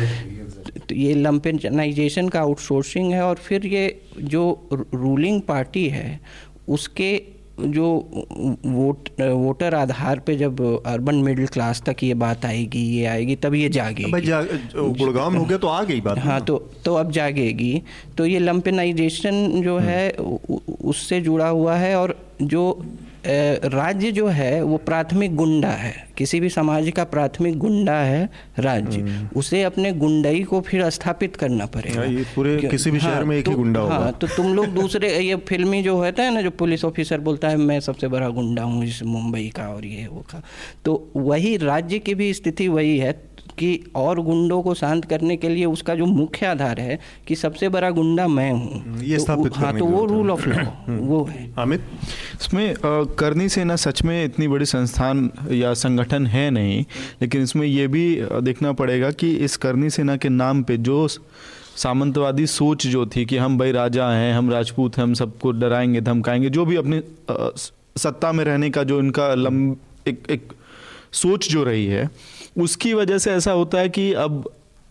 ये लंपेनाइजेशन का आउटसोर्सिंग है। और फिर ये जो रूलिंग पार्टी है उसके जो वोट वोटर आधार पे जब अर्बन मिडिल क्लास तक ये बात आएगी ये आएगी तब ये जागेगी। गुड़गांव में हो गया तो आ गई बात। हाँ तो तो अब जागेगी। तो ये लंपेनाइजेशन जो है उससे जुड़ा हुआ है। और जो राज्य जो है वो प्राथमिक गुंडा है, किसी भी समाज का प्राथमिक गुंडा है राज्य, उसे अपने गुंडाई को फिर स्थापित करना पड़ेगा। ये पूरे किसी भी शहर में एक ही गुंडा होगा। तो तुम लोग दूसरे ये फिल्मी जो होता है ना, जो पुलिस ऑफिसर बोलता है मैं सबसे बड़ा गुंडा हूँ इस मुंबई का और ये वो का, तो वही राज्य की भी स्थिति वही है कि और गुंडों को शांत करने के लिए उसका जो मुख्य आधार है कि सबसे बड़ा गुंडा मैं हूँ ये स्थापित करने। हाँ तो वो रूल ऑफ लॉ वो है। अमित, इसमें करनी सेना सच में इतनी बड़ी संस्थान या संगठन है नहीं, लेकिन इसमें यह भी देखना पड़ेगा कि इस करनी सेना के नाम पे जो सामंतवादी सोच जो थी कि हम भाई राजा हैं, हम राजपूत हैं, हम सबको डराएंगे धमकाएंगे, जो भी अपने सत्ता में रहने का जो इनका लंब एक एक सोच जो रही है, उसकी वजह से ऐसा होता है कि अब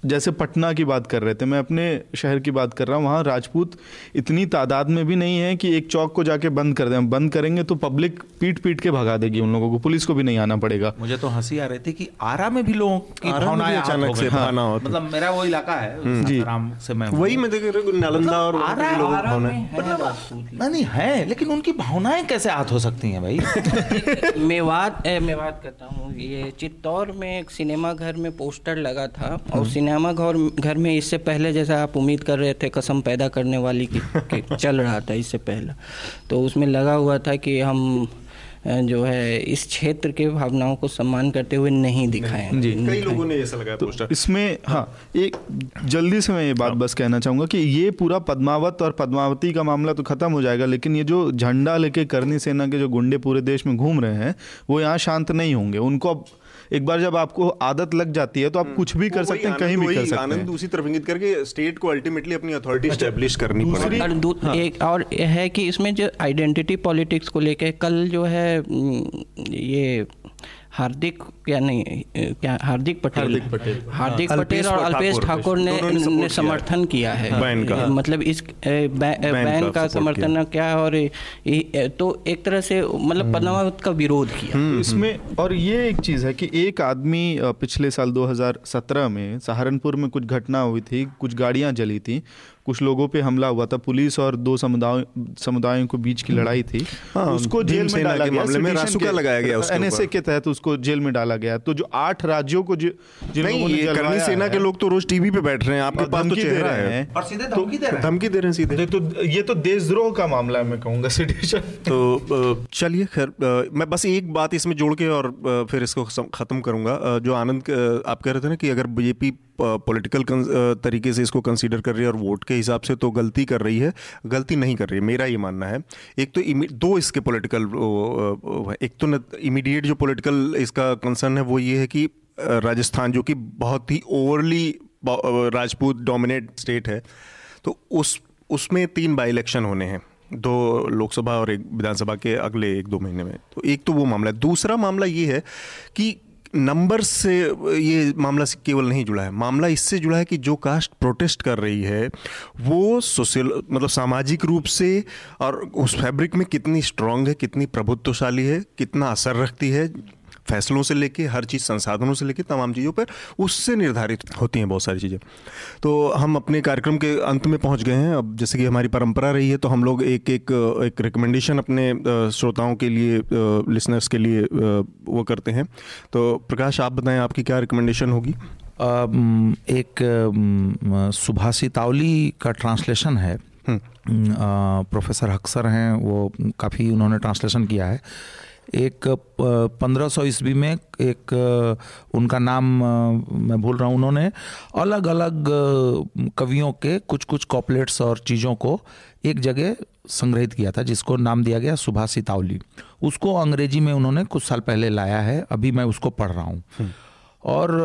जैसे पटना की बात कर रहे थे, मैं अपने शहर की बात कर रहा हूँ, वहाँ राजपूत इतनी तादाद में भी नहीं है कि एक चौक को जाके बंद कर दें। बंद करेंगे तो पब्लिक पीट पीट के भगा देगी उन लोगों को, पुलिस को भी नहीं आना पड़ेगा। मुझे तो हंसी आ रही थी कि आरा में भी लोगों की भावनाएं अचानक से आना हो, मतलब मेरा वो इलाका है सीताराम से, मैं वही मैं देख रहा हूँ नालंदा और नहीं है, लेकिन उनकी भावनाएं कैसे आत हो सकती हैं भाई। मेवात मेवात कहता हूँ, ये चित्तौड़ में एक सिनेमा घर में पोस्टर लगा था और सिनेमा घर घर में इससे पहले जैसा आप उम्मीद कर रहे थे कसम पैदा करने वाली की, की चल रहा था इससे पहले, तो उसमें लगा हुआ था कि हम जो है इस क्षेत्र के भावनाओं को सम्मान करते हुए नहीं दिखाएं। कई लोगों ने ऐसा लगाया पोस्टर इसमें। हाँ, एक जल्दी से मैं ये बात बस कहना चाहूँगा कि ये पूरा पद्मावत और पद्मावती का मामला तो खत्म हो जाएगा, लेकिन ये जो झंडा लेके करनी सेना के जो गुंडे पूरे देश में घूम रहे हैं वो यहाँ शांत नहीं होंगे। उनको अब एक बार जब आपको आदत लग जाती है तो आप कुछ भी कर सकते हैं, कहीं भी कर सकते हैं। आनंद उसी तरफ इंगित करके स्टेट को अल्टीमेटली अपनी अथॉरिटी एस्टेब्लिश करनी पड़ेगी। और हाँ। एक और है कि इसमें जो आइडेंटिटी पॉलिटिक्स को लेके कल जो है ये हार्दिक क्या नहीं क्या हार्दिक पटेल हार्दिक पटेल और अल्पेश ठाकुर ने समर्थन किया है, मतलब इस बैन का समर्थन क्या, और तो एक तरह से मतलब पद्मावत का विरोध किया इसमें। और ये एक चीज़ है कि एक आदमी पिछले साल दो हज़ार सत्रह में सहारनपुर में कुछ घटना हुई थी, कुछ गाड़ियां जली थी, कुछ लोगों पे हमला हुआ था, पुलिस और दो समुदायों समुदायों के बीच की लड़ाई थी, उसको जेल में डाला गया, मामले में रासुका लगाया गया, एनएसए के तहत उसको जेल में डाला गया। तो जो आठ राज्यों को करनी सेना के लोग तो रोज टीवी पे बैठ रहे हैं, आपके पास तो चेहरा है और सीधे धमकी दे रहे हैं सीधे, तो ये तो देशद्रोह का मामला है, मैं कहूँगा सिडिशन। तो चलिए खैर, मैं बस एक बात इसमें जोड़ के और फिर इसको खत्म करूंगा, जो आनंद आप कह रहे थे ना कि अगर बीजेपी पॉलिटिकल तरीके से इसको कंसीडर कर रही है और वोट के हिसाब से तो गलती कर रही है, गलती नहीं कर रही है, मेरा ये मानना है। एक तो दो इसके पॉलिटिकल, एक तो इमीडिएट जो पॉलिटिकल इसका कंसर्न है वो ये है कि राजस्थान जो कि बहुत ही ओवरली राजपूत डोमिनेट स्टेट है, तो उस उसमें तीन बाई इलेक्शन होने हैं, दो लोकसभा और एक विधानसभा के अगले एक दो महीने में। तो एक तो वो मामला है। दूसरा मामला ये है कि नंबर से ये मामला केवल नहीं जुड़ा है, मामला इससे जुड़ा है कि जो कास्ट प्रोटेस्ट कर रही है वो सोशल मतलब सामाजिक रूप से और उस फैब्रिक में कितनी स्ट्रांग है, कितनी प्रभुत्वशाली है, कितना असर रखती है, फैसलों से लेके हर चीज़, संसाधनों से लेके तमाम चीज़ों पर उससे निर्धारित होती हैं बहुत सारी चीज़ें। तो हम अपने कार्यक्रम के अंत में पहुंच गए हैं। अब जैसे कि हमारी परंपरा रही है तो हम लोग एक एक एक रिकमेंडेशन अपने श्रोताओं के लिए, लिसनर्स के लिए वो करते हैं। तो प्रकाश आप बताएं आपकी क्या रिकमेंडेशन होगी। एक सुभाषितावली का ट्रांसलेशन है, प्रोफेसर हक्सर हैं, वो काफ़ी उन्होंने ट्रांसलेशन किया है। एक पंद्रह सौ ईस्वी में एक उनका नाम मैं भूल रहा हूँ, उन्होंने अलग अलग कवियों के कुछ कुछ कॉपलेट्स और चीज़ों को एक जगह संग्रहित किया था जिसको नाम दिया गया सुभाषितावली। उसको अंग्रेजी में उन्होंने कुछ साल पहले लाया है, अभी मैं उसको पढ़ रहा हूँ और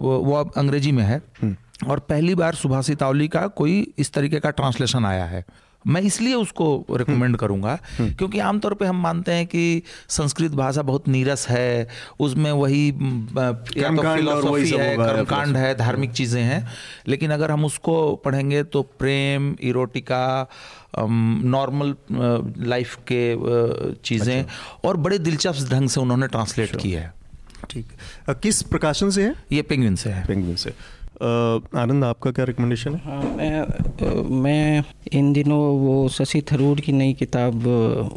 वो अब अंग्रेजी में है और पहली बार सुभाषितावली का कोई इस तरीके का ट्रांसलेशन आया है। मैं इसलिए उसको रिकमेंड करूंगा क्योंकि आमतौर पे हम मानते हैं कि संस्कृत भाषा बहुत नीरस है, उसमें वही या तो फिलोसफी है, कर्मकांड है, धार्मिक चीज़ें हैं, लेकिन अगर हम उसको पढ़ेंगे तो प्रेम, इरोटिका, नॉर्मल लाइफ के चीज़ें और बड़े दिलचस्प ढंग से उन्होंने ट्रांसलेट की है। ठीक, किस प्रकाशन से है ये? पेंगुइन से है। पेंगुइन से। आनंद आपका क्या रिकमेंडेशन है? हाँ, मैं मैं इन दिनों वो शशि थरूर की नई किताब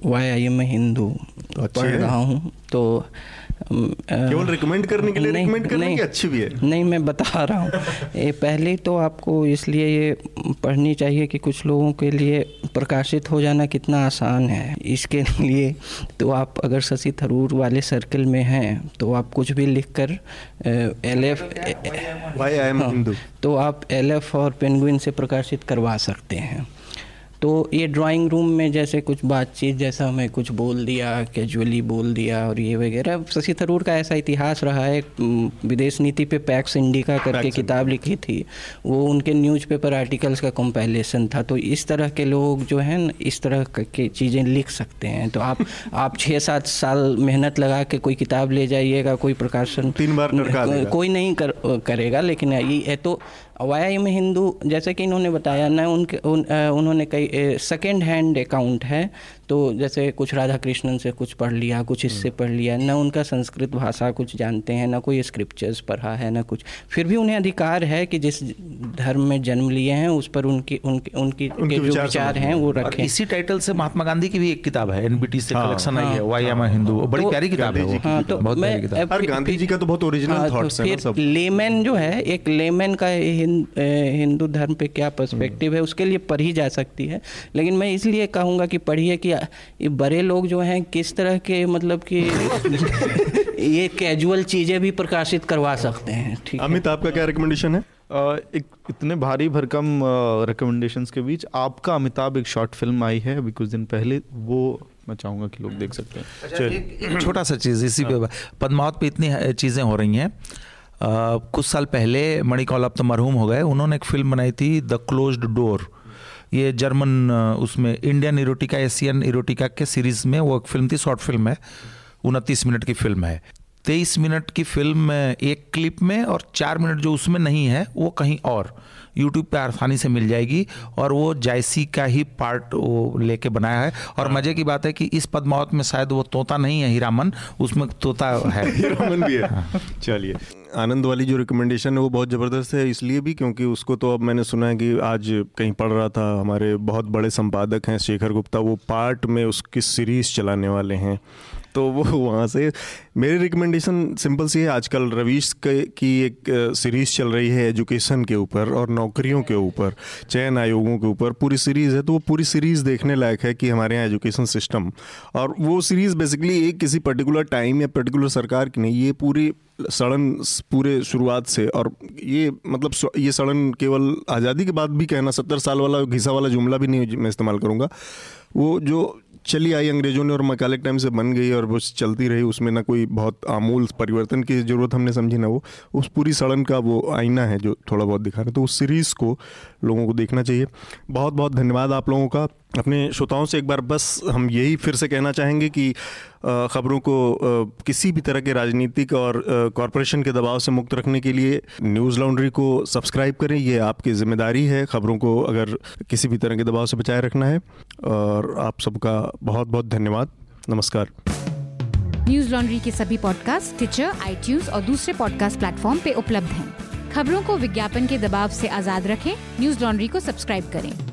वाई आई एम हिंदू पढ़ रहा हूँ। तो केवल रिकमेंड करने के लिए रिकमेंड करने की अच्छी भी है नहीं, मैं बता रहा हूँ। ये पहले तो आपको इसलिए ये पढ़नी चाहिए कि कुछ लोगों के लिए प्रकाशित हो जाना कितना आसान है। इसके लिए तो आप अगर शशि थरूर वाले सर्कल में हैं तो आप कुछ भी लिख कर L F Y I M Hindu तो आप एल एफ और पेंगुइन से प्रकाशित करवा सकते हैं। तो ये ड्राइंग रूम में जैसे कुछ बातचीत, जैसा मैं कुछ बोल दिया, कैजुअली बोल दिया और ये वगैरह। शशि थरूर का ऐसा इतिहास रहा है, विदेश नीति पे पैक्स इंडिका करके किताब लिखी थी, वो उनके न्यूज़पेपर आर्टिकल्स का कंपाइलेशन था। तो इस तरह के लोग जो हैं इस तरह के चीज़ें लिख सकते हैं। तो आप आप छः सात साल मेहनत लगा के कोई किताब ले जाइएगा, कोई प्रकाशन तीन बार कोई नहीं करेगा। लेकिन ये तो वाई में हिंदू जैसे कि इन्होंने बताया ना, उनके उन, उन्होंने कई सेकेंड हैंड अकाउंट है। तो जैसे कुछ राधा कृष्णन से कुछ पढ़ लिया, कुछ इससे पढ़ लिया, ना उनका संस्कृत भाषा कुछ जानते हैं, ना कोई स्क्रिप्चर्स पढ़ा है, ना कुछ। फिर भी उन्हें अधिकार है कि जिस धर्म में जन्म लिए हैं उस पर उनकी उनकी उनकी, उनकी के जो विचार हैं वो रखें। इसी टाइटल से महात्मा गांधी की भी एक किताब है, एनबीटी से कलेक्शन आई है, वाई एम हिंदू, बड़ी प्यारी किताब है। हाँ, तो गांधी जी का तो बहुत ओरिजिनल थॉट्स है। फिर लेमन जो है, एक लेमन का हिंदू धर्म पे क्या पर्सपेक्टिव है, उसके लिए पढ़ी जा सकती है। लेकिन मैं इसलिए कहूँगा कि पढ़िए कि ये बड़े लोग जो हैं किस तरह के, मतलब कि ये कैजुअल चीज़ें भी प्रकाशित करवा सकते हैं। ठीक है, अमित आपका क्या रिकमेंडेशन है? एक इतने भारी भरकम रिकमेंडेशंस के बीच आपका अमिताभ, एक शॉर्ट फिल्म आई है अभी कुछ दिन पहले, वो मैं चाहूँगा कि लोग देख सकते हैं। छोटा सा चीज़ इसी पे, पद्मावत पे इतनी चीज़ें हो रही हैं। कुछ साल पहले मणिकौल अब तो मरहूम हो गए, उन्होंने एक फिल्म बनाई थी द क्लोज्ड डोर। ये जर्मन उसमें इंडियन इरोटिका, एशियन इरोटिका के सीरीज़ में वो एक फिल्म थी, शॉर्ट फिल्म है, उनतीस मिनट की फिल्म है। तेईस मिनट की फिल्म में एक क्लिप में और चार मिनट जो उसमें नहीं है वो कहीं और यूट्यूब पे आसानी से मिल जाएगी। और वो जायसी का ही पार्ट वो लेके बनाया है। और मजे की बात है कि इस पद्मावत में शायद वो तोता नहीं है, हीरामन, उसमें तोता है। हीरामन भी है। चलिए, आनंद वाली जो रिकमेंडेशन है वो बहुत ज़बरदस्त है, इसलिए भी क्योंकि उसको तो अब मैंने सुना है कि आज कहीं पढ़ रहा था, हमारे बहुत बड़े संपादक हैं शेखर गुप्ता, वो पार्ट में उसकी सीरीज़ चलाने वाले हैं, तो वो वहाँ से मेरी रिकमेंडेशन सिंपल सी है। आजकल रवीश की एक सीरीज़ चल रही है एजुकेशन के ऊपर और नौकरियों के ऊपर, चयन आयोगों के ऊपर पूरी सीरीज़ है, तो वो पूरी सीरीज़ देखने लायक है कि हमारे यहाँ एजुकेशन सिस्टम। और वो सीरीज़ बेसिकली एक किसी पर्टिकुलर टाइम या पर्टिकुलर सरकार की नहीं, ये पूरी सड़न पूरे शुरुआत से, और ये मतलब ये सड़न केवल आज़ादी के बाद भी कहना, सत्तर साल वाला घिसा वाला जुमला भी नहीं मैं इस्तेमाल करूँगा, वो जो चली आई अंग्रेजों ने और मकाले टाइम से बन गई और वो चलती रही, उसमें ना कोई बहुत आमूल परिवर्तन की ज़रूरत हमने समझी ना वो, उस पूरी सड़न का वो आईना है जो थोड़ा बहुत दिखा रहे हैं। तो उस सीरीज़ को लोगों को देखना चाहिए। बहुत बहुत धन्यवाद आप लोगों का। अपने श्रोताओं से एक बार बस हम यही फिर से कहना चाहेंगे कि ख़बरों को किसी भी तरह के राजनीतिक और कॉरपोरेशन के दबाव से मुक्त रखने के लिए न्यूज़ लॉन्ड्री को सब्सक्राइब करें, ये आपकी ज़िम्मेदारी है। ख़बरों को अगर किसी भी तरह के दबाव से बचाए रखना है। और आप सबका बहुत बहुत धन्यवाद। नमस्कार। न्यूज़ लॉन्ड्री के सभी पॉडकास्ट टिचर, आईट्यूज और दूसरे पॉडकास्ट प्लेटफॉर्म पे उपलब्ध हैं। खबरों को विज्ञापन के दबाव से आज़ाद रखें, न्यूज़ लॉन्ड्री को सब्सक्राइब करें।